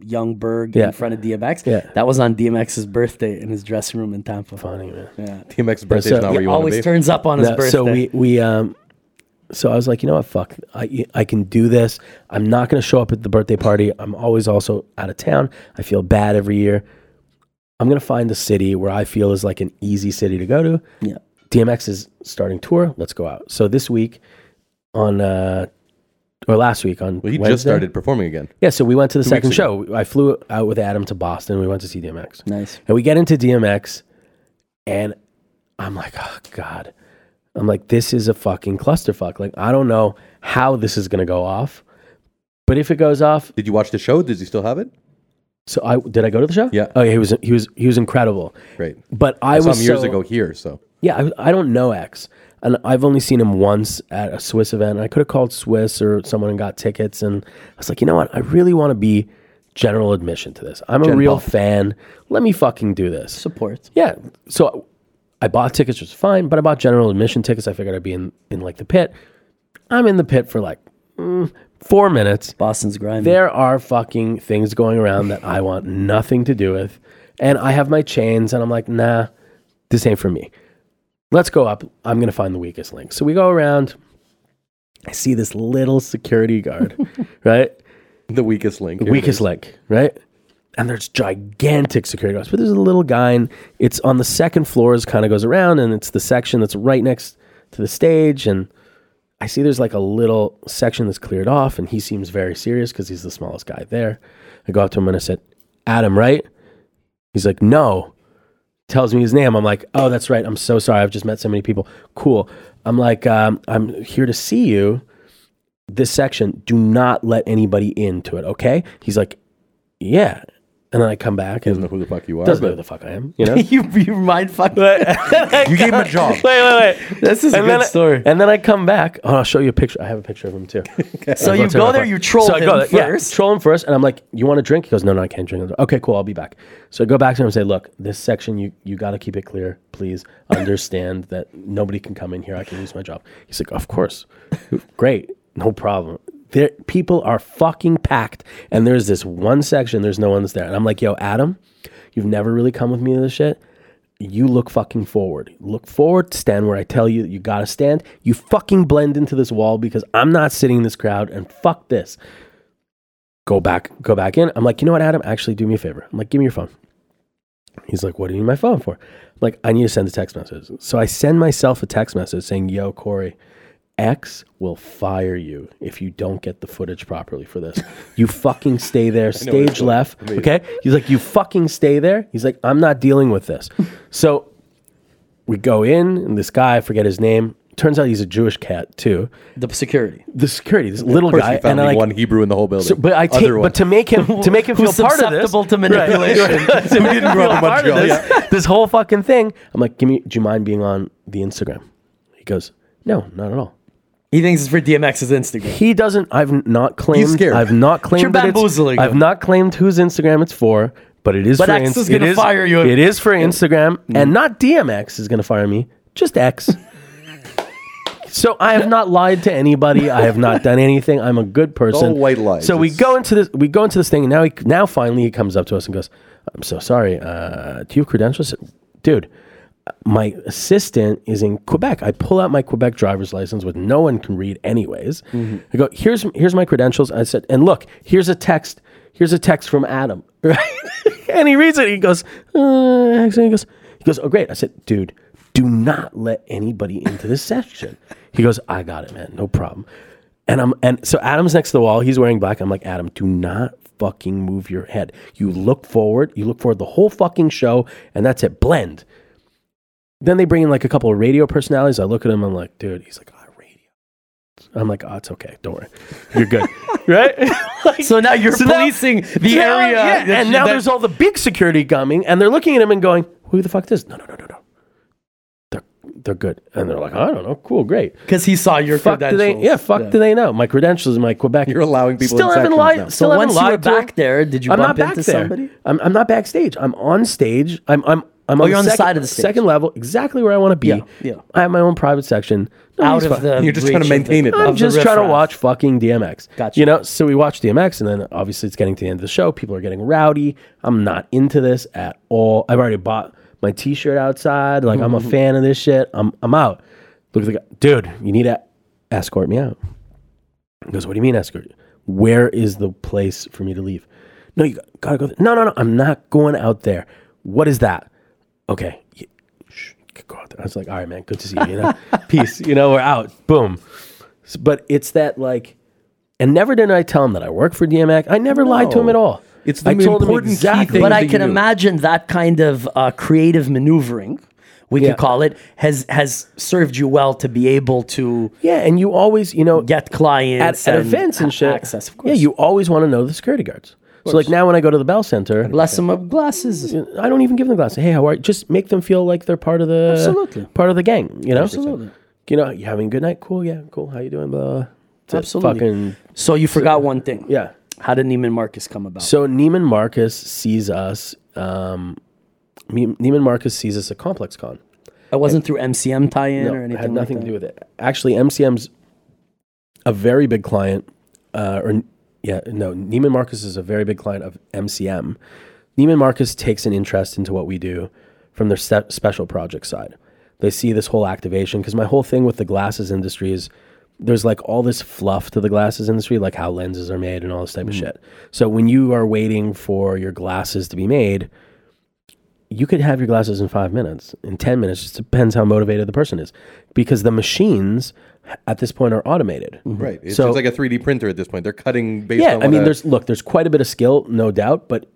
Young Berg in front of DMX? Yeah. That was on DMX's birthday in his dressing room in Tampa. Funny, man. Yeah. DMX's birthday is not where you want to be. He always turns up on his birthday. So So I was like, you know what, fuck, I can do this. I'm not going to show up at the birthday party. I'm always also out of town. I feel bad every year. I'm going to find the city where I feel is like an easy city to go to. Yeah. DMX is starting tour. Let's go out. So this week on, or last week on Wednesday. Well, he just started performing again. Yeah, so we went to the second show. I flew out with Adam to Boston. We went to see DMX. Nice. And we get into DMX, and I'm like, oh, God. I'm like, this is a fucking clusterfuck. Like, I don't know how this is going to go off, but if it goes off... Did you watch the show? Does he still have it? So did I go to the show? Yeah. Oh yeah, he was incredible. Great. But I was years ago here, so. Yeah, I don't know X. And I've only seen him once at a Swiss event. And I could have called Swiss or someone and got tickets, and I was like, you know what? I really want to be general admission to this. I'm a real fan. Let me fucking do this. Support. Yeah. So I bought tickets, which was fine, but I bought general admission tickets. I figured I'd be in like the pit. I'm in the pit for like 4 minutes. Boston's grimy. There are fucking things going around that I want nothing to do with. And I have my chains and I'm like, nah, this ain't for me. Let's go up. I'm going to find the weakest link. So we go around. I see this little security guard, right? The weakest link. The weakest link, right? And there's gigantic security guards, but there's a little guy, and it's on the second floor as kind of goes around, and it's the section that's right next to the stage, and I see there's like a little section that's cleared off, and he seems very serious because he's the smallest guy there. I go up to him and I said, Adam, right? He's like, no. Tells me his name. I'm like, oh, that's right. I'm so sorry. I've just met so many people. Cool. I'm like, I'm here to see you. This section, do not let anybody into it, okay? He's like, yeah. And then I come back and doesn't know who the fuck you are. Doesn't know who the fuck I am. You know, you mind fucking. You gave him a job. Wait. This is a good story. And then I come back. Oh, I'll show you a picture. I have a picture of him too. Okay. So you go there, you troll him first. Yeah, troll him first, and I'm like, "You want a drink?" He goes, "No, I can't drink." Okay, cool. I'll be back. So I go back to him and say, "Look, this section, you got to keep it clear. Please understand that nobody can come in here. I can lose my job." He's like, "Of course, great, no problem." There, people are fucking packed, and there's this one section, there's no one's there. And I'm like, yo, Adam, you've never really come with me to this shit. You look fucking forward. Look forward, stand where I tell you, you gotta stand. You fucking blend into this wall because I'm not sitting in this crowd, and fuck this. Go back in. I'm like, you know what, Adam, actually do me a favor. I'm like, give me your phone. He's like, what do you need my phone for? I'm like, I need to send a text message. So I send myself a text message saying, yo, Corey, X will fire you if you don't get the footage properly for this. You fucking stay there, stage left, okay? He's like, you fucking stay there? He's like, I'm not dealing with this. So we go in, and this guy, I forget his name, turns out he's a Jewish cat, too. The security, this little guy. He found one Hebrew in the whole building. So, but to make him feel part of this. Susceptible to manipulation. To make him feel part of this whole fucking thing. I'm like, do you mind being on the Instagram? He goes, no, not at all. He thinks it's for DMX's Instagram. He doesn't. I've not claimed. He's scared. I've not claimed. You're bamboozling. I've not claimed whose Instagram it's for, but it is. But for X is going to fire you. It is for Instagram, and not DMX is going to fire me. Just X. So I have not lied to anybody. I have not done anything. I'm a good person. All white lies. So we go into this. We go into this thing, and now finally he comes up to us and goes, "I'm so sorry. Do you have credentials, dude? my assistant is in Quebec. I pull out my Quebec driver's license, which no one can read anyways. Mm-hmm. I go, here's my credentials. I said, and look, here's a text from Adam. Right? And he reads it. He goes, oh, great. I said, dude, do not let anybody into this section. He goes, I got it, man. No problem. And so Adam's next to the wall. He's wearing black. I'm like, Adam, do not fucking move your head. You look forward. You look forward the whole fucking show, and that's it. Blend. Then they bring in like a couple of radio personalities. I look at him. I'm like, dude. He's like, radio. I'm like, oh, it's okay. Don't worry. You're good. Right? Like, so now you're policing the area. Yeah. And now there's all the big security coming, and they're looking at him and going, who the fuck is this? No. They're good. And they're like, I don't know. Cool. Great. Because he saw your credentials. Do they know? My credentials and my Quebec. You're allowing people still in sections now. So once you were back there, did you bump into somebody? I'm not backstage. I'm on stage. You're on the side of the stage. Second level, exactly where I want to be. Yeah. I have my own private section. You're just trying to maintain it. I'm just trying to watch fucking DMX. Gotcha. You know, so we watch DMX, and then obviously it's getting to the end of the show. People are getting rowdy. I'm not into this at all. I've already bought my T-shirt outside. Like, I'm a fan of this shit. I'm out. Look at the guy. Dude, you need to escort me out. He goes, what do you mean escort you? Where is the place for me to leave? No, you gotta go there. No. I'm not going out there. What is that? Okay. Yeah. Shh, go out there. I was like, all right, man, good to see you. You know, peace. You know, we're out. Boom. But it's that, like, and never did I tell him that I work for DMX. I never lied to him at all. It's the important exactly thing. But I can imagine that kind of creative maneuvering, we could call it, has served you well to be able to. Yeah, and you always, you know, get clients at events and shit. Access, of course. Yeah, you always want to know the security guards. So like now when I go to the Bell Center, bless them up glasses. I don't even give them glasses. Hey, how are you? Just make them feel like they're part of the gang. You know, absolutely. You know, you having a good night? Cool, yeah, cool. How you doing? Blah. Absolutely. So you forgot one thing. Yeah. How did Neiman Marcus come about? So Neiman Marcus sees us. Neiman Marcus sees us at Complex Con. It wasn't through MCM tie-in or anything. It had nothing to do with it. Actually, MCM's a very big client. Neiman Marcus is a very big client of MCM. Neiman Marcus takes an interest into what we do from their special project side. They see this whole activation because my whole thing with the glasses industry is. There's like all this fluff to the glasses industry, like how lenses are made and all this type of shit. So when you are waiting for your glasses to be made, you could have your glasses in 5 minutes, in 10 minutes. It just depends how motivated the person is, because the machines at this point are automated. Right. It's just like a 3D printer at this point. They're cutting based on. Yeah, I mean, there's quite a bit of skill, no doubt, but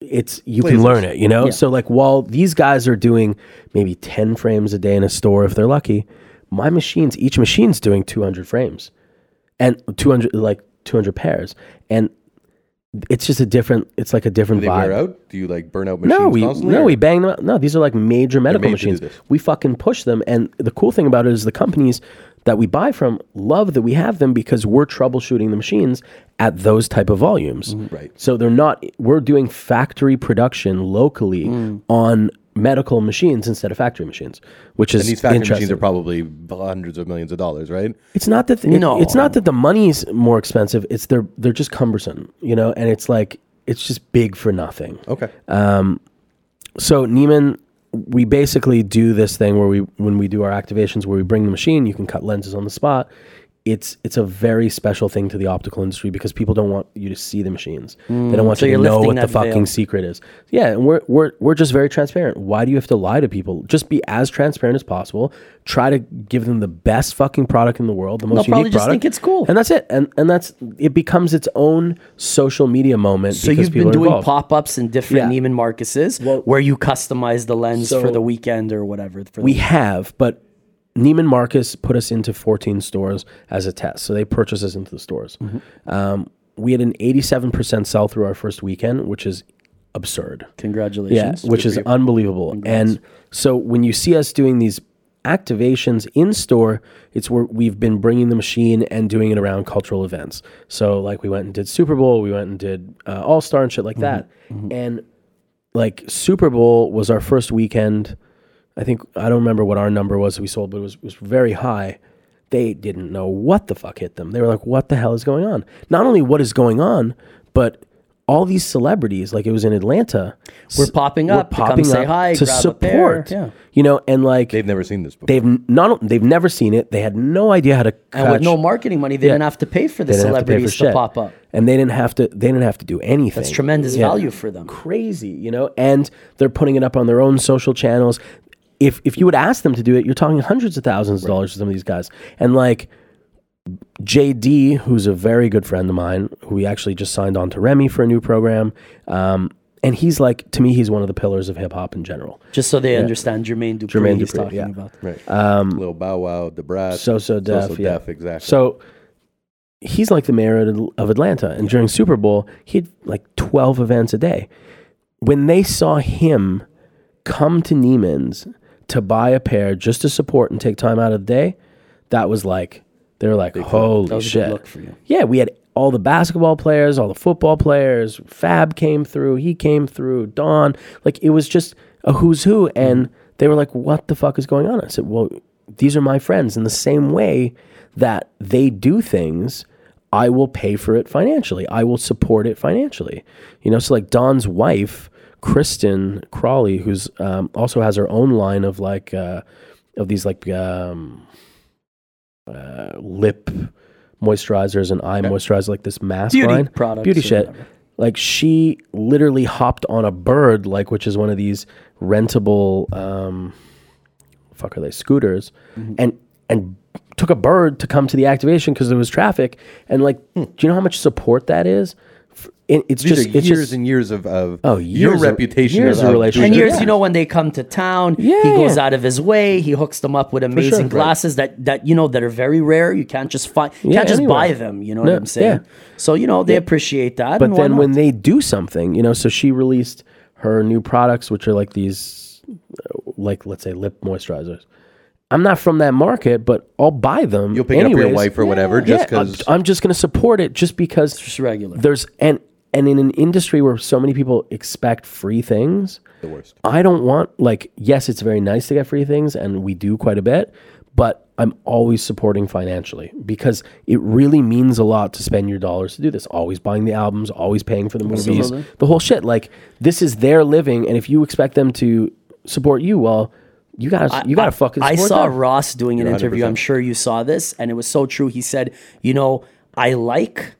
you can learn it, you know. Yeah. So like while these guys are doing maybe 10 frames a day in a store if they're lucky. My machines, each machine's doing 200 frames and 200 pairs. And it's just a different vibe. Do they wear out? Do you like burn out machines constantly? We bang them out. No, these are like major medical machines. We fucking push them. And the cool thing about it is the companies that we buy from love that we have them because we're troubleshooting the machines at those type of volumes. Right. So we're doing factory production locally on medical machines instead of factory machines, which is interesting. And these factory machines are probably hundreds of millions of dollars, right? It's not that it's not that the money's more expensive. It's they're just cumbersome, you know. And it's like it's just big for nothing. Okay. So Neiman, we basically do this thing where when we do our activations, where we bring the machine, you can cut lenses on the spot. It's a very special thing to the optical industry because people don't want you to see the machines. They don't want you to know what the fucking secret is. Yeah, and we're just very transparent. Why do you have to lie to people? Just be as transparent as possible. Try to give them the best fucking product in the world, the most unique product. They'll probably just think it's cool. And that's it. And that's it becomes its own social media moment. So you've been doing pop-ups in different Neiman Marcuses where you customize the lens for the weekend or whatever. We have, but Neiman Marcus put us into 14 stores as a test. So they purchased us into the stores. Mm-hmm. We had an 87% sell through our first weekend, which is absurd. Congratulations. Yeah, which is unbelievable. Congrats. And so when you see us doing these activations in store, it's where we've been bringing the machine and doing it around cultural events. So like we went and did Super Bowl, we went and did All-Star and shit like that. Mm-hmm. And like Super Bowl was our first weekend. I think, I don't remember what our number was that we sold, but it was very high. They didn't know what the fuck hit them. They were like, what the hell is going on? Not only what is going on, but all these celebrities, like it was in Atlanta, were popping up to come say hi, to support. Yeah. You know, and like they've never seen this before. They've never seen it. They had no idea how to catch. And with no marketing money, they didn't have to pay for the celebrities to pop up. And they didn't have to do anything. That's tremendous value for them. Crazy, you know, and they're putting it up on their own social channels. If you would ask them to do it, you're talking hundreds of thousands of dollars for some of these guys. And like JD, who's a very good friend of mine, who we actually just signed on to Remy for a new program, and he's like, to me, he's one of the pillars of hip hop in general. Just so they understand, Jermaine Dupri he's talking about. Right. Lil Bow Wow, The Brat, So-So Def, exactly. So he's like the mayor of Atlanta, and during Super Bowl, he had like 12 events a day. When they saw him come to Neiman's to buy a pair just to support and take time out of the day, that was like. They were like, holy shit. Yeah, we had all the basketball players, all the football players. Fab came through. He came through. Don. Like, it was just a who's who. And they were like, what the fuck is going on? I said, well, these are my friends. In the same way that they do things, I will pay for it financially. I will support it financially. You know, so like Don's wife, Kristen Crawley, who's also has her own line of like, of these like... lip moisturizers and eye moisturizers, like this mask beauty line, products, beauty shit. Whatever. Like she literally hopped on a bird, like which is one of these rentable, fuck are they scooters, and took a bird to come to the activation because there was traffic. And like, do you know how much support that is? It's years and years of reputation, you know, when they come to town, he goes out of his way, he hooks them up with amazing glasses that you know that are very rare. You can't just find, buy them. You know what I'm saying? Yeah. So you know they appreciate that. But then when they do something, you know, so she released her new products, which are like these, like let's say lip moisturizers. I'm not from that market, but I'll buy them. You'll pick it up your wife or whatever, just because I'm just going to support it, just because it's just regular. And in an industry where so many people expect free things, the worst. I don't want, like, yes, it's very nice to get free things, and we do quite a bit, but I'm always supporting financially because it really means a lot to spend your dollars to do this. Always buying the albums, always paying for the movies, the whole shit. Like, this is their living, and if you expect them to support you, well... You gotta fucking support. I saw them. Ross doing an interview. 100%. I'm sure you saw this, and it was so true. He said, "You know, I like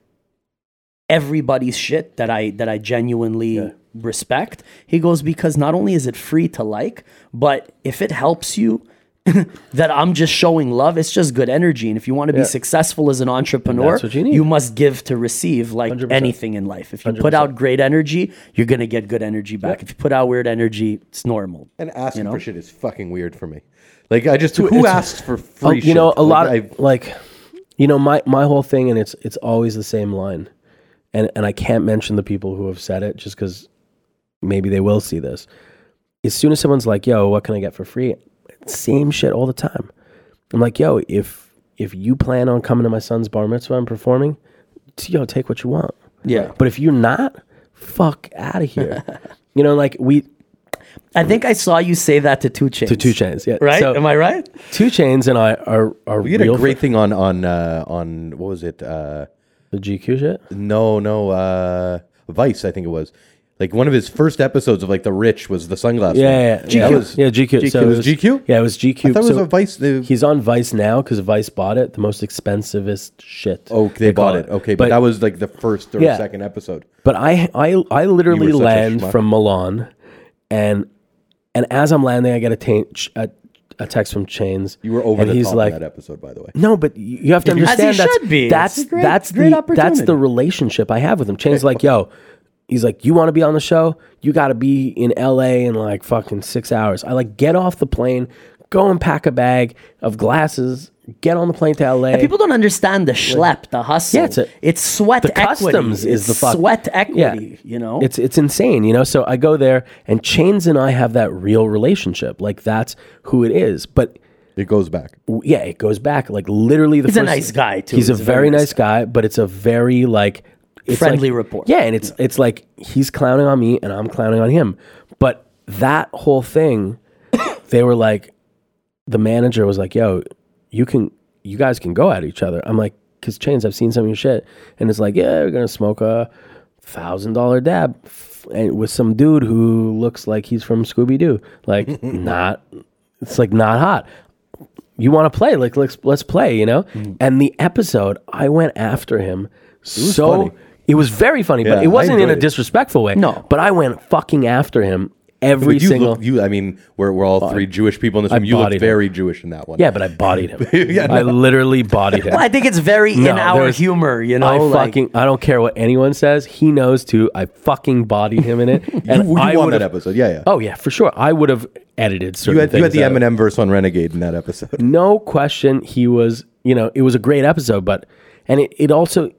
everybody's shit that I genuinely respect." He goes, "Because not only is it free to like, but if it helps you." That I'm just showing love. It's just good energy. And if you want to be successful as an entrepreneur, you must give to receive, like 100%. Anything in life. If you 100%. Put out great energy, you're going to get good energy back. If you put out weird energy, it's normal. And asking for shit is fucking weird for me. Like, I just, who asks for free shit? You know, a lot of, like, you know, my whole thing, and it's always the same line. And I can't mention the people who have said it just because maybe they will see this. As soon as someone's like, yo, what can I get for free? Same shit all the time. I'm like, yo, if you plan on coming to my son's bar mitzvah and performing, take what you want. Yeah. But if you're not, fuck out of here. You know, like I think I saw you say that to 2 Chainz. To 2 Chainz, yeah. Right? So, am I right? 2 Chainz and I are we had a great thing on what was it? The GQ shit? No, Vice, I think it was. Like one of his first episodes of like The Rich was the sunglasses. Yeah. GQ. So it was GQ? Yeah, it was GQ. I thought it was a Vice. He's on Vice now because Vice bought it, the most expensivest shit. Oh, they bought it. Okay, but that was like the first or second episode. But I literally land from Milan, and as I'm landing, I get a text from Chainz. You were over the top like, in that episode, by the way. No, but you have to understand that's the relationship I have with him. Chainz like, yo. He's like, you want to be on the show? You got to be in LA in like fucking 6 hours. I like get off the plane, go and pack a bag of glasses, get on the plane to LA. And people don't understand the schlep, the hustle. Yeah, it's sweat the equity. Customs is the fuck. Sweat equity, you know? It's insane, you know? So I go there and Chainz and I have that real relationship. Like that's who it is. But it goes back. Yeah, it goes back. Like literally the first... He's a nice guy too. He's a very nice guy, but it's a very like... It's friendly like, rapport. Yeah, and it's like he's clowning on me and I'm clowning on him. But that whole thing, they were like, the manager was like, yo, you guys can go at each other. I'm like, because Chainz, I've seen some of your shit. And it's like, yeah, we're going to smoke a $1,000 dab and with some dude who looks like he's from Scooby-Doo. Like, not hot. You want to play? Like, let's play, you know? Mm. And the episode, I went after him. It was funny. It was very funny, but it wasn't in a disrespectful way. No. But I went fucking after him. We're all three Jewish people in this room. You looked very Jewish in that one. Yeah, but I bodied him. I literally bodied him. Well, I think it's very in our humor, you know? I don't care what anyone says. He knows too. I fucking bodied him in it. And you won that episode. Yeah, yeah. Oh, yeah, for sure. I would have edited certain things. You had the Eminem verse on Renegade in that episode. No question. He was, it was a great episode, and it also,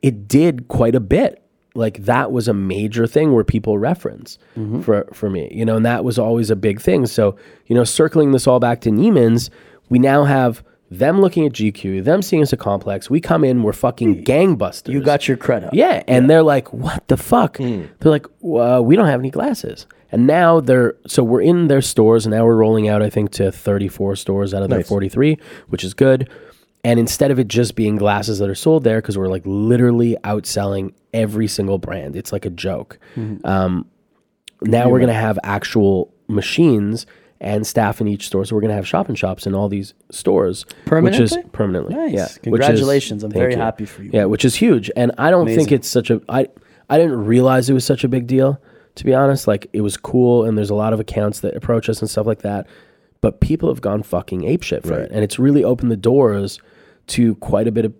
it did quite a bit. Like, that was a major thing where people reference for me, and that was always a big thing. So, circling this all back to Neiman's, we now have them looking at GQ, them seeing us a complex. We come in, we're fucking gangbusters. You got your credit. Yeah, and they're like, what the fuck? Mm. They're like, we don't have any glasses. And now we're in their stores, and now we're rolling out, I think, to 34 stores out of their 43, which is good. And instead of it just being glasses that are sold there, because we're like literally outselling every single brand, it's like a joke. Mm-hmm. Now we're going to have actual machines and staff in each store. So we're going to have shop and shops in all these stores. Permanently? Permanently. Nice. Yeah. Congratulations. I'm very happy for you. Yeah, which is huge. And I don't think it's such a... I didn't realize it was such a big deal, to be honest. Like, it was cool, and there's a lot of accounts that approach us and stuff like that. But people have gone fucking apeshit for it. And it's really opened the doors to quite a bit of,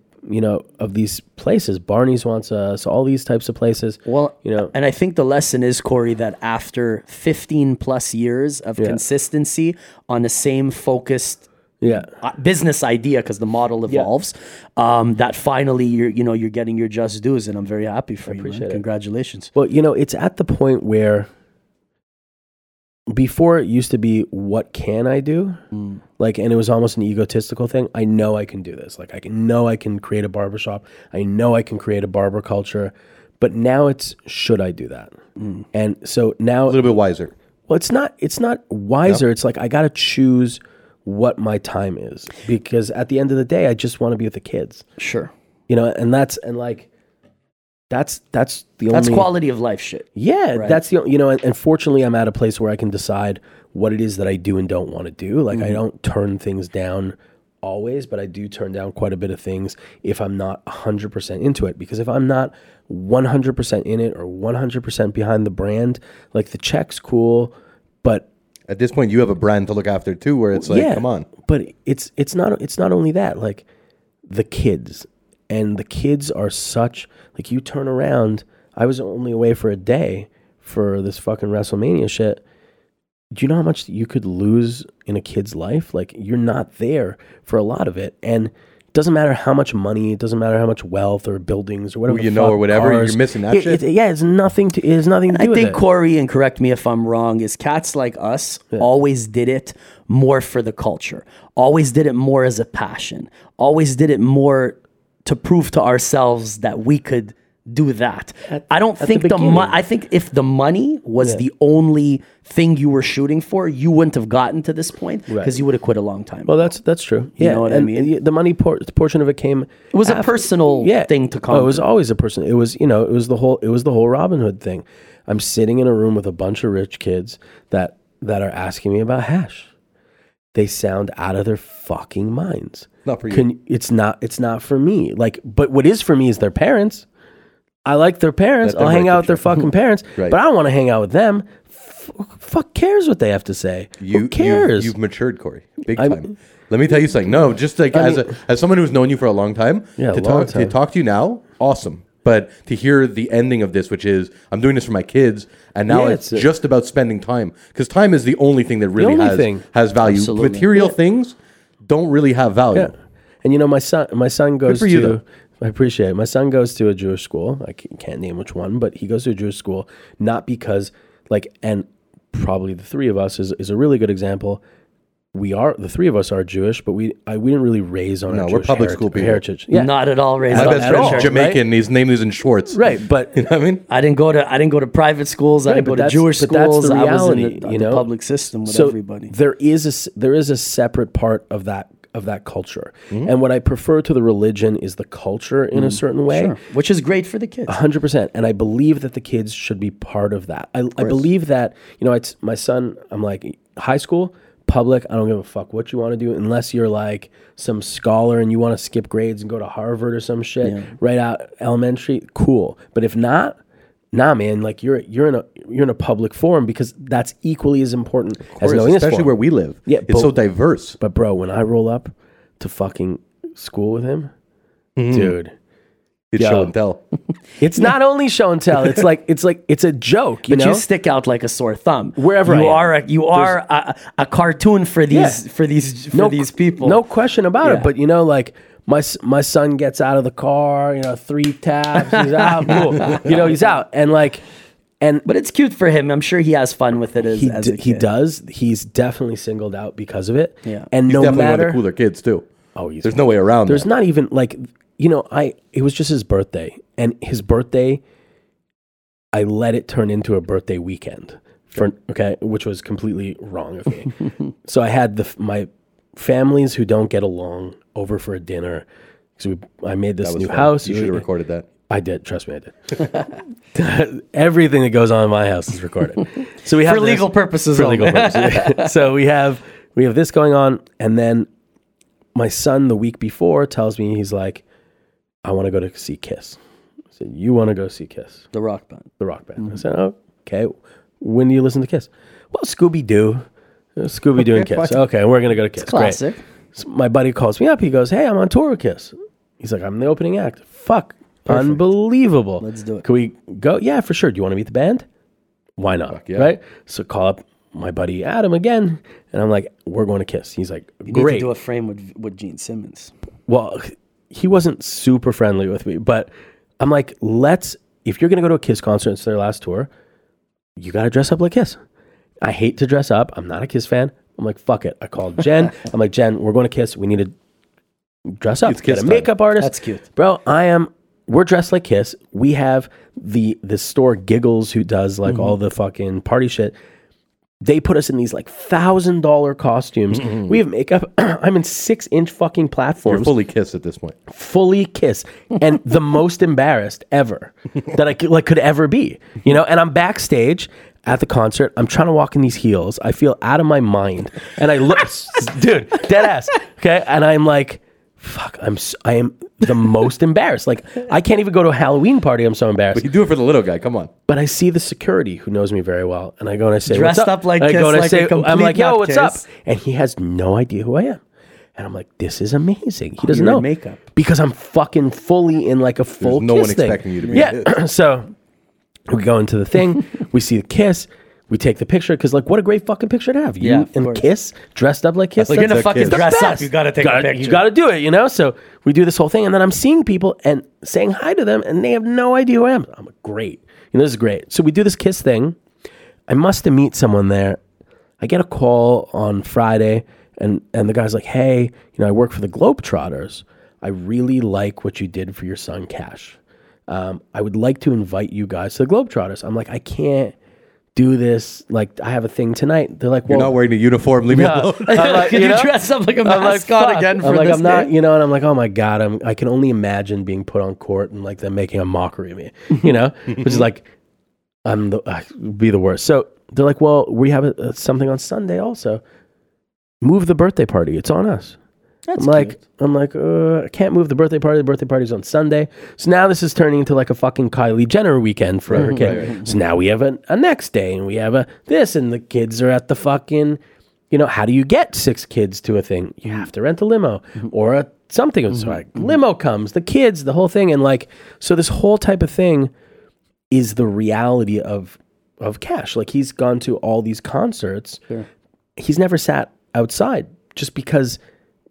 of these places. Barney's wants us, all these types of places. Well, and I think the lesson is, Corey, that after 15 plus years of consistency on the same focused business idea, because the model evolves, that finally you're getting your just dues. And I'm very happy for you, man. Congratulations. Well, it's at the point where, before, it used to be, what can I do? Mm. Like, and it was almost an egotistical thing. I know I can do this. Like, I can create a barbershop. I know I can create a barber culture. But now it's, should I do that? Mm. And so now... a little bit wiser. Well, it's not wiser. No. It's like, I got to choose what my time is. Because at the end of the day, I just want to be with the kids. Sure. And that's... and like... That's the only... that's quality of life shit. Yeah, right? That's the... and fortunately, I'm at a place where I can decide what it is that I do and don't want to do. Like, I don't turn things down always, but I do turn down quite a bit of things if I'm not 100% into it. Because if I'm not 100% in it or 100% behind the brand, like, the check's cool, but... at this point, you have a brand to look after, too, where it's like, come on. But it's not only that. Like, the kids... and the kids are such... like, you turn around... I was only away for a day for this fucking WrestleMania shit. Do you know how much you could lose in a kid's life? Like, you're not there for a lot of it. And it doesn't matter how much money, it doesn't matter how much wealth or buildings or whatever. Or whatever, cars, you're missing that shit. It's nothing to... it's nothing to do with it. I think, Corey, and correct me if I'm wrong, is cats like us always did it more for the culture. Always did it more as a passion. Always did it more... to prove to ourselves that we could do that. I think if the money was the only thing you were shooting for, you wouldn't have gotten to this point, because you would have quit a long time ago. Well, that's true. You know what I mean? And the money portion of it came... it was a personal thing to conquer. Oh, it was always a person. It was, it was the whole Robin Hood thing. I'm sitting in a room with a bunch of rich kids that are asking me about hash. They sound out of their fucking minds. Not for you. It's not for me. Like, but what is for me is their parents. I like their parents. I'll hang out with their fucking parents, but I don't want to hang out with them. Fuck cares what they have to say. Who cares? You've matured, Corey, big time. Let me tell you something. No, just like as someone who's known you for a long time, to talk to you now, awesome. But to hear the ending of this, which is, I'm doing this for my kids, and now it's just about spending time, because time is the only thing that really has value. Absolutely. Material things don't really have value. Yeah. And my son goes to... though. I appreciate it. My son goes to a Jewish school. I can't name which one, but he goes to a Jewish school, not because, like, and probably the three of us is a really good example. The three of us are Jewish, but we didn't really raise on our Jewish public school people. Heritage. Yeah. Not at all raised on that at all. My best friend's Jamaican. Right? His name is in Schwartz. Right, but you know what I mean? I didn't go to private schools. Right, I didn't go to Jewish schools. I was in the public system with everybody. There is a separate part of that of that culture. Mm-hmm. And what I prefer to the religion is the culture in a certain way. Sure. Which is great for the kids. 100%. And I believe that the kids should be part of that. I believe that, you know, it's my son, I'm like, high school, public, I don't give a fuck what you want to do unless you're like some scholar and you want to skip grades and go to Harvard or some shit right out elementary, cool. But if not, nah, man, like you're in a public forum because that's equally as important as knowing this forum. Especially where we live. Yeah, it's so diverse. But bro, when I roll up to fucking school with him, dude, it's show and tell. It's not only show and tell. It's like it's a joke. You know? You stick out like a sore thumb wherever you are. You are a cartoon for these for these people. No question about it. But you know, like. My son gets out of the car, you know, 3 taps, he's out, cool. You know, he's out. And like, but it's cute for him. I'm sure he has fun with it as a kid. He does. He's definitely singled out because of it. Yeah. And he's definitely one of the cooler kids too. Oh, there's no way around that. There's not even like, you know, it was just his birthday and his birthday, I let it turn into a birthday weekend which was completely wrong of me. So I had my families who don't get along over for a dinner because I made this new house. You should have recorded that. I did. Trust me, I did. Everything that goes on in my house is recorded. So we have for legal purposes. So we have this going on, and then my son the week before tells me he's like, "I want to go to see Kiss." I said, "You want to go see Kiss?" The rock band. Mm-hmm. I said, "Oh, okay. When do you listen to Kiss?" Well, Scooby-Doo and Kiss. Okay, we're going to go to Kiss. It's classic. Great. So my buddy calls me up. He goes, hey, I'm on tour with Kiss. He's like, I'm the opening act. Fuck. Perfect. Unbelievable. Let's do it. Can we go? Yeah, for sure. Do you want to meet the band? Why not? Fuck yeah. Right? So call up my buddy Adam again, and I'm like, we're going to Kiss. He's like, great. You need to do a frame with Gene Simmons. Well, he wasn't super friendly with me, but I'm like, if you're going to go to a Kiss concert, it's their last tour, you got to dress up like Kiss. I hate to dress up. I'm not a Kiss fan. I'm like, fuck it. I called Jen. I'm like, Jen, we're going to Kiss. We need to dress up. Get a makeup artist. That's cute. Bro, we're dressed like Kiss. We have the store Giggles who does like all the fucking party shit. They put us in these like $1,000 costumes. Mm-hmm. We have makeup. I'm in 6-inch fucking platforms. You're fully Kiss at this point. Fully Kiss. And the most embarrassed ever that I could ever be. You know, and I'm backstage at the concert. I'm trying to walk in these heels. I feel out of my mind. And I look, dude, dead ass. Okay. And I'm like, fuck, I am the most embarrassed. Like, I can't even go to a Halloween party. I'm so embarrassed. But you do it for the little guy. Come on. But I see the security who knows me very well. And I go and I say, dressed up like Kiss. I'm like, yo, what's up? And he has no idea who I am. And I'm like, this is amazing. He doesn't know. Makeup. Because I'm fucking fully in like a full Kiss thing. There's no one expecting you to be. Yeah. So we go into the thing, we see the Kiss, we take the picture, because like, what a great fucking picture to have. You and Kiss, dressed up like Kiss. Like, you're going to fucking dress up. You got to take a picture. You got to do it, you know? So we do this whole thing, and then I'm seeing people and saying hi to them, and they have no idea who I am. I'm like, great. You know, this is great. So we do this Kiss thing. I must have met someone there. I get a call on Friday, and the guy's like, hey, you know, I work for the Globetrotters. I really like what you did for your son, Cash. I would like to invite you guys to the Globetrotters. I'm like, I can't do this. Like, I have a thing tonight. They're like, well, you're not wearing a uniform. Leave me alone. Like, can you dress up like a mascot again for this? I'm not, you know, and I'm like, oh my God, I can only imagine being put on court and like them making a mockery of me, you know, which is like, I would be the worst. So they're like, well, we have something on Sunday also. Move the birthday party. It's on us. That's I'm like, I can't move the birthday party. The birthday party's on Sunday. So now this is turning into like a fucking Kylie Jenner weekend for her kid. Right. So now we have a next day and we have this and the kids are at the fucking, you know, how do you get 6 kids to a thing? You have to rent a limo or something. It's like limo comes, the kids, the whole thing. And like, so this whole type of thing is the reality of Cash. Like he's gone to all these concerts. Sure. He's never sat outside just because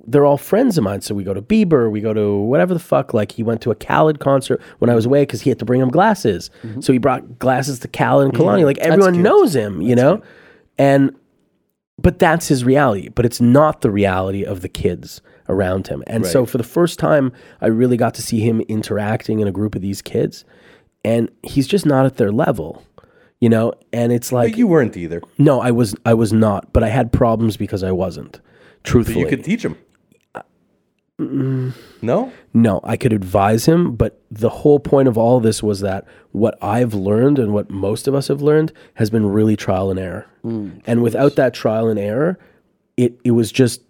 they're all friends of mine. So we go to Bieber, we go to whatever the fuck. Like he went to a Khaled concert when I was away because he had to bring him glasses. Mm-hmm. So he brought glasses to Khaled and Kalani. Like everyone knows him, you know? Cute. But that's his reality. But it's not the reality of the kids around him. And so for the first time, I really got to see him interacting in a group of these kids. And he's just not at their level, you know? And it's like... But you weren't either. No, I was not. But I had problems because I wasn't, truthfully. But you could teach him. Mm-mm. No? No, I could advise him, but the whole point of all this was that what I've learned and what most of us have learned has been really trial and error. And without that trial and error, it was just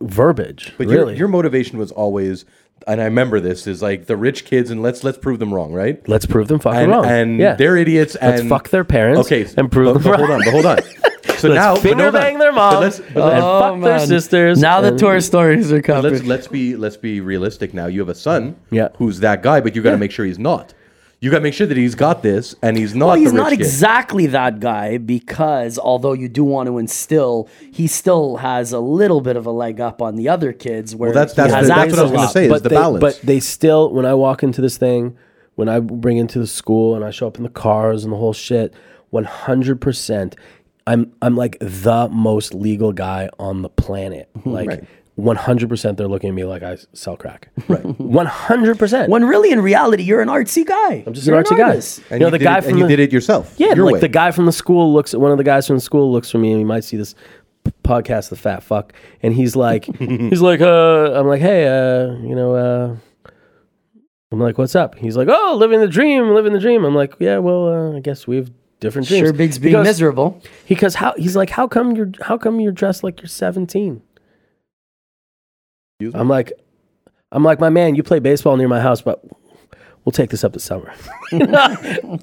verbiage. But really, your motivation was always, and I remember this, is like the rich kids and let's prove them wrong, right? Let's prove them fucking wrong. And they're idiots. Let's fuck their parents and prove them wrong. Hold on. So let's now finger bang their mom and fuck their sisters. Now the tour stories are coming. Let's be realistic now. You have a son who's that guy, but you got to make sure he's not. You got to make sure that he's got this and he's not the rich kid. Well, he's not exactly that guy because although you do want to instill, he still has a little bit of a leg up on the other kids. Well, that's what I was going to say is the balance. But they still, when I walk into this thing, when I bring into the school and I show up in the cars and the whole shit, 100%. I'm like the most legal guy on the planet. Like 100% they're looking at me like I sell crack. Right. 100%. When really in reality you're an artsy guy. I'm just an artsy guy. And you know the guy you did it yourself. Yeah, like the guy from the school looks at one of the guys from the school looks for me and you might see this podcast The Fat Fuck and he's like I'm like, "Hey, I'm like, "What's up?" He's like, "Oh, living the dream, living the dream." I'm like, "Yeah, well, I guess we've different dreams." Sure, Big's being miserable. Because he's like, how come you're dressed like you're 17? I'm like, my man, you play baseball near my house, but we'll take this up this summer.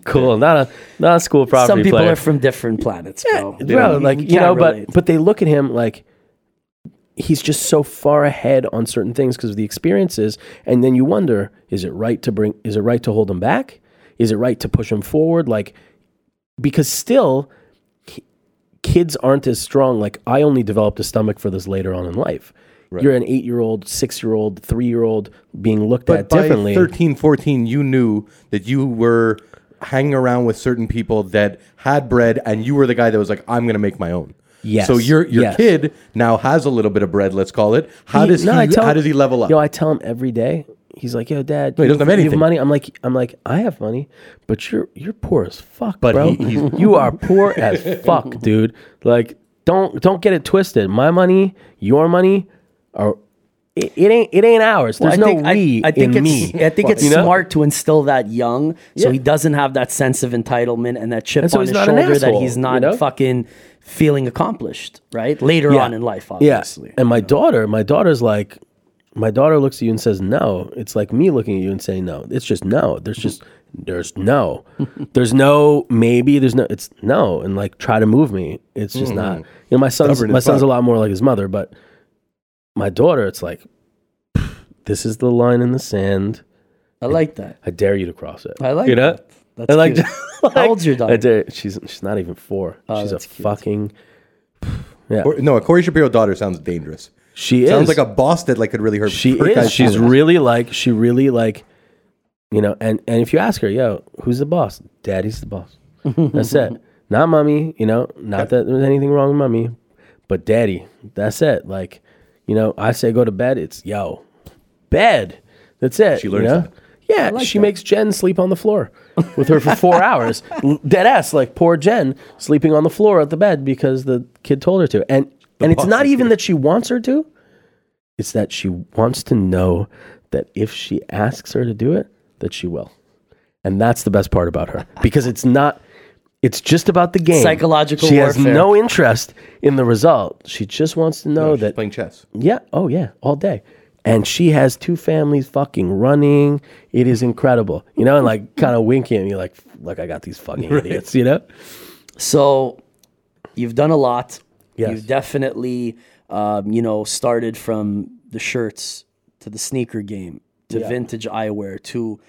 Cool, not a school property. Some people player. Are from different planets, bro. Yeah, bro, like you know, relate. but they look at him like he's just so far ahead on certain things because of the experiences, and then you wonder, is it right to hold him back? Is it right to push him forward? Like. Because still, kids aren't as strong. Like, I only developed a stomach for this later on in life. Right. You're an 8-year-old, 6-year-old, 3-year-old being looked at differently. By 13, 14, you knew that you were hanging around with certain people that had bread, and you were the guy that was like, I'm going to make my own. Yes. So your kid now has a little bit of bread, let's call it. How does he level up? Yo, I tell him every day. He's like, "Yo, Dad, no, he doesn't have anything. You have money?" I'm like, I have money, but you're poor as fuck, but bro. You are poor as fuck, dude. Like, don't get it twisted. My money, your money, are it ain't ours. There's I think it's smart to instill that young, so he doesn't have that sense of entitlement and that chip on his shoulder that he's not fucking feeling accomplished, right? Later on in life, obviously. Yeah. And my daughter's like. My daughter looks at you and says no. It's like me looking at you and saying no. It's just no. There's no. There's no maybe. There's no. It's no. And like try to move me. It's just not. You know, my son's a lot more like his mother, but my daughter, it's like this is the line in the sand. I like that. I dare you to cross it. I like you know? That. That's like, cute. Like, how old's your daughter? I dare. She's not even 4. Oh, she's a cute. Fucking. Yeah. A Corey Shapiro daughter sounds dangerous. She sounds like a boss that like could really hurt. She is. She's really like, you know. And if you ask her, yo, who's the boss? Daddy's the boss. That's it. Not mommy. You know. Not that there's anything wrong with mommy, but daddy. That's it. Like, you know. I say go to bed. It's yo, bed. That's it. She learns. You know? That. Yeah. Like she makes Jen sleep on the floor with her for 4 hours. Dead ass. Like poor Jen sleeping on the floor at the bed because the kid told her to. And it's not even that she wants her to. It's that she wants to know that if she asks her to do it, that she will. And that's the best part about her. Because it's just about the game. Psychological warfare. She has no interest in the result. She just wants to know that. Playing chess. Yeah. Oh, yeah. All day. And she has 2 families fucking running. It is incredible. You know, and like kind of winking at me like, look, I got these fucking idiots, you know? So you've done a lot. Yes. You've definitely, started from the shirts to the sneaker game to vintage eyewear to,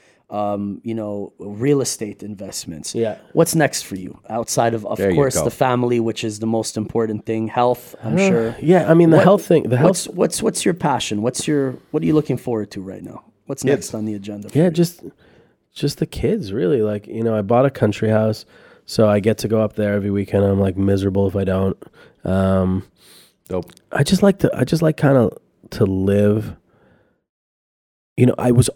real estate investments. Yeah. What's next for you outside of course, the family, which is the most important thing? Health, I'm sure. Yeah, I mean the health thing. The health. What's your passion? What are you looking forward to right now? What's next on the agenda? For you? Just the kids, really. Like I bought a country house, so I get to go up there every weekend. I'm like miserable if I don't. Dope. I just like kind of to live. I was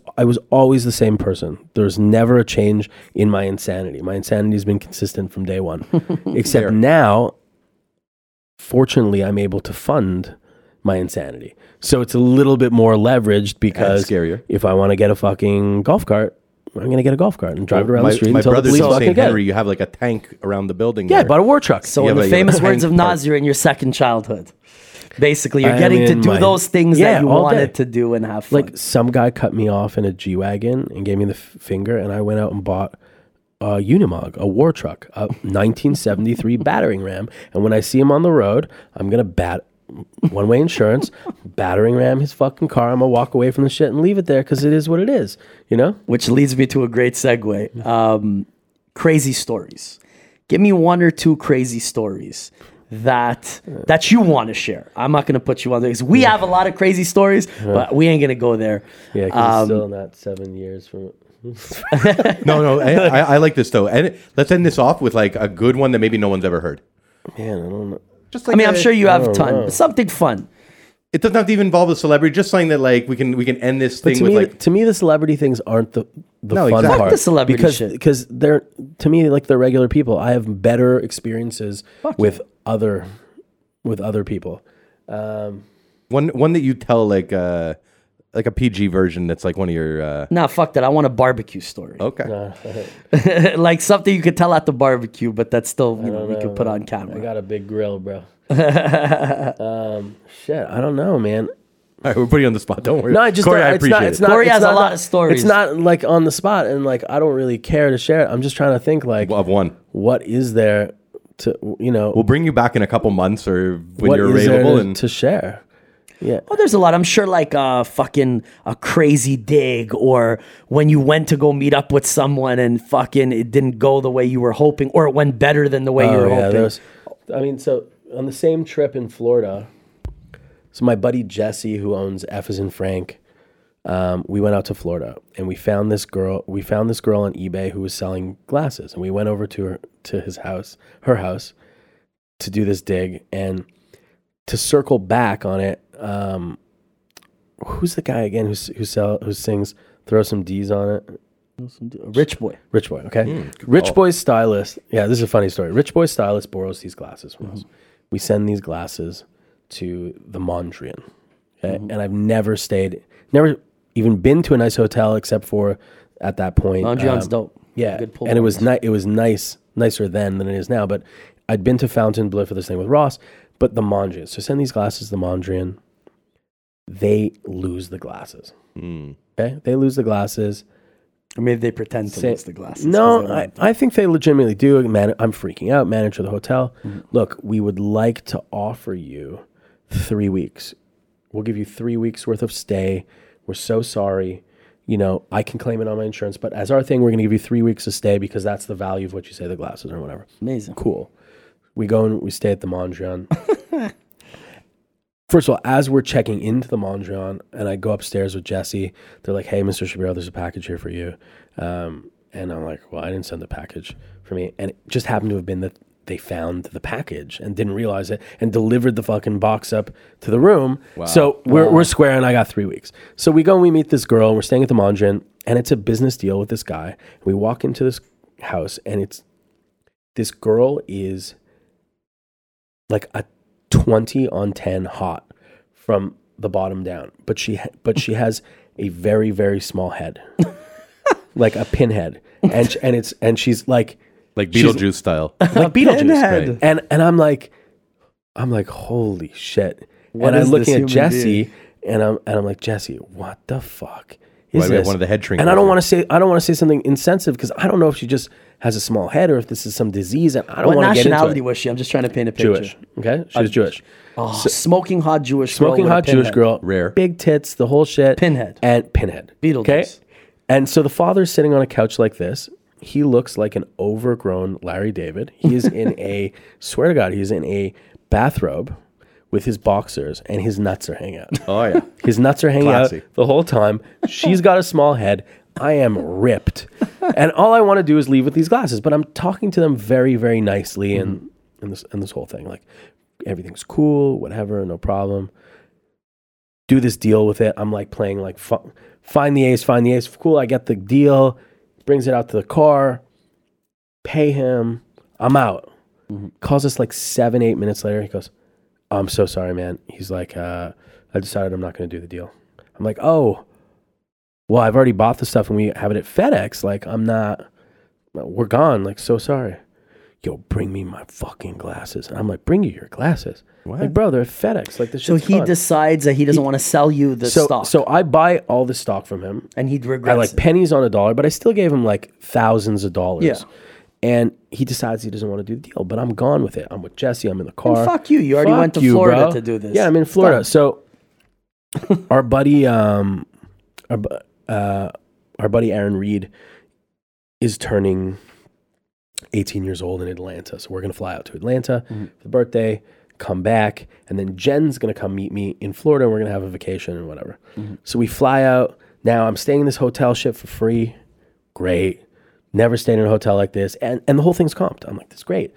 always the same person. There's never a change in my insanity. My insanity has been consistent from day one, except now, fortunately, I'm able to fund my insanity. So it's a little bit more leveraged because if I want to get a fucking golf cart, I'm going to get a golf cart and drive it around the street until the police fucking get it. You have like a tank around the building. Yeah, I bought a war truck. So in the famous words of Nas, you're in your second childhood. Basically, you're getting to do those things that you wanted to do and have fun. Like some guy cut me off in a G-Wagon and gave me the finger, and I went out and bought a Unimog, a war truck, a 1973 battering ram. And when I see him on the road, I'm going to bat one-way insurance, battering ram his fucking car. I'm going to walk away from the shit and leave it there because it is what it is, you know? Which leads me to a great segue. Crazy stories. Give me one or two crazy stories that you want to share. I'm not going to put you on there because we have a lot of crazy stories, but we ain't going to go there. Yeah, because it's still not 7 years from it. No, I like this though. And let's end this off with like a good one that maybe no one's ever heard. Man, I don't know. Just like I mean, I'm sure you have a ton. But something fun. It doesn't have to even involve a celebrity. Just something that like we can end this thing with. Like to me, the celebrity things aren't the fun part. Fuck the celebrity shit. Because they're to me like they're regular people. I have better experiences with other people. One that you tell like a PG version that's like one of your... Nah, fuck that. I want a barbecue story. Okay. Like something you could tell at the barbecue, but that's still, we could put on camera. I got a big grill, bro. Shit, I don't know, man. All right, we're putting you on the spot. Don't worry. No, Corey, I appreciate it. Corey has a lot of stories. It's not like on the spot, and like I don't really care to share it. I'm just trying to think like... Of one. What is there to, We'll bring you back in a couple months or when you're available. What is there to share? Yeah. Oh, there's a lot. I'm sure like a crazy dig or when you went to go meet up with someone and fucking it didn't go the way you were hoping or it went better than the way you were hoping. So on the same trip in Florida, so my buddy Jesse, who owns F as in Frank, we went out to Florida and we found this girl on eBay who was selling glasses, and we went over to her house to do this dig and to circle back on it. Who's the guy again who sings "Throw Some D's on It"? Rich Boy. Okay, Rich Boy's stylist. Yeah, this is a funny story. Rich Boy's stylist borrows these glasses from us. We send these glasses to the Mondrian. Okay, and I've never even been to a nice hotel except for at that point. Mondrian's dope. Yeah, good pull and it was nice. It was nicer then than it is now. But I'd been to Fontainebleau for this thing with Ross, but the Mondrian. So send these glasses to the Mondrian. They lose the glasses. Okay? They lose the glasses. Or maybe they pretend to lose the glasses. No, I think they legitimately do. I'm freaking out. Manager of the hotel. Look, we would like to offer you 3 weeks. We'll give you 3 weeks worth of stay. We're so sorry. I can claim it on my insurance, but as our thing, we're going to give you 3 weeks of stay because that's the value of what you say the glasses or whatever. Amazing. Cool. We go and we stay at the Mondrian. First of all, as we're checking into the Mondrian and I go upstairs with Jesse, they're like, "Hey, Mr. Shapiro, there's a package here for you." And I'm like, "Well, I didn't send the package for me." And it just happened to have been that they found the package and didn't realize it and delivered the fucking box up to the room. Wow. So we're square and I got 3 weeks. So we go and we meet this girl and we're staying at the Mondrian and it's a business deal with this guy. We walk into this house and it's this girl is like a 20 on 10 hot from the bottom down, but she has a very, very small head, like a pinhead, and she's like Beetlejuice style, like Beetlejuice. Right. And I'm like, holy shit! What and I'm looking at Jesse, dude? and I'm like, "Jesse, what the fuck is this?" One of the head shrinkers. And I don't want to say something insensitive because I don't know if she just has a small head or if this is some disease, and I don't want to get into it. What nationality was she? I'm just trying to paint a picture. Jewish, okay? She was Jewish. Oh, smoking hot Jewish girl. Smoking hot Jewish girl. Rare. Big tits, the whole shit. Pinhead. Beetlejuice. Okay? And so the father's sitting on a couch like this. He looks like an overgrown Larry David. He is in a, swear to God, he's in a bathrobe with his boxers, and his nuts are hanging out. Oh, yeah. His nuts are hanging out the whole time. She's got a small head. I am ripped. And all I want to do is leave with these glasses. But I'm talking to them very, very nicely and this whole thing. Like, everything's cool, whatever, no problem. Do this deal with it. I'm like playing like, find the ace. Cool, I get the deal. Brings it out to the car. Pay him. I'm out. Calls us like 7-8 minutes later. He goes, I'm so sorry, man. He's like, I decided I'm not going to do the deal. I'm like, oh, well, I've already bought the stuff and we have it at FedEx. Like, I'm not, we're gone. Like, so sorry. Yo, bring me my fucking glasses. And I'm like, bring you your glasses. What? Like, bro, they're at FedEx. Like, this shit's So he fun. Decides that he doesn't want to sell you the stock. So I buy all the stock from him. And he regrets it. I like pennies on a dollar, but I still gave him like thousands of dollars. Yeah. And he decides he doesn't want to do the deal, but I'm gone with it. I'm with Jesse. I'm in the car. And fuck you. You already went to Florida to do this. Yeah, I'm in Florida. So our buddy, our buddy Aaron Reed is turning 18 years old in Atlanta. So we're going to fly out to Atlanta for the birthday, come back, and then Jen's going to come meet me in Florida, and we're going to have a vacation and whatever. Mm-hmm. So we fly out. Now I'm staying in this hotel shit for free. Great. Never stayed in a hotel like this, and the whole thing's comped. I'm like, that's great.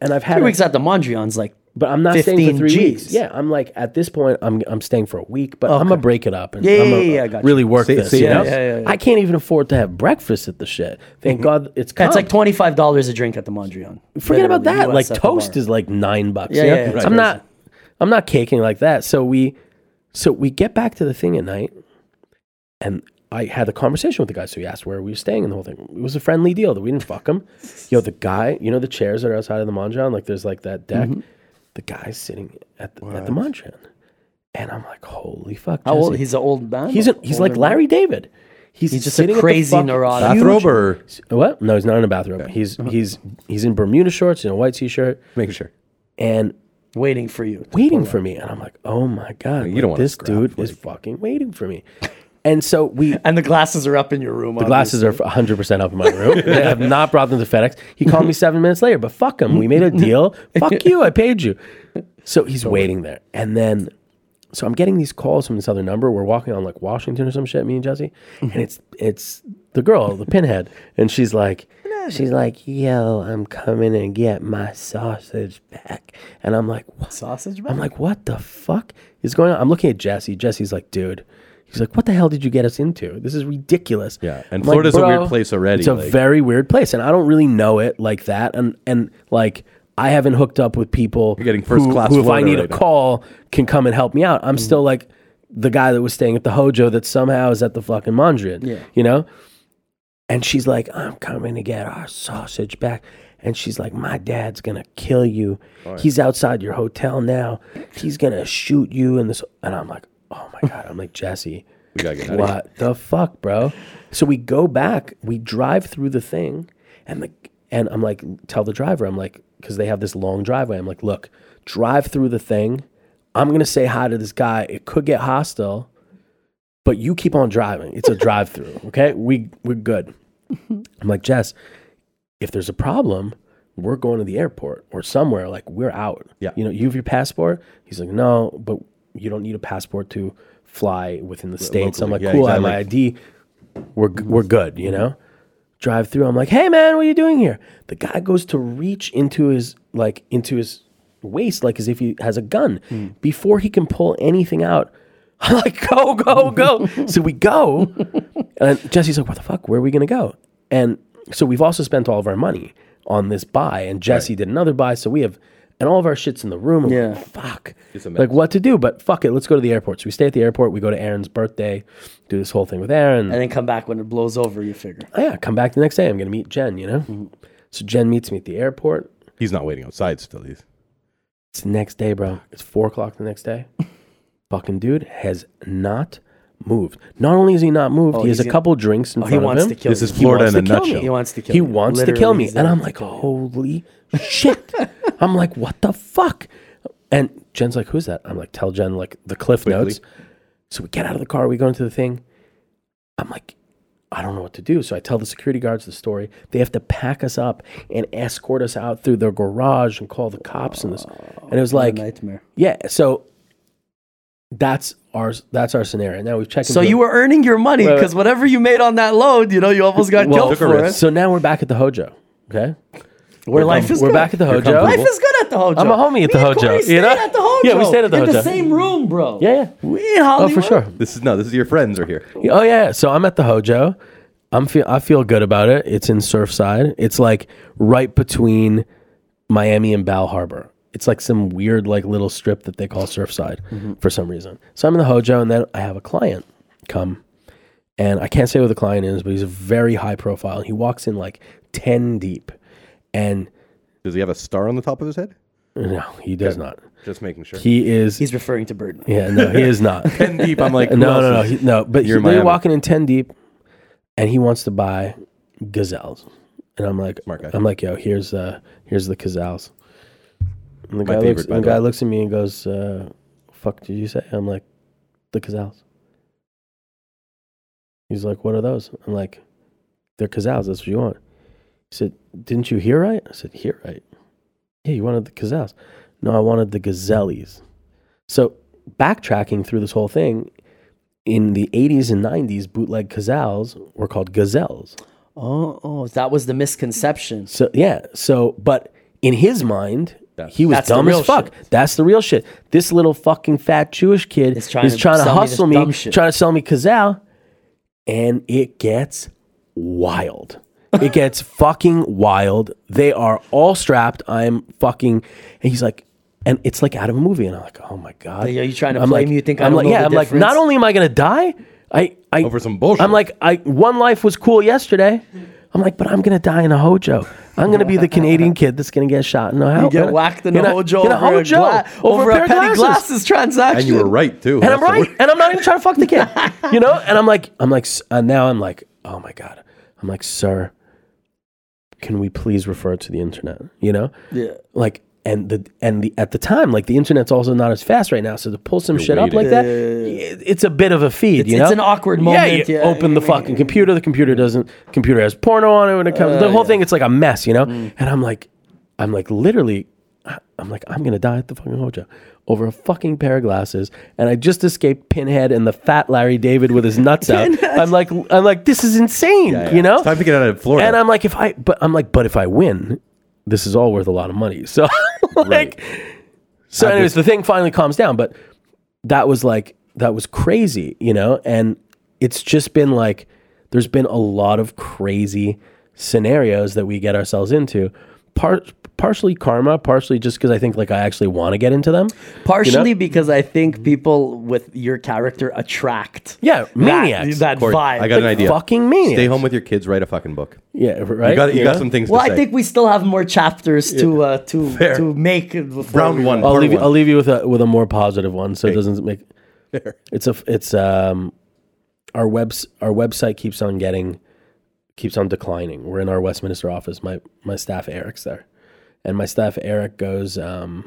And I've had 3 weeks at the Mondrian's, like, but I'm not staying for 3 weeks. Yeah, I'm like, at this point, I'm staying for a week, but okay. I'm gonna break it up and I got really work this. Yeah. I can't even afford to have breakfast at the shit. Thank God it's comped. It's like $25 a drink at the Mondrian. Forget about that. US like toast is like $9. Yeah, yeah, yeah. Right. I'm not caking like that. So we get back to the thing at night, and I had a conversation with the guy, so he asked where we were staying and the whole thing. It was a friendly deal that we didn't fuck him. Yo, the guy, you know the chairs that are outside of the Mondrian? Like, there's like that deck. Mm-hmm. The guy's sitting at the Mondrian. And I'm like, holy fuck, Jesse. How old? He's an old man? He's like Larry David. He's just a crazy neurotic. Bathrobe or? What? No, he's not in a bathrobe. Okay. He's in Bermuda shorts, in a white t-shirt. Making sure. And waiting for you. Waiting for me. And I'm like, oh my God. You don't want this dude is fucking waiting for me. And so we... And the glasses are up in your room. The glasses are 100% up in my room. I have not brought them to FedEx. He called me 7 minutes later, but fuck him. We made a deal. Fuck you. I paid you. So he's waiting there. And then... So I'm getting these calls from this other number. We're walking on like Washington or some shit, me and Jesse. And it's the girl, the pinhead. And she's like, yo, I'm coming and get my sausage back. And I'm like, what? Sausage back? I'm like, what the fuck is going on? I'm looking at Jesse. Jesse's like, dude... He's like, what the hell did you get us into? This is ridiculous. Yeah, and I'm Florida's like, a weird place already. It's a very weird place, and I don't really know it like that. And like, I haven't hooked up with people You're getting first class who if I need right a call, now. Can come and help me out. I'm still like the guy that was staying at the Hojo that somehow is at the fucking Mondrian, you know? And she's like, I'm coming to get our sausage back. And she's like, my dad's going to kill you. Right. He's outside your hotel now. He's going to shoot you. And I'm like, oh my God. I'm like, Jesse, we gotta get out what of here. The fuck, bro? So we go back, we drive through the thing, and I'm like, tell the driver, I'm like, because they have this long driveway. I'm like, look, drive through the thing. I'm going to say hi to this guy. It could get hostile, but you keep on driving. It's a drive through, okay? We're good. I'm like, Jess, if there's a problem, we're going to the airport or somewhere. Like, we're out. Yeah. You know, you have your passport? He's like, no, but... You don't need a passport to fly within the states. Locally, I'm like, cool, I have my ID. We're good, you know? Drive through. I'm like, hey, man, what are you doing here? The guy goes to reach into his waist, like as if he has a gun. Before he can pull anything out, I'm like, go, go, go. So we go. And Jesse's like, what the fuck? Where are we going to go? And so we've also spent all of our money on this buy. And Jesse did another buy. So we have... And all of our shit's in the room. Yeah. Like, fuck. Like, what to do? But fuck it. Let's go to the airport. So we stay at the airport. We go to Aaron's birthday. Do this whole thing with Aaron. And then come back when it blows over, you figure. Oh, yeah. Come back the next day. I'm going to meet Jen, you know? Mm-hmm. So Jen meets me at the airport. He's not waiting outside still. It's the next day, bro. It's 4 o'clock the next day. Fucking dude has not moved. Not only is he not moved, he has a couple drinks in front of him. This is Florida in a nutshell. He wants to kill me. He wants to kill me. And I'm like, holy shit. I'm like, what the fuck? And Jen's like, who's that? I'm like, tell Jen like the cliff notes. So we get out of the car, we go into the thing. I'm like, I don't know what to do. So I tell the security guards the story. They have to pack us up and escort us out through their garage and call the cops and this. And it was like, nightmare. Yeah. So that's our scenario. Now we've checked. So you were earning your money because whatever you made on that load, you know, you almost got killed for it. So now we're back at the Hojo. Okay. Where life is good. We're back at the Hojo. Life is good at the Hojo. I'm a homie at the Hojo. You know? At the Hojo. Yeah, we stayed at the Hojo. In the same room, bro. Yeah, yeah. We in Hollywood. Oh, for sure. This is your friends are here. Oh yeah. So I'm at the Hojo. I feel good about it. It's in Surfside. It's like right between Miami and Bal Harbor. it's like some weird like little strip that they call Surfside for some reason. So I'm in the Hojo, and then I have a client come, and I can't say who the client is, but he's a very high profile. He walks in like 10 deep, and does he have a star on the top of his head? No, he does not. Just making sure. He is. He's referring to Bird. Yeah, no, he is not. 10 deep. I'm like, no. But they're walking in 10 deep, and he wants to buy Gazelles, and I'm like, yo, here's the Cazals. And the guy looks at me and goes, "Fuck, did you say?" I'm like, "The Cazals." He's like, "What are those?" I'm like, "They're Cazals. That's what you want." He said, "Didn't you hear right?" I said, "Hear right? Yeah, you wanted the Cazals." No, I wanted the Gazelles. So backtracking through this whole thing, in the 80s and 90s, bootleg Cazals were called Gazelles. Oh, that was the misconception. So yeah, but in his mind, he was dumb as fuck. Shit. That's the real shit. This little fucking fat Jewish kid is trying to hustle me, trying to sell me Cazal, and it gets wild. It gets fucking wild. They are all strapped. And he's like, and it's like out of a movie. And I'm like, oh my God. Are you trying to blame me? You think I'm like, yeah, I'm like, not only am I going to die, I over some bullshit. I'm like, one life was cool yesterday. I'm like, but I'm going to die in a Hojo. I'm going to be the Canadian kid that's going to get shot in a Hojo. You get whacked in a Hojo over a petty glasses transaction. And you were right, too. And I'm right. And I'm not even trying to fuck the kid. You know? And I'm like, oh my God. I'm like, sir, can we please refer to the internet? You know? Yeah. Like, and the at the time, like, the internet's also not as fast right now, so to pull some shit up like that, it's a bit of a feed, you know? It's an awkward moment. Yeah, open the fucking computer. The computer has porno on it when it comes, the whole thing, it's like a mess, you know? And I'm like, literally, I'm gonna die at the fucking Hojo over a fucking pair of glasses, and I just escaped Pinhead and the fat Larry David with his nuts out. I'm like, this is insane, you know? It's time to get out of Florida. And but if I win, this is all worth a lot of money. So, anyways, the thing finally calms down. But that was crazy, you know. And it's just been like, there's been a lot of crazy scenarios that we get ourselves into. Partially karma, partially just because I think like I actually want to get into them. Partially because I think people with your character attract maniacs. That Corey, vibe. I got an idea. Fucking maniacs. Stay home with your kids, write a fucking book. Yeah, right. You got some things to say. Well, I think we still have more chapters to make. Round one. I'll leave you with a more positive one, so it doesn't make. Fair. It's our website keeps on declining. We're in our Westminster office. My staff Eric's there. And my staff, Eric, goes, so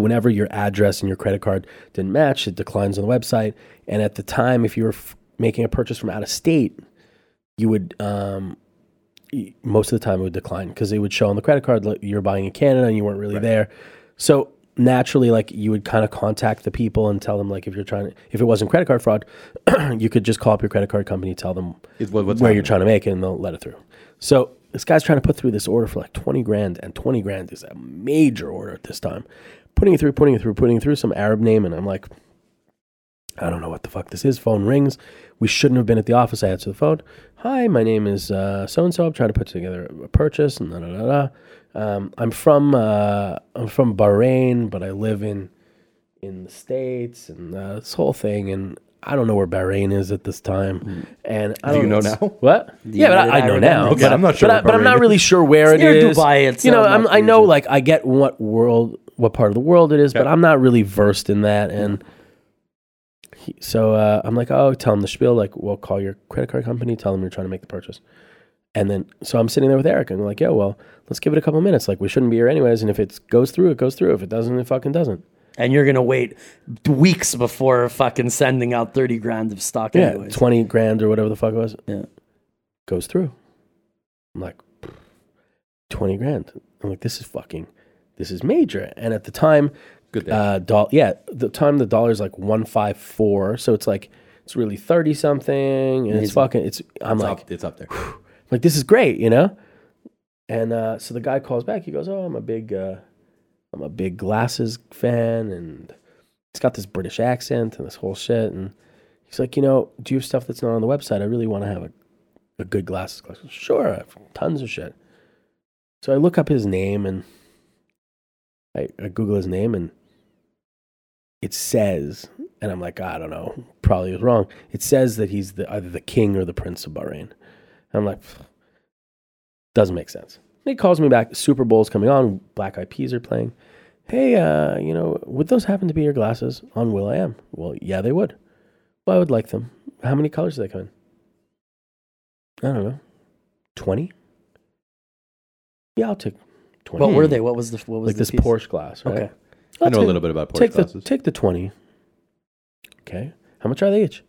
whenever your address and your credit card didn't match, it declines on the website. And at the time, if you were making a purchase from out of state, you would, most of the time it would decline because it would show on the credit card, like, you're buying in Canada and you weren't really there. So naturally, like, you would kind of contact the people and tell them, like, if it wasn't credit card fraud, you could just call up your credit card company, tell them where you're trying to make it, and they'll let it through. So this guy's trying to put through this order for like $20,000, and $20,000 is a major order at this time. Putting it through some Arab name, and I'm like, I don't know what the fuck this is. Phone rings. We shouldn't have been at the office. I answer the phone. Hi, my name is so-and-so. I'm trying to put together a purchase, and I'm from Bahrain, but I live in the States, and this whole thing, and I don't know where Bahrain is at this time, and do you know now? What? Yeah, but I know now. Okay, I'm not sure. But I'm not really sure where it is. Near Dubai. It's I know like I get what part of the world it is, but I'm not really versed in that. And so I'm like, oh, tell him the spiel. Like, we'll call your credit card company, tell them you're trying to make the purchase. And then, so I'm sitting there with Eric, and I'm like, yeah, well, let's give it a couple minutes. Like, we shouldn't be here anyways. And if it goes through, it goes through. If it doesn't, it fucking doesn't. And you're going to wait weeks before fucking sending out $30,000 of stock anyways. $20,000 or whatever the fuck it was. Yeah. Goes through. I'm like, $20,000. I'm like, this is major. And at the time, the dollar's like 154. So it's like, it's really 30 something. And it's up there. Whew. Like, this is great, you know? And so the guy calls back. He goes, oh, I'm a big glasses fan, and it's got this British accent and this whole shit. And he's like, you know, do you have stuff that's not on the website? I really want to have a good glasses collection. Sure, I have tons of shit. So I look up his name, and I Google his name and it says, and I'm like, I don't know, probably was wrong. It says that he's either the king or the prince of Bahrain. And I'm like, doesn't make sense. And he calls me back. Super Bowl's coming on. Black Eyed Peas are playing. Hey, would those happen to be your glasses on Will.i.am? Well, yeah, they would. Well, I would like them. How many colors do they come in? I don't know. 20? Yeah, I'll take 20. What were they? What was like the this piece? Porsche glass, right? Okay. I know a little bit about Porsche glasses. Take the 20. Okay. How much are they each?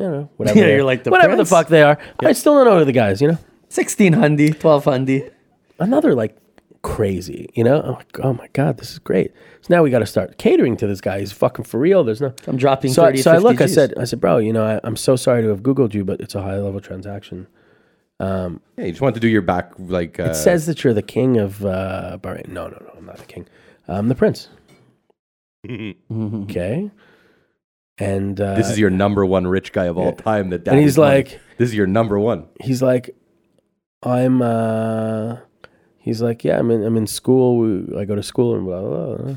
I don't know. Whatever. Yeah, you're like the whatever prince. The fuck they are. Yep. I still don't know the guys, 1600, 1200. Another like crazy, I'm like, oh my God, this is great. So now we got to start catering to this guy. He's fucking for real. There's no. I'm dropping 30, 50 I look, G's. I said, bro, I'm so sorry to have Googled you, but it's a high level transaction. Yeah, you just want to do your back, like... it says that you're the king of Bahrain. No, I'm not the king. I'm the prince. Okay. And... this is your number one rich guy of all time. That and he's like... Money. This is your number one. He's like, I'm... he's like, yeah, I'm in school. I go to school and blah, blah, blah.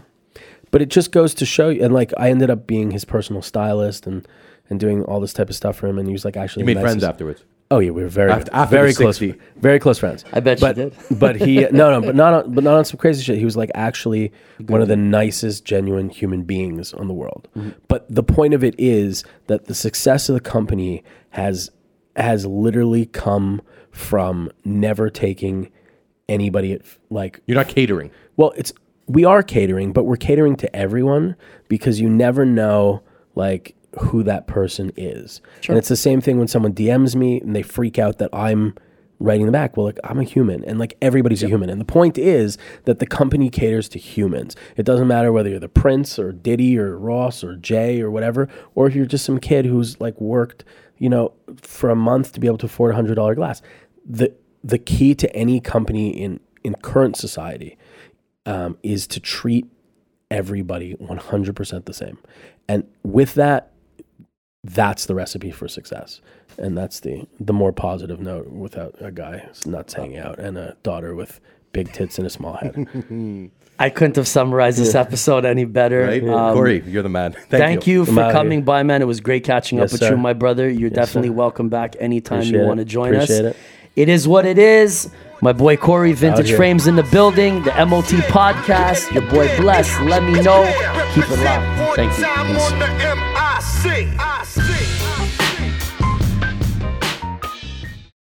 But it just goes to show you... And like, I ended up being his personal stylist and doing all this type of stuff for him. And he was like, actually... You made friends afterwards. Oh yeah, we were very close friends. I bet you did. But he not on some crazy shit. He was like actually one of the nicest, genuine human beings on the world. Mm-hmm. But the point of it is that the success of the company has literally come from never taking anybody at, like, you're not catering. Well, we are catering, but we're catering to everyone because you never know, like, who that person is. Sure. And it's the same thing when someone DMs me and they freak out that I'm writing them back. Well, like, I'm a human and like everybody's a human. And the point is that the company caters to humans. It doesn't matter whether you're the Prince or Diddy or Ross or Jay or whatever, or if you're just some kid who's like worked, for a month to be able to afford a $100 glass. The key to any company in current society is to treat everybody 100% the same. And with that, that's the recipe for success. And that's the more positive note without a guy's nuts hanging out and a daughter with big tits and a small head. I couldn't have summarized this episode any better. Right? Corey, you're the man. Thank you for coming by, man. It was great catching up with you, my brother. You're definitely welcome back anytime you want to join us. It is what it is. My boy Corey, Vintage Frames in the building, the MOT podcast, your boy Bless. Let me know. Keep it live. Thank you. Peace.